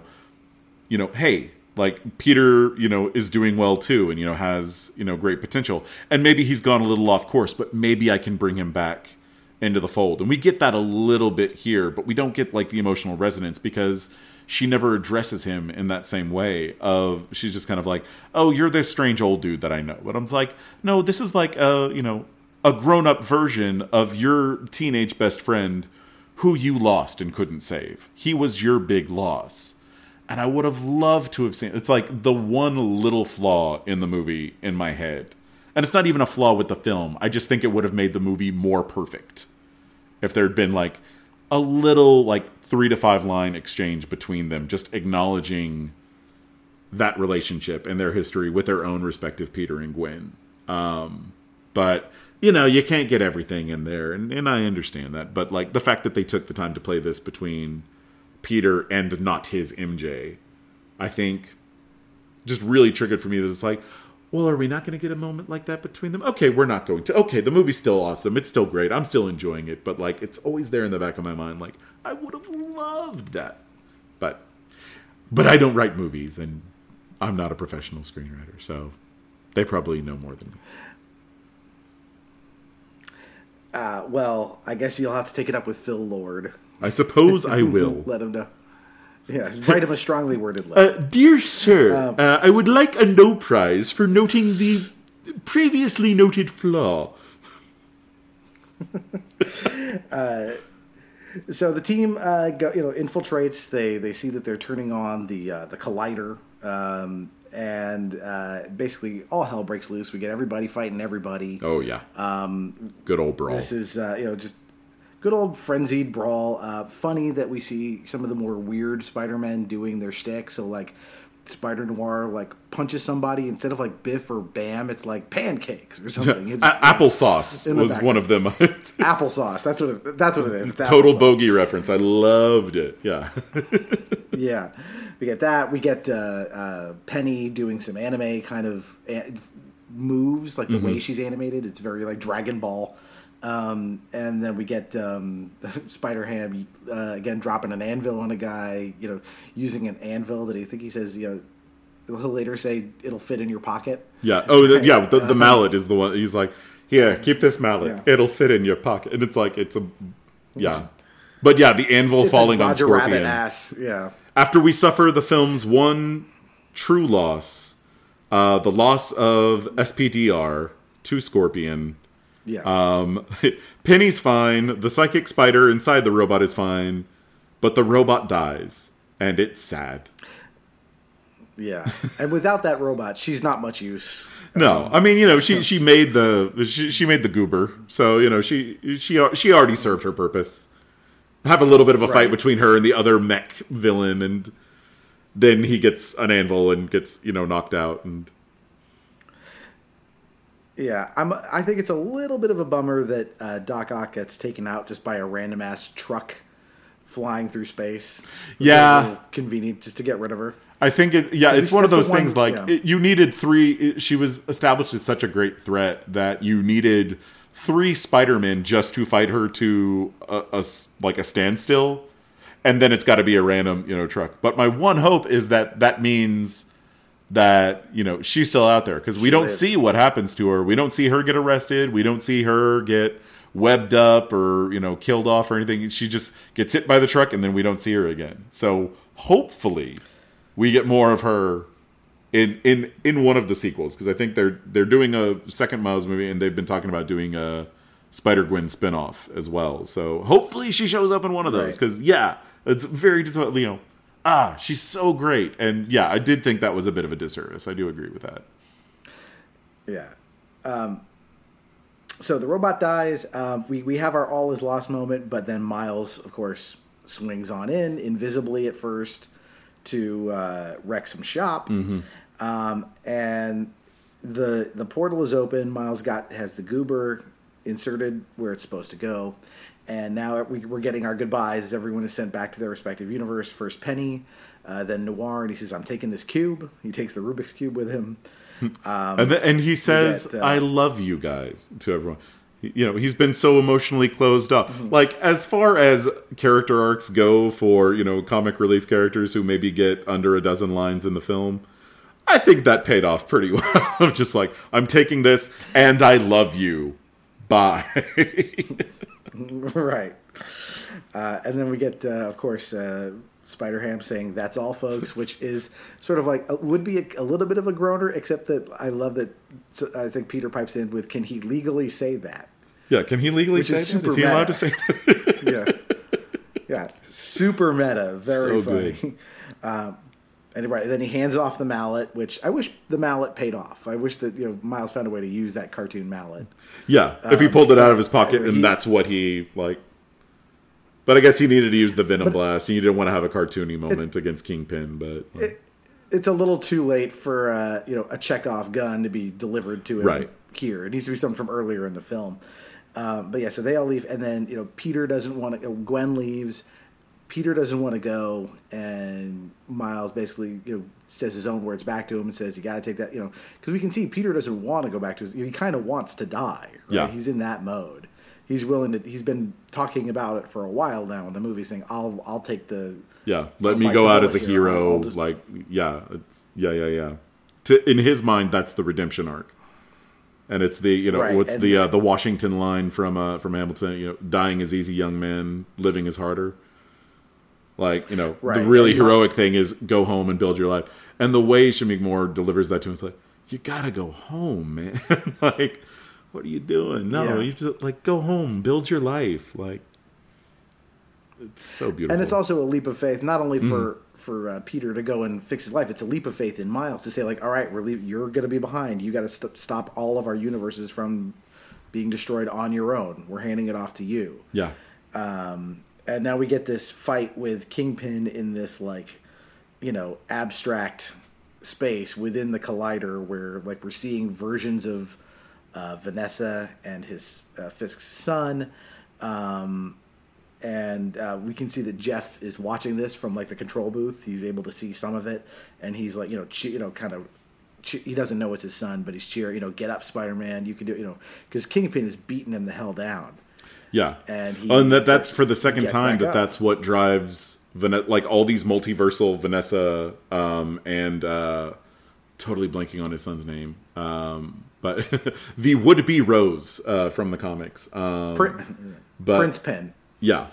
you know, hey, like Peter, you know, is doing well too. And, you know, has, you know, great potential, and maybe he's gone a little off course, but maybe I can bring him back into the fold. And we get that a little bit here, but we don't get like the emotional resonance because she never addresses him in that same way of, she's just kind of like, oh, you're this strange old dude that I know. But I'm like, no, this is like a, you know, a grown-up version of your teenage best friend who you lost and couldn't save. He was your big loss. And I would have loved to have seen, it's like the one little flaw in the movie in my head. And it's not even a flaw with the film. I just think it would have made the movie more perfect if there had been like a little like three to five line exchange between them, just acknowledging that relationship and their history with their own respective Peter and Gwen. Um, but you know, you can't get everything in there, and, and I understand that. But like the fact that they took the time to play this between Peter and not his M J, I think just really triggered for me that it's like, well, are we not going to get a moment like that between them? Okay, we're not going to. Okay, the movie's still awesome. It's still great. I'm still enjoying it. But, like, it's always there in the back of my mind. Like, I would have loved that. But but I don't write movies, and I'm not a professional screenwriter. So they probably know more than me. Uh, well, I guess you'll have to take it up with Phil Lord. I suppose I will. Let him know. Yeah, write him a strongly worded letter. Uh, dear sir, um, uh, I would like a no prize for noting the previously noted flaw. uh, so the team, uh, go, you know, infiltrates. They they see that they're turning on the uh, the collider, um, and uh, basically all hell breaks loose. We get everybody fighting everybody. Oh yeah, um, good old brawl. This is uh, you know just. Good old frenzied brawl. Uh, funny that we see some of the more weird Spider-Men doing their shtick. So, like, Spider-Noir, like, punches somebody. Instead of, like, biff or bam, it's, like, pancakes or something. It's, uh, applesauce was background. One of them. Applesauce. That's what it, that's what it is. It's total bogey reference. I loved it. Yeah. Yeah. We get that. We get uh, uh, Penny doing some anime kind of an- moves. Like, the mm-hmm. way she's animated. It's very, like, Dragon Ball. Um, and then we get um, Spider-Ham uh, again dropping an anvil on a guy, you know, using an anvil that I think he says, you know, he'll later say it'll fit in your pocket. Yeah. Oh, the, yeah. The, the uh, mallet is the one. He's like, here, keep this mallet. Yeah. It'll fit in your pocket. And it's like it's a yeah, but yeah, the anvil it's falling like Roger on Scorpion. Rabbit ass. Yeah. After we suffer the film's one true loss, uh, the loss of S P D R to Scorpion. Yeah. Um, Penny's fine. The psychic spider inside the robot is fine, but the robot dies, and it's sad. Yeah, and without that robot, she's not much use. No, um, I mean, you know, she, she made the she, she made the goober, so you know she she she already served her purpose. Have a little bit of a right. fight between her and the other mech villain, and then he gets an anvil and gets you know knocked out and. Yeah, I'm, I think it's a little bit of a bummer that uh, Doc Ock gets taken out just by a random-ass truck flying through space. Yeah. Convenient just to get rid of her. I think, it, yeah, it's one of those things like yeah. it, you needed three. It, she was established as such a great threat that you needed three Spider-Men just to fight her to a, a, like a standstill. And then it's got to be a random, you know, truck. But my one hope is that that means... that, you know, she's still out there because we don't lives. see what happens to her. We don't see her get arrested. We don't see her get webbed up or, you know, killed off or anything. She just gets hit by the truck and then we don't see her again. So hopefully we get more of her in in, in one of the sequels because I think they're they're doing a second Miles movie and they've been talking about doing a Spider-Gwen spinoff as well. So hopefully she shows up in one of those because, right. yeah, it's very disappointing, you know. Ah, she's so great. And yeah, I did think that was a bit of a disservice. I do agree with that. Yeah. Um, so the robot dies. Uh, we, we have our all is lost moment, but then Miles, of course, swings on in, invisibly at first, to uh, wreck some shop. Mm-hmm. Um, and the the portal is open. Miles got has the goober inserted where it's supposed to go. And now we, we're getting our goodbyes. Everyone is sent back to their respective universe. First Penny, uh, then Noir, and he says, "I'm taking this cube." He takes the Rubik's Cube with him. Um, and, then, and he says, get, uh, "I love you guys," to everyone. You know, he's been so emotionally closed up. Mm-hmm. Like, as far as character arcs go for, you know, comic relief characters who maybe get under a dozen lines in the film, I think that paid off pretty well. I'm just like, I'm taking this and I love you. Bye. Right. Uh, and then we get, uh, of course, uh, Spider-Ham saying, "That's all, folks," which is sort of like, would be a, a little bit of a groaner, except that I love that, I think Peter pipes in with, can he legally say that? Yeah, can he legally which say is that? Super is he meta. Allowed to say that? Yeah. Yeah, super meta, very so funny. Um, anyway, and then he hands off the mallet, which I wish the mallet paid off. I wish that, you know, Miles found a way to use that cartoon mallet. Yeah, if um, he pulled it out of his pocket he, and that's what he, like... But I guess he needed to use the Venom but, Blast, and you didn't want to have a cartoony moment it, against Kingpin. But well. it, it's a little too late for uh, you know, a Chekhov gun to be delivered to him right. here. It needs to be something from earlier in the film. Um, but yeah, so they all leave, and then you know Peter doesn't want to. Gwen leaves. Peter doesn't want to go, and Miles basically you know says his own words back to him and says, "You got to take that," you know, because we can see Peter doesn't want to go back to his. He kind of wants to die. Right? Yeah, he's in that mode. He's willing to. He's been talking about it for a while now in the movie, saying, "I'll, I'll take the." Yeah, let me go out as a hero. Like, yeah, it's, yeah, yeah, yeah. To, in his mind, that's the redemption arc, and it's the you know right. what's and, the uh, the Washington line from uh, from Hamilton. You know, dying is easy, young man. Living is harder. Like you know, right. the really and, heroic thing is go home and build your life. And the way Shamik Moore delivers that to him is like, you gotta go home, man. Like. What are you doing? No, yeah. you just like go home, build your life. Like it's so beautiful, and it's also a leap of faith. Not only for mm. for uh, Peter to go and fix his life, it's a leap of faith in Miles to say like, all right, we're leaving. You're going to be behind. You got to st- stop all of our universes from being destroyed on your own. We're handing it off to you. Yeah. Um, and now we get this fight with Kingpin in this like, you know, abstract space within the Collider where like we're seeing versions of. Uh, Vanessa and his uh, Fisk's son, um, and uh, we can see that Jeff is watching this from like the control booth. He's able to see some of it, and he's like, you know, che- you know, kind of, che- he doesn't know it's his son, but he's cheering, you know, get up, Spider-Man, you can do, it, you know, because Kingpin is beating him the hell down. Yeah, and he, oh, and that, that's for the second time that up. That's what drives Vanessa, like all these multiversal Vanessa, um, and uh, totally blanking on his son's name. Um, But the would-be Rose uh, from the comics, um, Prin- but, Prince Penn, yeah.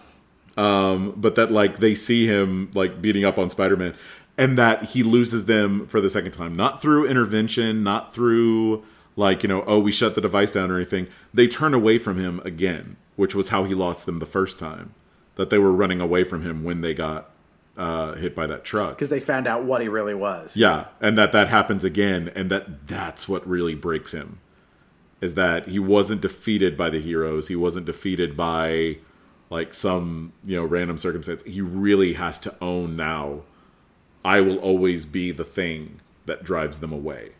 Um, but that like they see him like beating up on Spider-Man, and that he loses them for the second time, not through intervention, not through like you know, oh, we shut the device down or anything. They turn away from him again, which was how he lost them the first time. That they were running away from him when they got uh, hit by that truck because they found out what he really was. Yeah, and that that happens again, and that that's what really breaks him is that he wasn't defeated by the heroes. He wasn't defeated by like some you know random circumstance. He really has to own now. I will always be the thing that drives them away,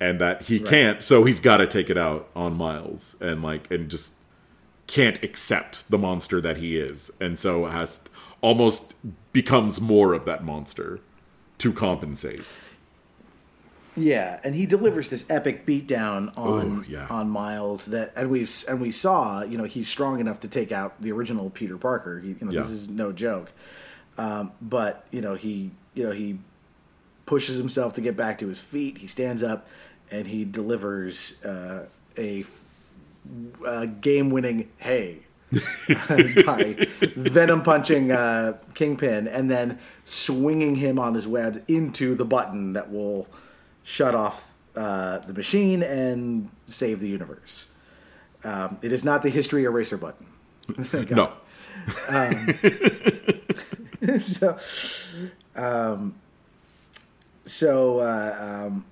and that he right. can't. So he's got to take it out on Miles and like and just can't accept the monster that he is, and so has. Almost becomes more of that monster to compensate. Yeah, and he delivers this epic beatdown on oh, yeah. on Miles that, and we and we saw, you know, he's strong enough to take out the original Peter Parker. He, you know, yeah. this is no joke. Um, but you know, he you know he pushes himself to get back to his feet. He stands up, and he delivers uh, a, a game-winning hey. By venom punching uh, Kingpin and then swinging him on his webs into the button that will shut off uh, the machine and save the universe. Um, it is not the history eraser button. No. Um, so, um, so uh, um,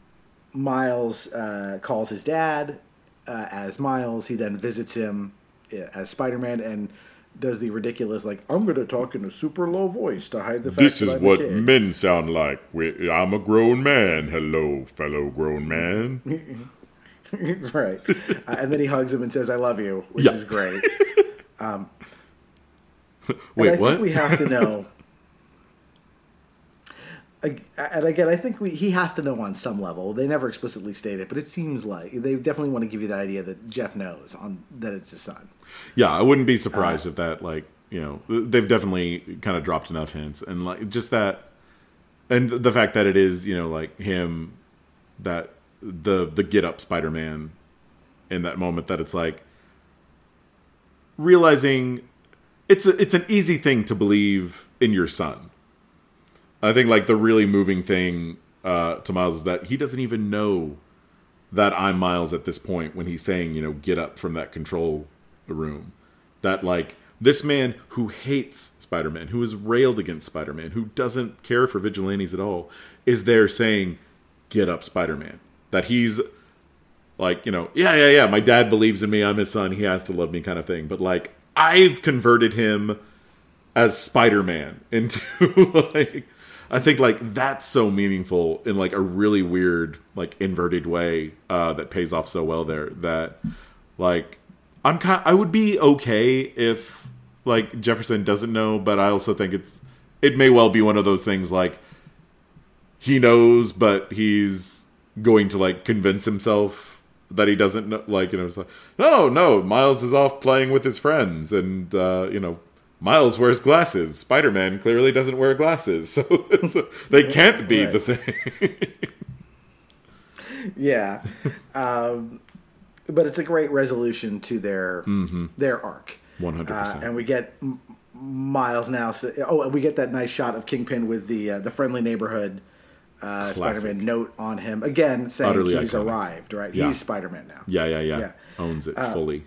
Miles uh, calls his dad. uh, as Miles. He then visits him as Spider-Man and does the ridiculous, like, I'm going to talk in a super low voice to hide the fact this that This is I'm what men sound like. We're, I'm a grown man. Hello, fellow grown man. Right. Uh, and then he hugs him and says, I love you, which yeah. is great. Um, Wait, and I what? think we have to know. And again, I think we, he has to know on some level. They never explicitly state it, but it seems like they definitely want to give you that idea that Jeff knows on that it's his son. Yeah, I wouldn't be surprised uh, if that, like, you know, they've definitely kind of dropped enough hints. And, like, just that, and the fact that it is, you know, like, him, that the the get-up Spider-Man in that moment, that it's, like, realizing it's a, it's an easy thing to believe in your son. I think, like, the really moving thing uh, to Miles is that he doesn't even know that I'm Miles at this point when he's saying, you know, get up from that control room. That, like, this man who hates Spider-Man, who is railed against Spider-Man, who doesn't care for vigilantes at all, is there saying, get up, Spider-Man. That he's, like, you know, yeah, yeah, yeah, my dad believes in me, I'm his son, he has to love me kind of thing. But, like, I've converted him as Spider-Man into, like... I think, like, that's so meaningful in, like, a really weird, like, inverted way uh, that pays off so well there that, like, I'm kind of, I would be okay if, like, Jefferson doesn't know, but I also think it's it may well be one of those things, like, he knows, but he's going to, like, convince himself that he doesn't know, like, you know, it's like, no, no, Miles is off playing with his friends and, uh, you know, Miles wears glasses. Spider-Man clearly doesn't wear glasses, so, so they can't be right. the same. yeah, um, but it's a great resolution to their mm-hmm. their arc. One hundred percent. And we get M- Miles now. So, oh, and we get that nice shot of Kingpin with the uh, the friendly neighborhood uh, Spider-Man note on him again, saying Utterly he's iconic. Arrived. Right, yeah. He's Spider-Man now. Yeah, yeah, yeah. yeah. Owns it uh, fully.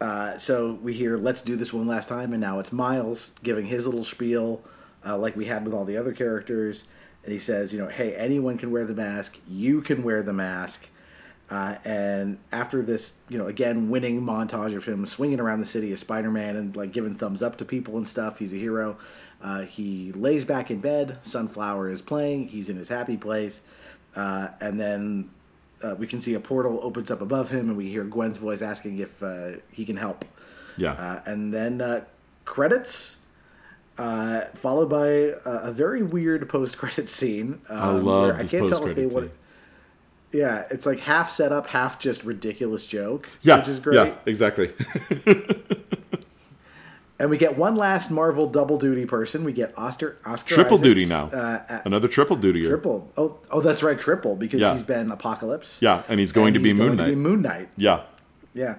Uh, so we hear, let's do this one last time, and now it's Miles giving his little spiel uh, like we had with all the other characters. And he says, you know, hey, anyone can wear the mask. You can wear the mask. Uh, and after this, you know, again, winning montage of him swinging around the city as Spider-Man and, like, giving thumbs up to people and stuff. He's a hero. Uh, he lays back in bed. Sunflower is playing. He's in his happy place. Uh, and then... Uh, we can see a portal opens up above him, and we hear Gwen's voice asking if uh, he can help. Yeah. Uh, and then uh, credits, uh, followed by a, a very weird post-credit scene. Um, I love this I can't tell if they want. Yeah, it's like half set up, half just ridiculous joke. Yeah, which is great. Yeah, exactly. And we get one last Marvel double duty person. We get Oscar Oscar triple Isaac's, duty now. Uh, Another triple duty. Triple. Oh, oh, that's right, triple because yeah. he's been Apocalypse. Yeah, and he's going, and to, he's be going to be Moon Knight. Yeah, yeah.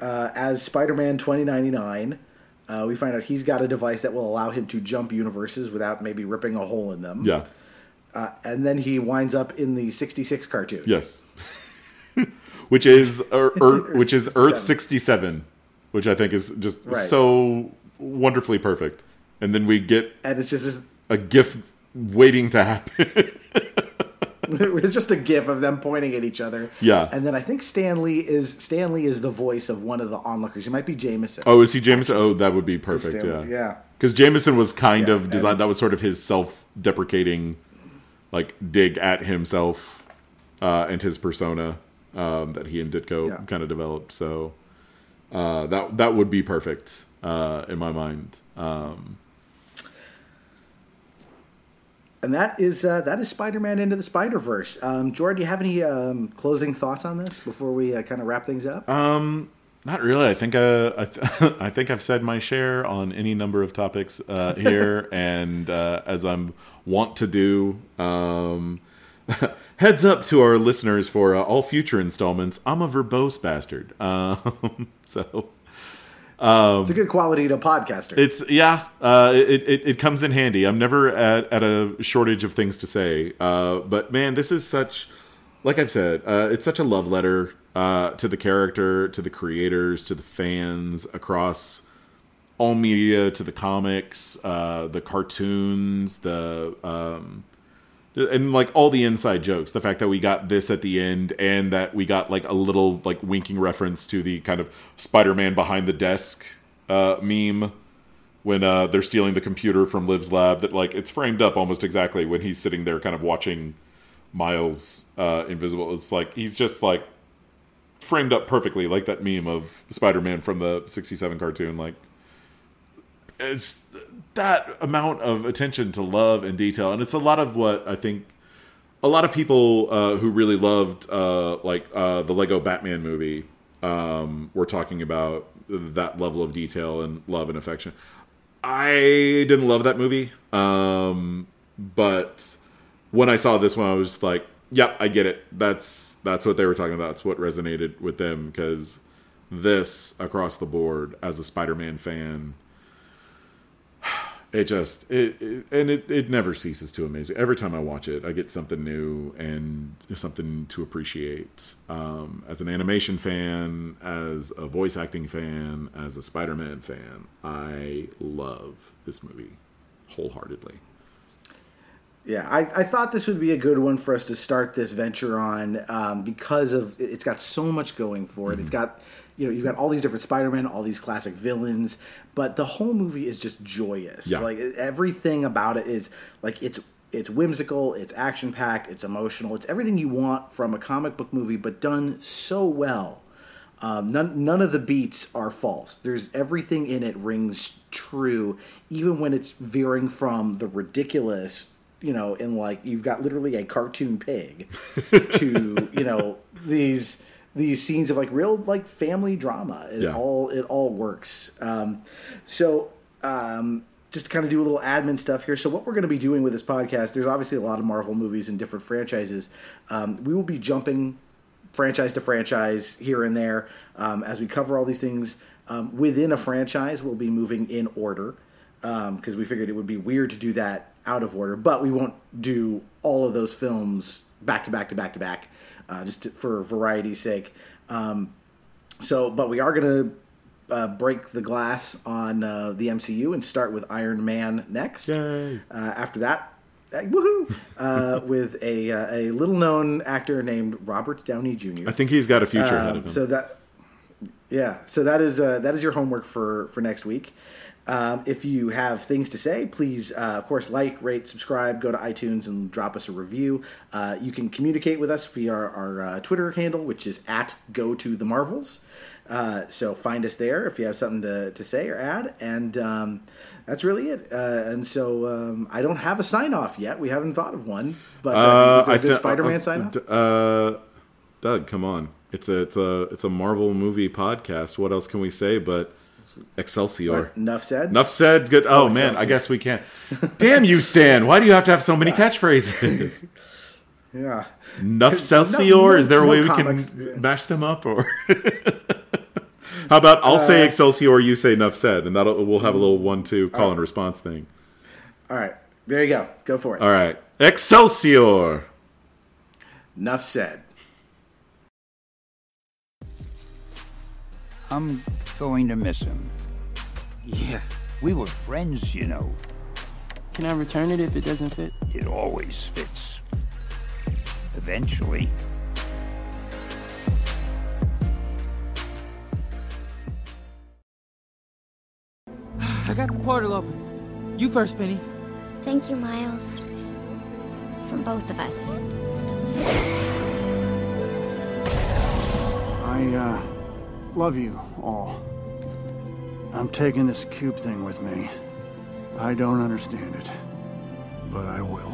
Uh, as Spider-Man twenty ninety-nine, uh, we find out he's got a device that will allow him to jump universes without maybe ripping a hole in them. Yeah, uh, and then he winds up in the sixty-six cartoon. Yes, which is er, Earth, which is Earth sixty-seven. Which I think is just right. so wonderfully perfect. And then we get and it's just, just a GIF waiting to happen. It's just a GIF of them pointing at each other. Yeah. And then I think Stan Lee is Stan Lee is the voice of one of the onlookers. He might be Jameson. Oh, is he Jameson? Actually. Oh, that would be perfect. Stan, yeah. Because yeah. Jameson was kind yeah, of designed. That was sort of his self-deprecating, like, dig at himself uh, and his persona um, that he and Ditko yeah. kind of developed. So... Uh, that that would be perfect uh, in my mind. Um, and that is uh, that is Spider-Man Into the Spider-Verse. Um, Jordan, do you have any um, closing thoughts on this before we uh, kind of wrap things up? Um, not really. I think uh, I, th- I think I've said my share on any number of topics uh, here, and uh, as I'm wont to do. Um, Heads up to our listeners for uh, all future installments. I'm a verbose bastard. Um, so um, it's a good quality to podcaster. It's yeah. Uh, it, it it comes in handy. I'm never at, at a shortage of things to say. Uh, but man, this is such, like I've said, uh, it's such a love letter uh, to the character, to the creators, to the fans across all media, to the comics, uh, the cartoons, the. Um, And, like, all the inside jokes. The fact that we got this at the end and that we got, like, a little, like, winking reference to the kind of Spider-Man behind the desk uh, meme when uh, they're stealing the computer from Liv's lab. That, like, it's framed up almost exactly when he's sitting there kind of watching Miles uh, invisible. It's, like, he's just, like, framed up perfectly. Like that meme of Spider-Man from the sixty-seven cartoon. Like, it's that amount of attention to love and detail, and it's a lot of what I think a lot of people uh, who really loved uh, like uh, the Lego Batman movie um, were talking about, that level of detail and love and affection. I didn't love that movie, um, but when I saw this one, I was like, "Yep, I get it. That's that's what they were talking about. That's what resonated with them." Because this, across the board, as a Spider-Man fan. It just, it, it and it, it never ceases to amaze me. Every time I watch it, I get something new and something to appreciate. Um, as an animation fan, as a voice acting fan, as a Spider-Man fan, I love this movie wholeheartedly. Yeah, I, I thought this would be a good one for us to start this venture on um, because of it's got so much going for it. Mm-hmm. It's got... You know, you've got all these different Spider-Men, all these classic villains, but the whole movie is just joyous. Yeah. Like, everything about it is, like, it's it's whimsical, it's action-packed, it's emotional, it's everything you want from a comic book movie, but done so well. Um, none none of the beats are false. There's everything in it rings true, even when it's veering from the ridiculous, you know, in, like, you've got literally a cartoon pig to, you know, these... These scenes of like real like family drama, it yeah. all it all works. Um, so um, just to kind of do a little admin stuff here. So what we're going to be doing with this podcast, there's obviously a lot of Marvel movies and different franchises. Um, we will be jumping franchise to franchise here and there um, as we cover all these things um, within a franchise. We'll be moving in order because um, we figured it would be weird to do that out of order, but we won't do all of those films back to back to back to back. Uh, just to, for variety's sake. Um, so, but we are going to uh, break the glass on uh, the M C U and start with Iron Man next. Yay. Uh, after that, uh, woohoo! Uh, with a uh, a little known actor named Robert Downey Junior I think he's got a future um, ahead of him. So that, yeah. So that is uh, that is your homework for for next week. Um, if you have things to say, please, uh, of course, like, rate, subscribe, go to iTunes and drop us a review. Uh, you can communicate with us via our, our uh, Twitter handle, which is at GoToTheMarvels. Uh, so find us there if you have something to, to say or add. And um, that's really it. Uh, and so um, I don't have a sign-off yet. We haven't thought of one. But uh, is there a good th- Spider-Man uh, sign-off? Uh, Doug, come on. It's a, it's a, it's a Marvel movie podcast. What else can we say but... Excelsior. What? Enough said. Enough said. Good. Oh, oh man, Excelsior. I guess we can't. Damn you, Stan! Why do you have to have so many yeah. catchphrases? Yeah. Enough Excelsior. No, no, is there a no way comics. We can mash them up, or how about I'll uh, say Excelsior, you say enough said, and that'll we'll have a little one-two call right. and response thing. All right, there you go. Go for it. All right, Excelsior. Enough said. I'm going to miss him. Yeah, we were friends, you know. Can I return it if it doesn't fit? It always fits. Eventually. I got the portal open. You first, Penny. Thank you, Miles. From both of us. I, uh... love you all. I'm taking this cube thing with me. I don't understand it, but I will.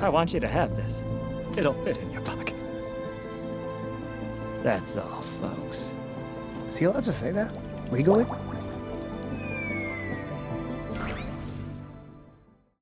I want you to have this. It'll fit in your pocket. That's all, folks. Is he allowed to say that? Legally?